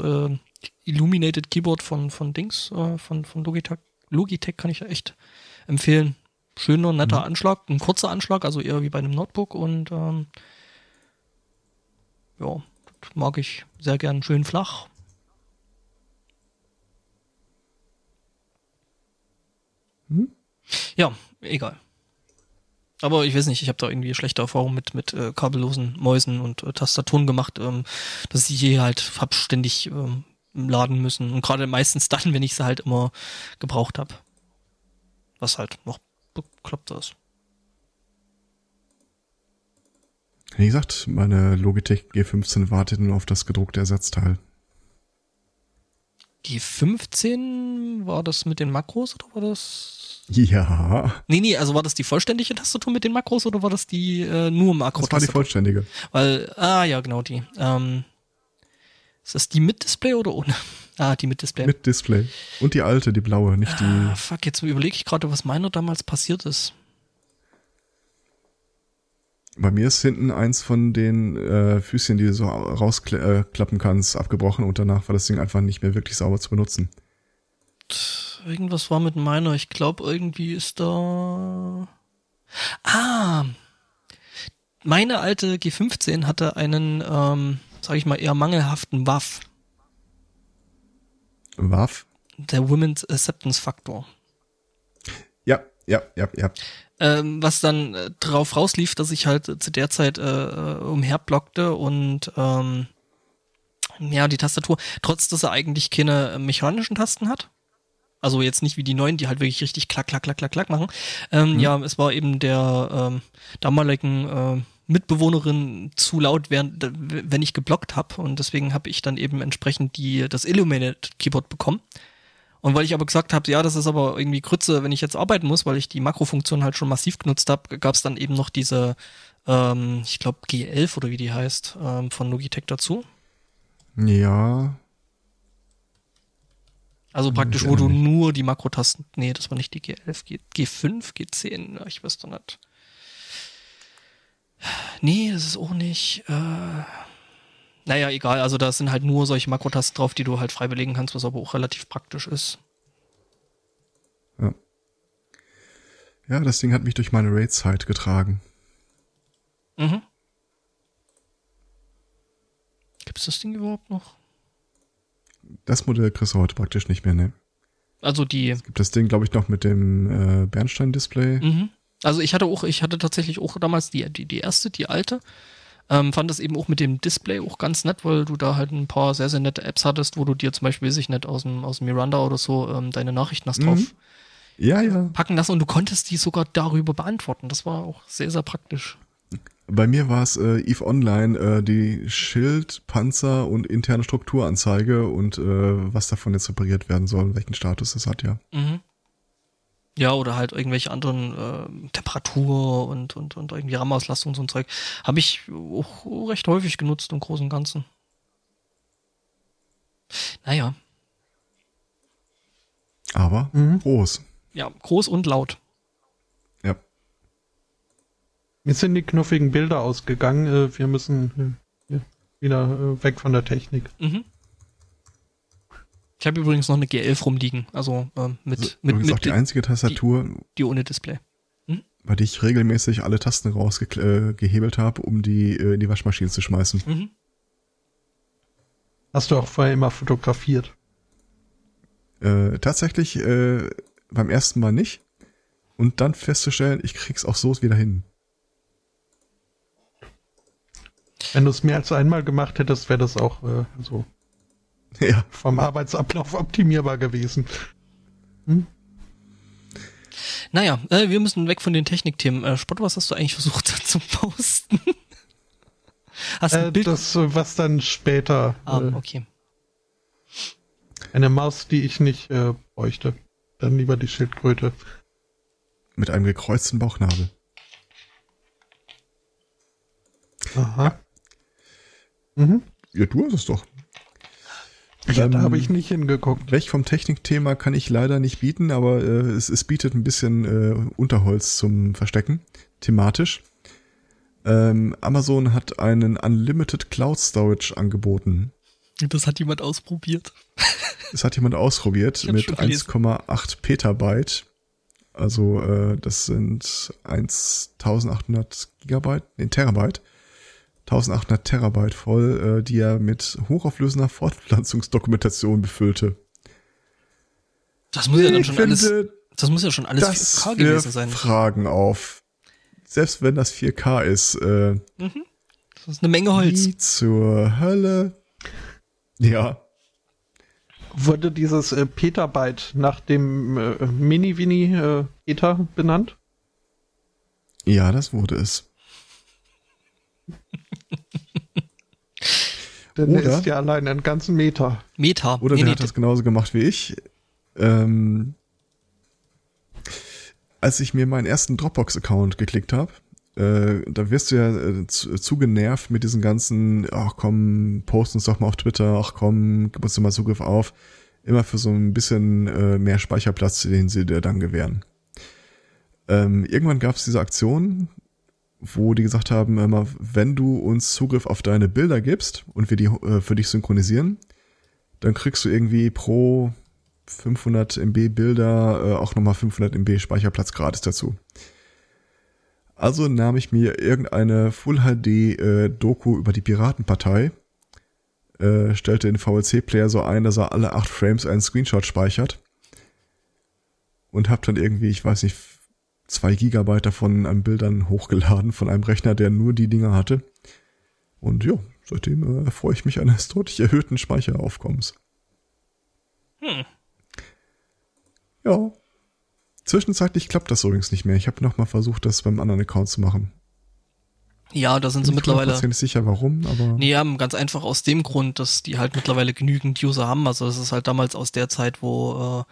Illuminated Keyboard von Dings, von Logitech. Logitech kann ich echt empfehlen. Schöner, netter Anschlag, ein kurzer Anschlag, also eher wie bei einem Notebook und ja, das mag ich sehr gern, schön flach. Ja, egal. Aber ich weiß nicht, ich habe da irgendwie schlechte Erfahrungen mit kabellosen Mäusen und Tastaturen gemacht, dass ich je halt hab ständig laden müssen. Und gerade meistens dann, wenn ich sie halt immer gebraucht habe. Was halt noch bekloppter ist. Wie gesagt, meine Logitech G15 wartet nur auf das gedruckte Ersatzteil. G15, war das mit den Makros oder war das... Ja. Nee, also war das die vollständige Tastatur mit den Makros oder war das die nur Makro-Tastatur? Das war die vollständige. Weil, ja, genau die. Ist das die mit Display oder ohne? Ah, die mit Display. Mit Display. Und die alte, die blaue, nicht die... Fuck, jetzt überlege ich gerade, was meiner damals passiert ist. Bei mir ist hinten eins von den Füßchen, die du so rausklappen kannst, abgebrochen und danach war das Ding einfach nicht mehr wirklich sauber zu benutzen. Irgendwas war mit meiner. Ich glaube, irgendwie ist da... Meine alte G15 hatte einen, sag ich mal, eher mangelhaften WAF. WAF? Der Women's Acceptance Factor. Ja. Was dann drauf rauslief, dass ich halt zu der Zeit umherblockte und die Tastatur, trotz dass er eigentlich keine mechanischen Tasten hat. Also jetzt nicht wie die neuen, die halt wirklich richtig klack, klack, klack, klack, klack machen. Ja, es war eben der damaligen Mitbewohnerin zu laut, wenn ich geblockt habe. Und deswegen habe ich dann eben entsprechend das Illuminated Keyboard bekommen. Und weil ich aber gesagt habe, ja, das ist aber irgendwie Grütze, wenn ich jetzt arbeiten muss, weil ich die Makrofunktion halt schon massiv genutzt habe, gab es dann eben noch diese, ich glaube G11 oder wie die heißt, von Logitech dazu. Ja... Also praktisch, wo du nur die Makrotasten... Nee, das war nicht die G11, G5, G10, ich weiß doch nicht. Nee, das ist auch nicht... Naja, egal, also da sind halt nur solche Makrotasten drauf, die du halt frei belegen kannst, was aber auch relativ praktisch ist. Ja. Ja, das Ding hat mich durch meine Raid-Zeit getragen. Mhm. Gibt's das Ding überhaupt noch? Das Modell kriegst du heute praktisch nicht mehr, ne? Also die... Es gibt das Ding, glaube ich, noch mit dem Bernstein-Display. Mhm. Also ich hatte tatsächlich auch damals die erste, die alte. Fand das eben auch mit dem Display auch ganz nett, weil du da halt ein paar sehr, sehr nette Apps hattest, wo du dir zum Beispiel, weiß ich nicht, aus dem Miranda oder so deine Nachrichten hast drauf packen lassen und du konntest die sogar darüber beantworten. Das war auch sehr, sehr praktisch. Bei mir war es EVE Online, die Schild, Panzer und interne Strukturanzeige und was davon jetzt repariert werden soll, welchen Status das hat, ja. Mhm. Ja, oder halt irgendwelche anderen Temperatur und irgendwie RAM-Auslastung und so ein Zeug. Habe ich auch recht häufig genutzt im Großen und Ganzen. Naja. Aber groß. Ja, groß und laut. Mir sind die knuffigen Bilder ausgegangen. Wir müssen... Ja. wieder weg von der Technik. Mhm. Ich habe übrigens noch eine G11 rumliegen, also mit auch die einzige Tastatur, die ohne Display. Hm? Weil ich regelmäßig alle Tasten rausgehebelt habe, um die in die Waschmaschine zu schmeißen. Mhm. Hast du auch vorher immer fotografiert? Tatsächlich beim ersten Mal nicht. Und dann festzustellen, ich krieg's auch so wieder hin. Wenn du es mehr als einmal gemacht hättest, wäre das auch so. Ja. Vom Arbeitsablauf optimierbar gewesen. Hm? Naja, wir müssen weg von den Technikthemen. Spott, was hast du eigentlich versucht zu posten? Hast du ein Bild? Das, was dann später. Okay. Eine Maus, die ich nicht bräuchte. Dann lieber die Schildkröte. Mit einem gekreuzten Bauchnabel. Aha. Ja, mhm. Ja, du hast es doch. Ja, da habe ich nicht hingeguckt. Weg vom Technikthema kann ich leider nicht bieten, aber es bietet ein bisschen Unterholz zum Verstecken, thematisch. Amazon hat einen Unlimited Cloud Storage angeboten. Das hat jemand ausprobiert. Das hat jemand ausprobiert mit 1,8 Petabyte. Also das sind 1800 Gigabyte, nee, Terabyte. 1800 Terabyte voll, die er mit hochauflösender Fortpflanzungsdokumentation befüllte. Das muss ja dann schon alles, das muss ja schon alles 4K gewesen sein. Fragen auf. Selbst wenn das 4K ist, das ist eine Menge Holz. Wie zur Hölle. Ja. Wurde dieses Petabyte nach dem Mini-Winnie-Ether benannt? Ja, das wurde es. Denn der ist ja allein einen ganzen Meter. Oder der hat das genauso gemacht wie ich. Als ich mir meinen ersten Dropbox-Account geklickt habe, da wirst du ja zugenervt mit diesen ganzen, ach komm, post uns doch mal auf Twitter, ach komm, gib uns doch mal Zugriff auf. Immer für so ein bisschen mehr Speicherplatz, den sie dir dann gewähren. Irgendwann gab es diese Aktion, wo die gesagt haben, immer, wenn du uns Zugriff auf deine Bilder gibst und wir die für dich synchronisieren, dann kriegst du irgendwie pro 500 MB Bilder auch nochmal 500 MB Speicherplatz gratis dazu. Also nahm ich mir irgendeine Full HD Doku über die Piratenpartei, stellte den VLC Player so ein, dass er alle 8 Frames einen Screenshot speichert und hab dann irgendwie, ich weiß nicht, 2 Gigabyte davon an Bildern hochgeladen von einem Rechner, der nur die Dinger hatte. Und ja, seitdem freue ich mich eines deutlich erhöhten Speicheraufkommens. Hm. Ja. Zwischenzeitlich klappt das übrigens nicht mehr. Ich habe nochmal versucht, das beim anderen Account zu machen. Ja, da sind sie mittlerweile... Ich bin nicht sicher, warum, aber... Nee, ja, ganz einfach aus dem Grund, dass die halt mittlerweile genügend User haben. Also das ist halt damals aus der Zeit, wo...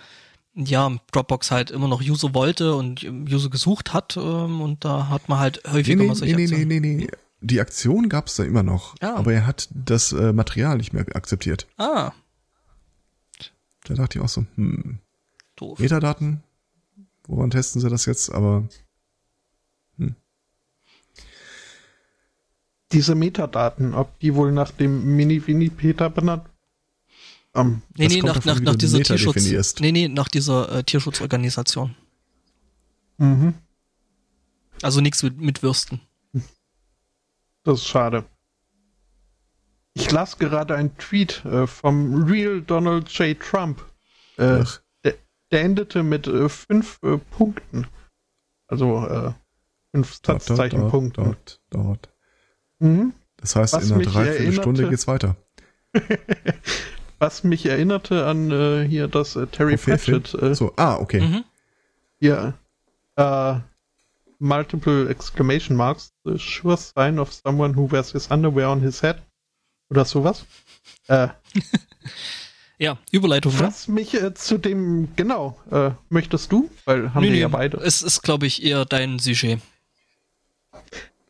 ja, Dropbox halt immer noch User wollte und User gesucht hat und da hat man halt häufiger mal solche Aktionen. Nee. Die Aktion gab es da immer noch, aber er hat das Material nicht mehr akzeptiert. Ah. Da dachte ich auch so, doof. Metadaten, woran testen sie das jetzt, aber Diese Metadaten, ob die wohl nach dem Mini-Winnie-Peter benannt? Nach dieser Tierschutzorganisation. Mhm. Also nichts mit Würsten. Das ist schade. Ich las gerade einen Tweet vom Real Donald J. Trump. Der endete mit 5 Punkten. Also 5 Satzzeichen-Punkten. Mhm. Das heißt, in einer Dreiviertelstunde geht's weiter. Was mich erinnerte an hier das Terry Pratchett. Okay. Mhm. Ja. Multiple exclamation marks. The sure sign of someone who wears his underwear on his head. Oder sowas. Ja, Überleitung. Was mich zu dem, genau, möchtest du? Weil haben wir ja beide. Es ist, glaube ich, eher dein Sujet.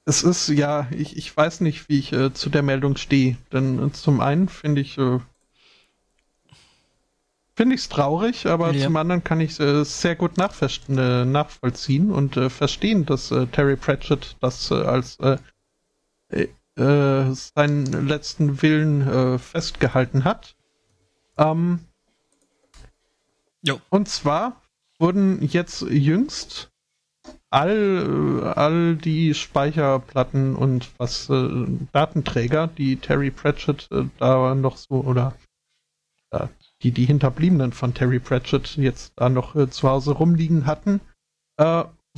Es ist, ja, ich weiß nicht, wie ich zu der Meldung stehe. Denn zum einen finde ich... Finde ich es traurig, aber zum anderen kann ich es sehr gut nachvollziehen und verstehen, dass Terry Pratchett das als seinen letzten Willen festgehalten hat. Und zwar wurden jetzt jüngst all die Speicherplatten und was Datenträger, die Terry Pratchett da noch so, oder die Hinterbliebenen von Terry Pratchett jetzt da noch zu Hause rumliegen hatten,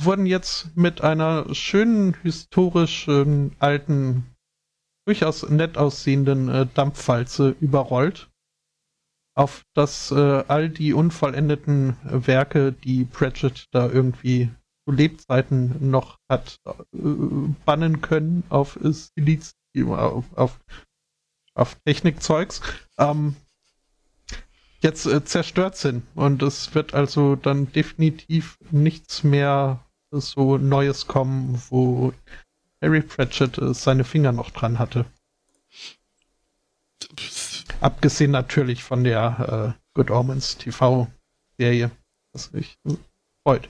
wurden jetzt mit einer schönen, historischen, alten, durchaus nett aussehenden Dampfwalze überrollt, auf das all die unvollendeten Werke, die Pratchett da irgendwie zu Lebzeiten noch hat bannen können auf Silizium, auf Technikzeugs, jetzt zerstört sind. Und es wird also dann definitiv nichts mehr so Neues kommen, wo Terry Pratchett seine Finger noch dran hatte. Abgesehen natürlich von der Good Omens TV-Serie, was mich freut.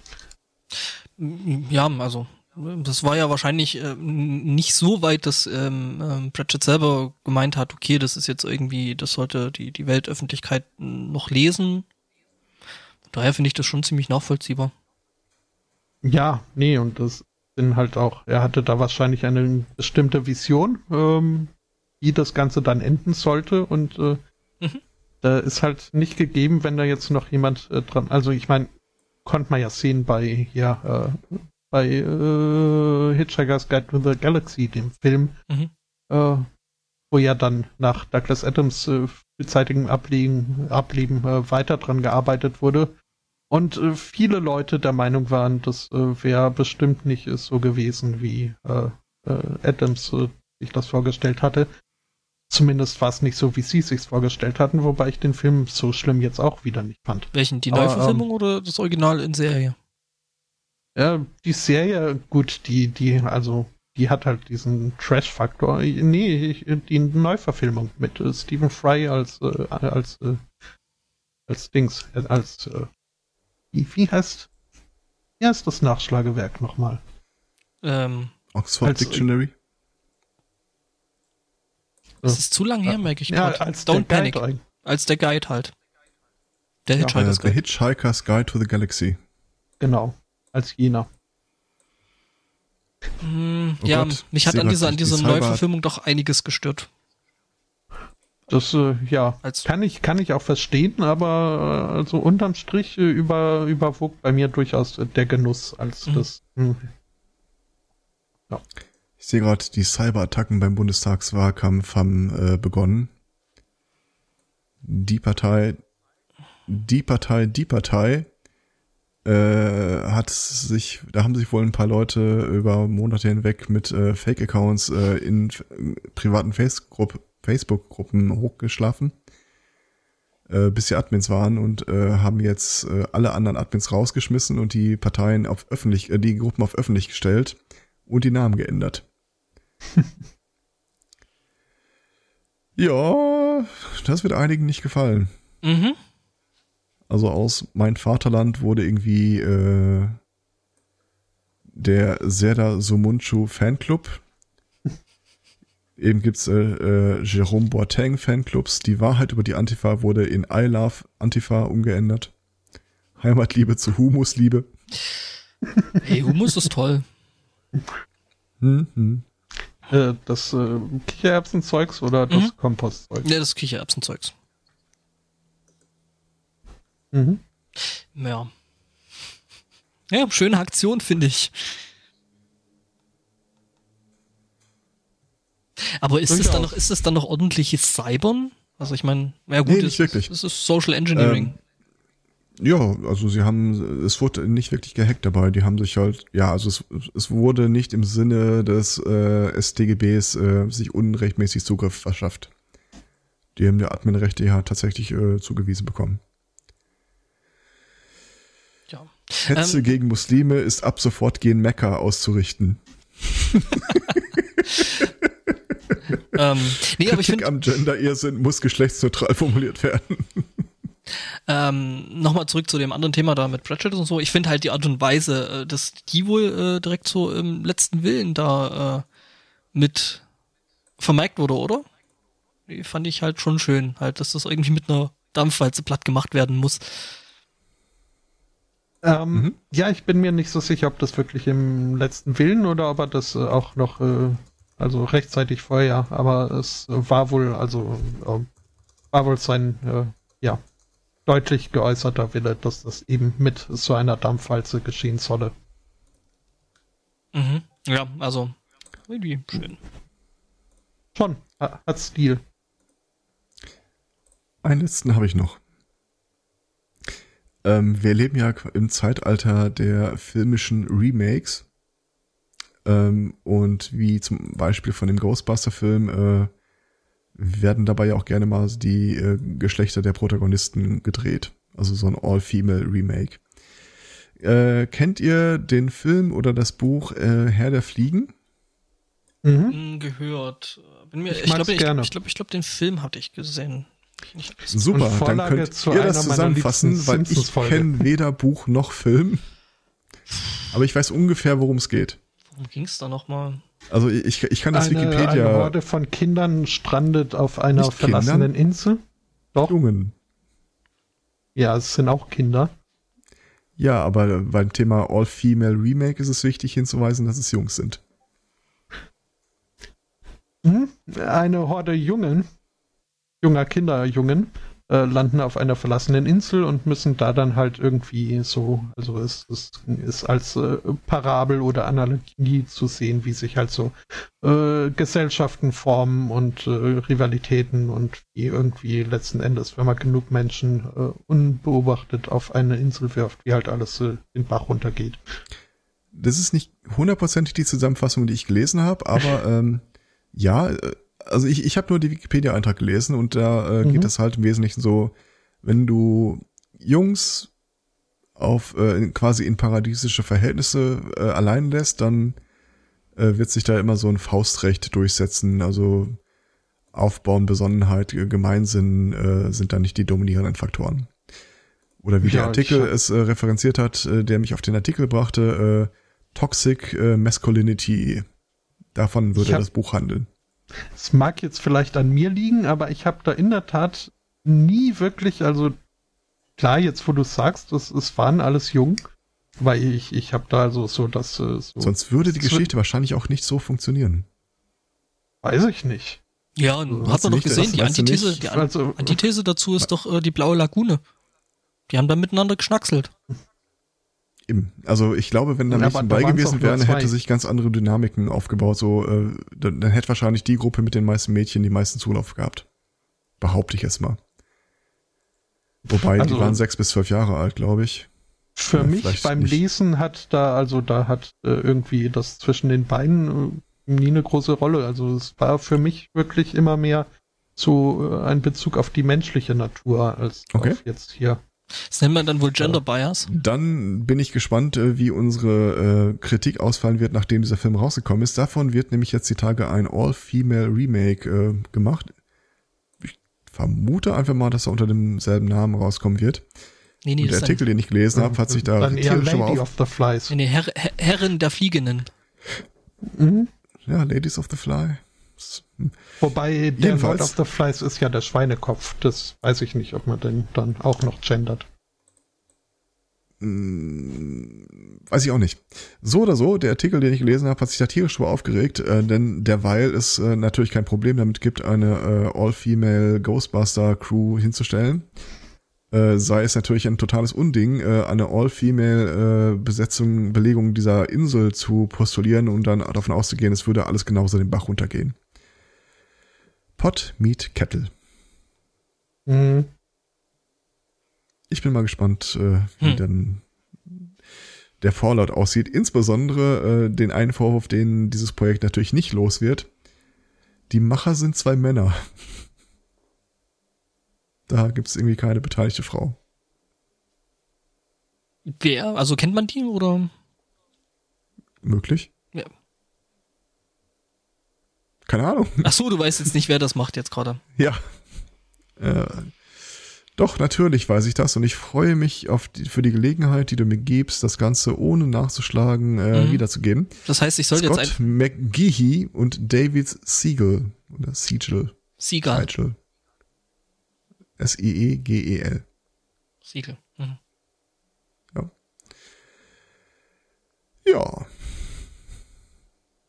Ja, also das war ja wahrscheinlich nicht so weit, dass Pratchett selber gemeint hat, okay, das ist jetzt irgendwie, das sollte die Weltöffentlichkeit noch lesen. Von daher finde ich das schon ziemlich nachvollziehbar. Ja, nee, und das sind halt auch, er hatte da wahrscheinlich eine bestimmte Vision, wie das Ganze dann enden sollte, und da ist halt nicht gegeben, wenn da jetzt noch jemand dran, also ich meine, konnte man ja sehen bei Hitchhiker's Guide to the Galaxy, dem Film, wo ja dann nach Douglas Adams beidseitigem Ableben weiter dran gearbeitet wurde. Und viele Leute der Meinung waren, das wäre bestimmt nicht so gewesen, wie Adams sich das vorgestellt hatte. Zumindest war es nicht so, wie sie es sich vorgestellt hatten, wobei ich den Film so schlimm jetzt auch wieder nicht fand. Welchen? Die Neuverfilmung oder das Original in Serie? Ja, die Serie, gut, die hat halt diesen Trash-Faktor. Nee, die Neuverfilmung mit Stephen Fry wie heißt das Nachschlagewerk nochmal? Oxford Dictionary? Das ist zu lang her, merke ich gerade. Don't Panic. Guide. Als der Guide halt. Der Hitchhiker's Guide. Hitchhiker's Guide to the Galaxy. Genau. Als jener. Mich hat an dieser Neuverfilmung doch einiges gestört. Das, kann ich auch verstehen, aber also unterm Strich überwog bei mir durchaus der Genuss als das. Ja. Ich sehe gerade, die Cyberattacken beim Bundestagswahlkampf haben begonnen. Die Partei da haben sich wohl ein paar Leute über Monate hinweg mit Fake-Accounts in privaten Facebook-Gruppen hochgeschlafen, bis sie Admins waren, und haben jetzt alle anderen Admins rausgeschmissen und die Parteien die Gruppen auf öffentlich gestellt und die Namen geändert. Ja, das wird einigen nicht gefallen. Mhm. Also aus Mein Vaterland wurde irgendwie der Serdar Somuncu Fanclub. Eben gibt's Jerome Boateng Fanclubs. Die Wahrheit über die Antifa wurde in I Love Antifa umgeändert. Heimatliebe zu Humusliebe. Ey, Humus ist toll. Das Kichererbsenzeugs oder das Kompostzeugs? Ne, das Kichererbsenzeugs. Ja. Ja, schöne Aktion, finde ich. Aber ist es dann noch ordentliches Cybern? Also ich meine, ja gut, es ist Social Engineering. Ja, also es wurde nicht wirklich gehackt dabei, die haben sich halt, es wurde nicht im Sinne des StGBs sich unrechtmäßig Zugriff verschafft. Die haben der Adminrechte ja tatsächlich zugewiesen bekommen. Ja. Hetze gegen Muslime ist ab sofort gegen Mekka auszurichten. Aber ich finde, Kritik am Gender-Irrsinn muss geschlechtsneutral formuliert werden. Nochmal zurück zu dem anderen Thema da mit Pratchett und so. Ich finde halt die Art und Weise, dass die wohl direkt so im letzten Willen da mit vermerkt wurde, oder? Die fand ich halt schon schön, halt, dass das irgendwie mit einer Dampfwalze platt gemacht werden muss. Ja, ich bin mir nicht so sicher, ob das wirklich im letzten Willen oder ob er das auch noch, also rechtzeitig vorher, aber es war wohl, also war wohl sein, ja, deutlich geäußerter Wille, dass das eben mit so einer Dampfwalze geschehen solle. Mhm. Ja, also irgendwie schön. Schon, hat Stil. Einen letzten habe ich noch. Wir leben ja im Zeitalter der filmischen Remakes. Und wie zum Beispiel von dem Ghostbuster-Film werden dabei ja auch gerne mal die Geschlechter der Protagonisten gedreht. Also so ein All-Female-Remake. Kennt ihr den Film oder das Buch Herr der Fliegen? Mhm. Gehört. Ich glaube, den Film hatte ich gesehen. Super, dann könnt ihr das zusammenfassen, weil ich kenne weder Buch noch Film. Aber ich weiß ungefähr, worum es geht. Worum ging es da nochmal? Also ich kann das Wikipedia... Eine Horde von Kindern strandet auf einer verlassenen Insel. Doch. Jungen. Ja, es sind auch Kinder. Ja, aber beim Thema All-Female Remake ist es wichtig hinzuweisen, dass es Jungs sind. Eine Horde junger Kinderjungen landen auf einer verlassenen Insel und müssen da dann halt irgendwie so, also es ist als Parabel oder Analogie zu sehen, wie sich halt so Gesellschaften formen und Rivalitäten und wie irgendwie letzten Endes, wenn man genug Menschen unbeobachtet auf eine Insel wirft, wie halt alles den Bach runtergeht. Das ist nicht hundertprozentig die Zusammenfassung, die ich gelesen habe, aber ja, also ich habe nur den Wikipedia-Eintrag gelesen und da geht das halt im Wesentlichen so, wenn du Jungs auf quasi in paradiesische Verhältnisse allein lässt, dann wird sich da immer so ein Faustrecht durchsetzen, also Aufbauen, Besonnenheit, Gemeinsinn sind da nicht die dominierenden Faktoren. Oder wie der Artikel es referenziert hat, der mich auf den Artikel brachte, Toxic Masculinity. Davon würde das Buch handeln. Es mag jetzt vielleicht an mir liegen, aber ich habe da in der Tat nie wirklich, also klar, jetzt wo du sagst, es waren alles jung, weil ich habe da also so das... So sonst würde die Geschichte wahrscheinlich auch nicht so funktionieren. Weiß ich nicht. Ja, also, hat man doch gesehen, die Antithese dazu ist doch die Blaue Lagune. Die haben da miteinander geschnackselt. Eben. Also ich glaube, wenn da Menschen bei gewesen wären, hätte sich ganz andere Dynamiken aufgebaut. So, dann hätte wahrscheinlich die Gruppe mit den meisten Mädchen die meisten Zulauf gehabt. Behaupte ich erstmal. Wobei, also, die waren 6 bis 12 Jahre alt, glaube ich. Für mich beim nicht. Lesen hat da hat irgendwie das zwischen den beiden nie eine große Rolle. Also es war für mich wirklich immer mehr so ein Bezug auf die menschliche Natur als auf jetzt hier. Das nennt man dann wohl Gender Bias. Dann bin ich gespannt, wie unsere Kritik ausfallen wird, nachdem dieser Film rausgekommen ist. Davon wird nämlich jetzt die Tage ein All-Female-Remake gemacht. Ich vermute einfach mal, dass er unter demselben Namen rauskommen wird. Nee, und der Artikel, den ich gelesen habe, hat sich da tierisch schon mal auf... Herren der Fliegenden. Mhm. Ja, Ladies of the Fly. Wobei, der Lord of the Flies ist ja der Schweinekopf. Das weiß ich nicht, ob man den dann auch noch gendert. Weiß ich auch nicht. So oder so, der Artikel, den ich gelesen habe, hat sich da tierisch drüber aufgeregt, denn derweil es natürlich kein Problem damit gibt, eine All-Female Ghostbuster-Crew hinzustellen. Sei es natürlich ein totales Unding, eine All-Female-Besetzung, Belegung dieser Insel zu postulieren und dann davon auszugehen, es würde alles genauso den Bach runtergehen. Pot Meat Kettle. Mhm. Ich bin mal gespannt, wie dann der Fallout aussieht. Insbesondere den einen Vorwurf, den dieses Projekt natürlich nicht los wird. Die Macher sind 2 Männer. Da gibt es irgendwie keine beteiligte Frau. Wer? Also kennt man die oder? Möglich. Ja. Keine Ahnung. Ach so, du weißt jetzt nicht, wer das macht jetzt gerade. Ja. Doch, natürlich weiß ich das und ich freue mich auf für die Gelegenheit, die du mir gibst, das Ganze ohne nachzuschlagen wiederzugeben. Das heißt, ich sollte jetzt Scott McGehee und David Siegel oder Siegel. Siegel. S-I-E-G-E-L. Siegel. Mhm. Ja. Ja.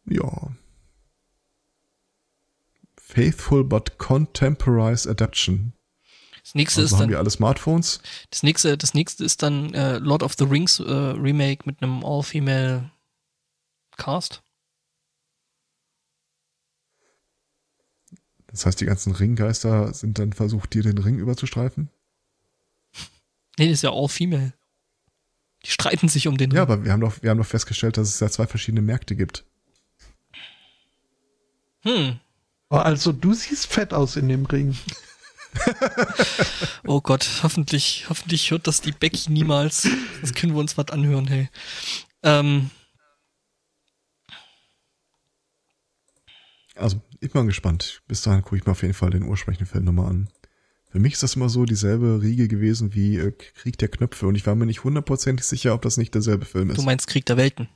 Ja. Faithful but Contemporized Adaption. Das nächste also ist haben dann, wir alle Smartphones. Das nächste ist dann Lord of the Rings Remake mit einem All-Female Cast. Das heißt, die ganzen Ringgeister sind dann versucht, dir den Ring überzustreifen? Nee, das ist ja All-Female. Die streiten sich um den Ring. Ja, aber wir haben doch festgestellt, dass es ja zwei verschiedene Märkte gibt. Hm. Also du siehst fett aus in dem Ring. Oh Gott, hoffentlich hört das die Becky niemals. Das können wir uns was anhören, hey. Also, ich bin gespannt. Bis dahin gucke ich mir auf jeden Fall den ursprünglichen Film nochmal an. Für mich ist das immer so dieselbe Riege gewesen wie Krieg der Knöpfe und ich war mir nicht 100% sicher, ob das nicht derselbe Film ist. Du meinst Krieg der Welten?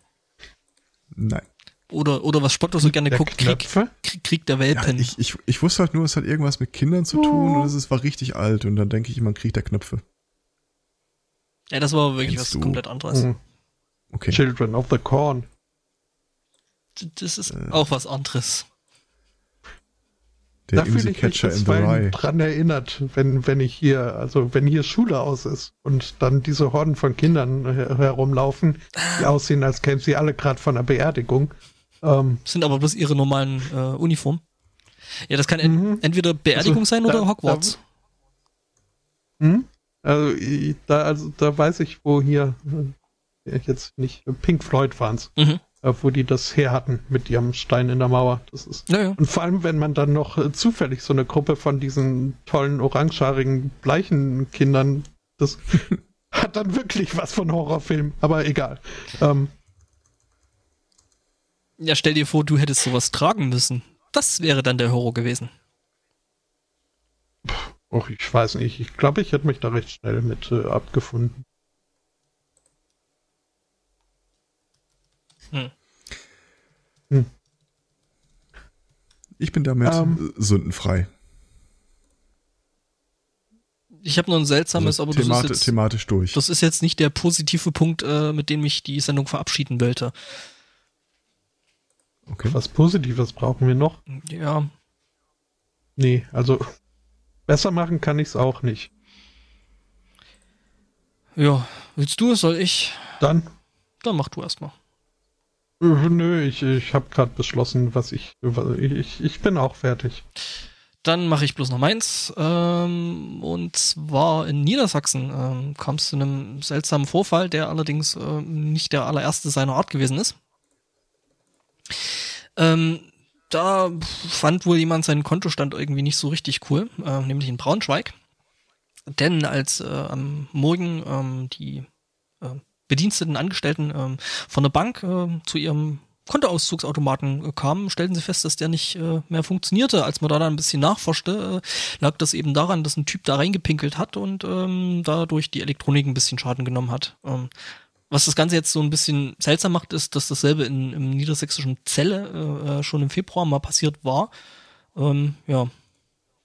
Nein. Oder was Spotto so gerne guckt, Krieg der Welpen. Ja, ich wusste halt nur, es hat irgendwas mit Kindern zu tun und es war richtig alt und dann denke ich immer an Krieg der Knöpfe. Ja, das war wirklich was komplett anderes. Mhm. Okay. Children of the Corn. Das ist auch was anderes. Da fühle ich mich dran erinnert, wenn hier Schule aus ist und dann diese Horden von Kindern herumlaufen, die aussehen, als kämen sie alle gerade von einer Beerdigung. Sind aber bloß ihre normalen Uniformen. Ja, das kann entweder Beerdigung sein oder Hogwarts. Da weiß ich, wo hier jetzt nicht Pink Floyd waren's. Mhm. Wo die das her hatten mit ihrem Stein in der Mauer. Das ist. Naja. Und vor allem, wenn man dann noch zufällig so eine Gruppe von diesen tollen, orangehaarigen, bleichen Kindern, das hat dann wirklich was von Horrorfilm, aber egal. Ja, stell dir vor, du hättest sowas tragen müssen. Das wäre dann der Horror gewesen. Och, ich weiß nicht. Ich glaube, ich hätte mich da recht schnell mit abgefunden. Hm. Ich bin damit sündenfrei. Ich habe noch ein seltsames, also, aber thematisch durch. Das ist jetzt nicht der positive Punkt, mit dem ich die Sendung verabschieden wollte. Okay. Was Positives brauchen wir noch? Ja. Nee, also besser machen kann ich es auch nicht. Ja, willst du, soll ich? Dann mach du erstmal. Nö, ich habe gerade beschlossen, ich bin auch fertig. Dann mache ich bloß noch meins. Und zwar in Niedersachsen kam es zu einem seltsamen Vorfall, der allerdings nicht der allererste seiner Art gewesen ist. Da fand wohl jemand seinen Kontostand irgendwie nicht so richtig cool, nämlich in Braunschweig. Denn als am Morgen die Bediensteten, Angestellten von der Bank zu ihrem Kontoauszugsautomaten kamen, stellten sie fest, dass der nicht mehr funktionierte. Als man da dann ein bisschen nachforschte, lag das eben daran, dass ein Typ da reingepinkelt hat und dadurch die Elektronik ein bisschen Schaden genommen hat. Was das Ganze jetzt so ein bisschen seltsam macht, ist, dass dasselbe im niedersächsischen Celle schon im Februar mal passiert war. Ja,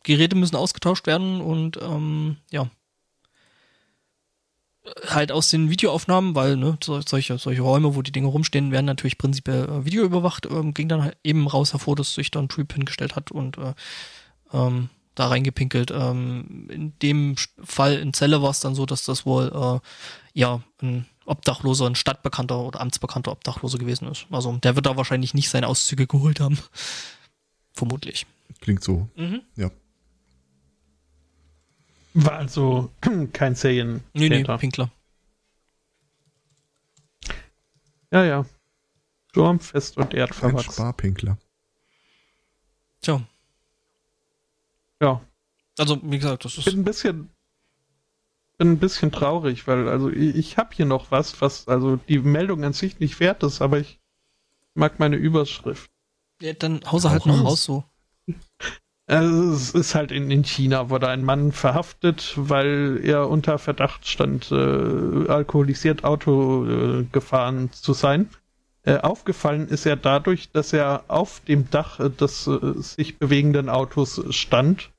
Geräte müssen ausgetauscht werden und ja, halt aus den Videoaufnahmen, weil ne, solche Räume, wo die Dinge rumstehen, werden natürlich prinzipiell Video überwacht, ging dann halt eben raus hervor, dass sich da ein Typ hingestellt hat und da reingepinkelt. In dem Fall in Celle war es dann so, dass das wohl ein Obdachloser, ein stadtbekannter oder amtsbekannter Obdachloser gewesen ist. Also der wird da wahrscheinlich nicht seine Auszüge geholt haben. Vermutlich. Klingt so. Mhm. Ja. War also kein Serien. Nee, Pinkler. Ja. Sturmfest und Erdverwachs. Kein Sparpinkler. Tja. Ja. Also, wie gesagt, das ist... Ich bin ein bisschen traurig, weil also ich habe hier noch was also die Meldung an sich nicht wert ist, aber ich mag meine Überschrift. Ja, dann hause halt noch raus so. Es ist halt in China, wurde ein Mann verhaftet, weil er unter Verdacht stand, alkoholisiert Auto gefahren zu sein. Aufgefallen ist er dadurch, dass er auf dem Dach des sich bewegenden Autos stand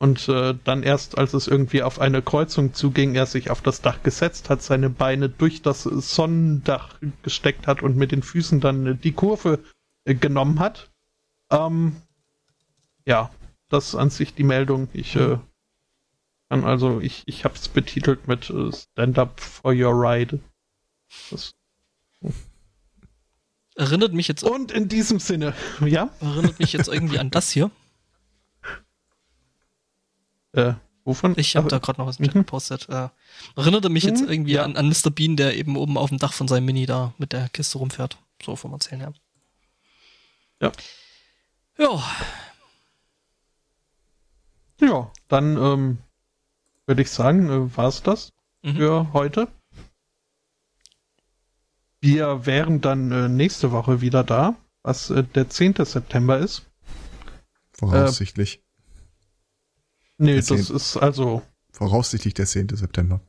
und dann erst, als es irgendwie auf eine Kreuzung zuging, er sich auf das Dach gesetzt hat, seine Beine durch das Sonnendach gesteckt hat und mit den Füßen dann die Kurve genommen hat. Ja, das ist an sich die Meldung. Ich habe es betitelt mit Stand Up for Your Ride. Das erinnert mich jetzt... Und in diesem Sinne, ja? Erinnert mich jetzt irgendwie an das hier. Wovon? Ich habe da gerade noch was mit gepostet. Erinnerte mich jetzt irgendwie an Mr. Bean, der eben oben auf dem Dach von seinem Mini da mit der Kiste rumfährt. So vom Erzählen her. Ja. Ja. Ja, dann würde ich sagen, war's das für heute. Wir wären dann nächste Woche wieder da, was der 10. September ist. Voraussichtlich. Nee, das ist also... Voraussichtlich der 10. September.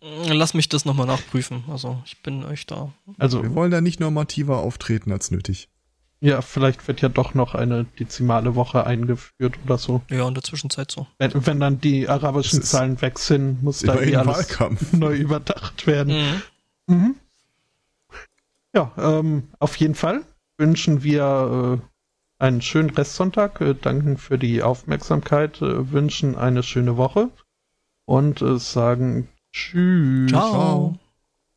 Lass mich das nochmal nachprüfen. Also, ich bin euch da. Also, wir wollen da nicht normativer auftreten als nötig. Ja, vielleicht wird ja doch noch eine dezimale Woche eingeführt oder so. Ja, in der Zwischenzeit so. Wenn dann die arabischen Zahlen weg sind, muss dann alles neu überdacht werden. Mhm. Ja, auf jeden Fall wünschen wir einen schönen Restsonntag, danken für die Aufmerksamkeit, wünschen eine schöne Woche und sagen Tschüss. Ciao.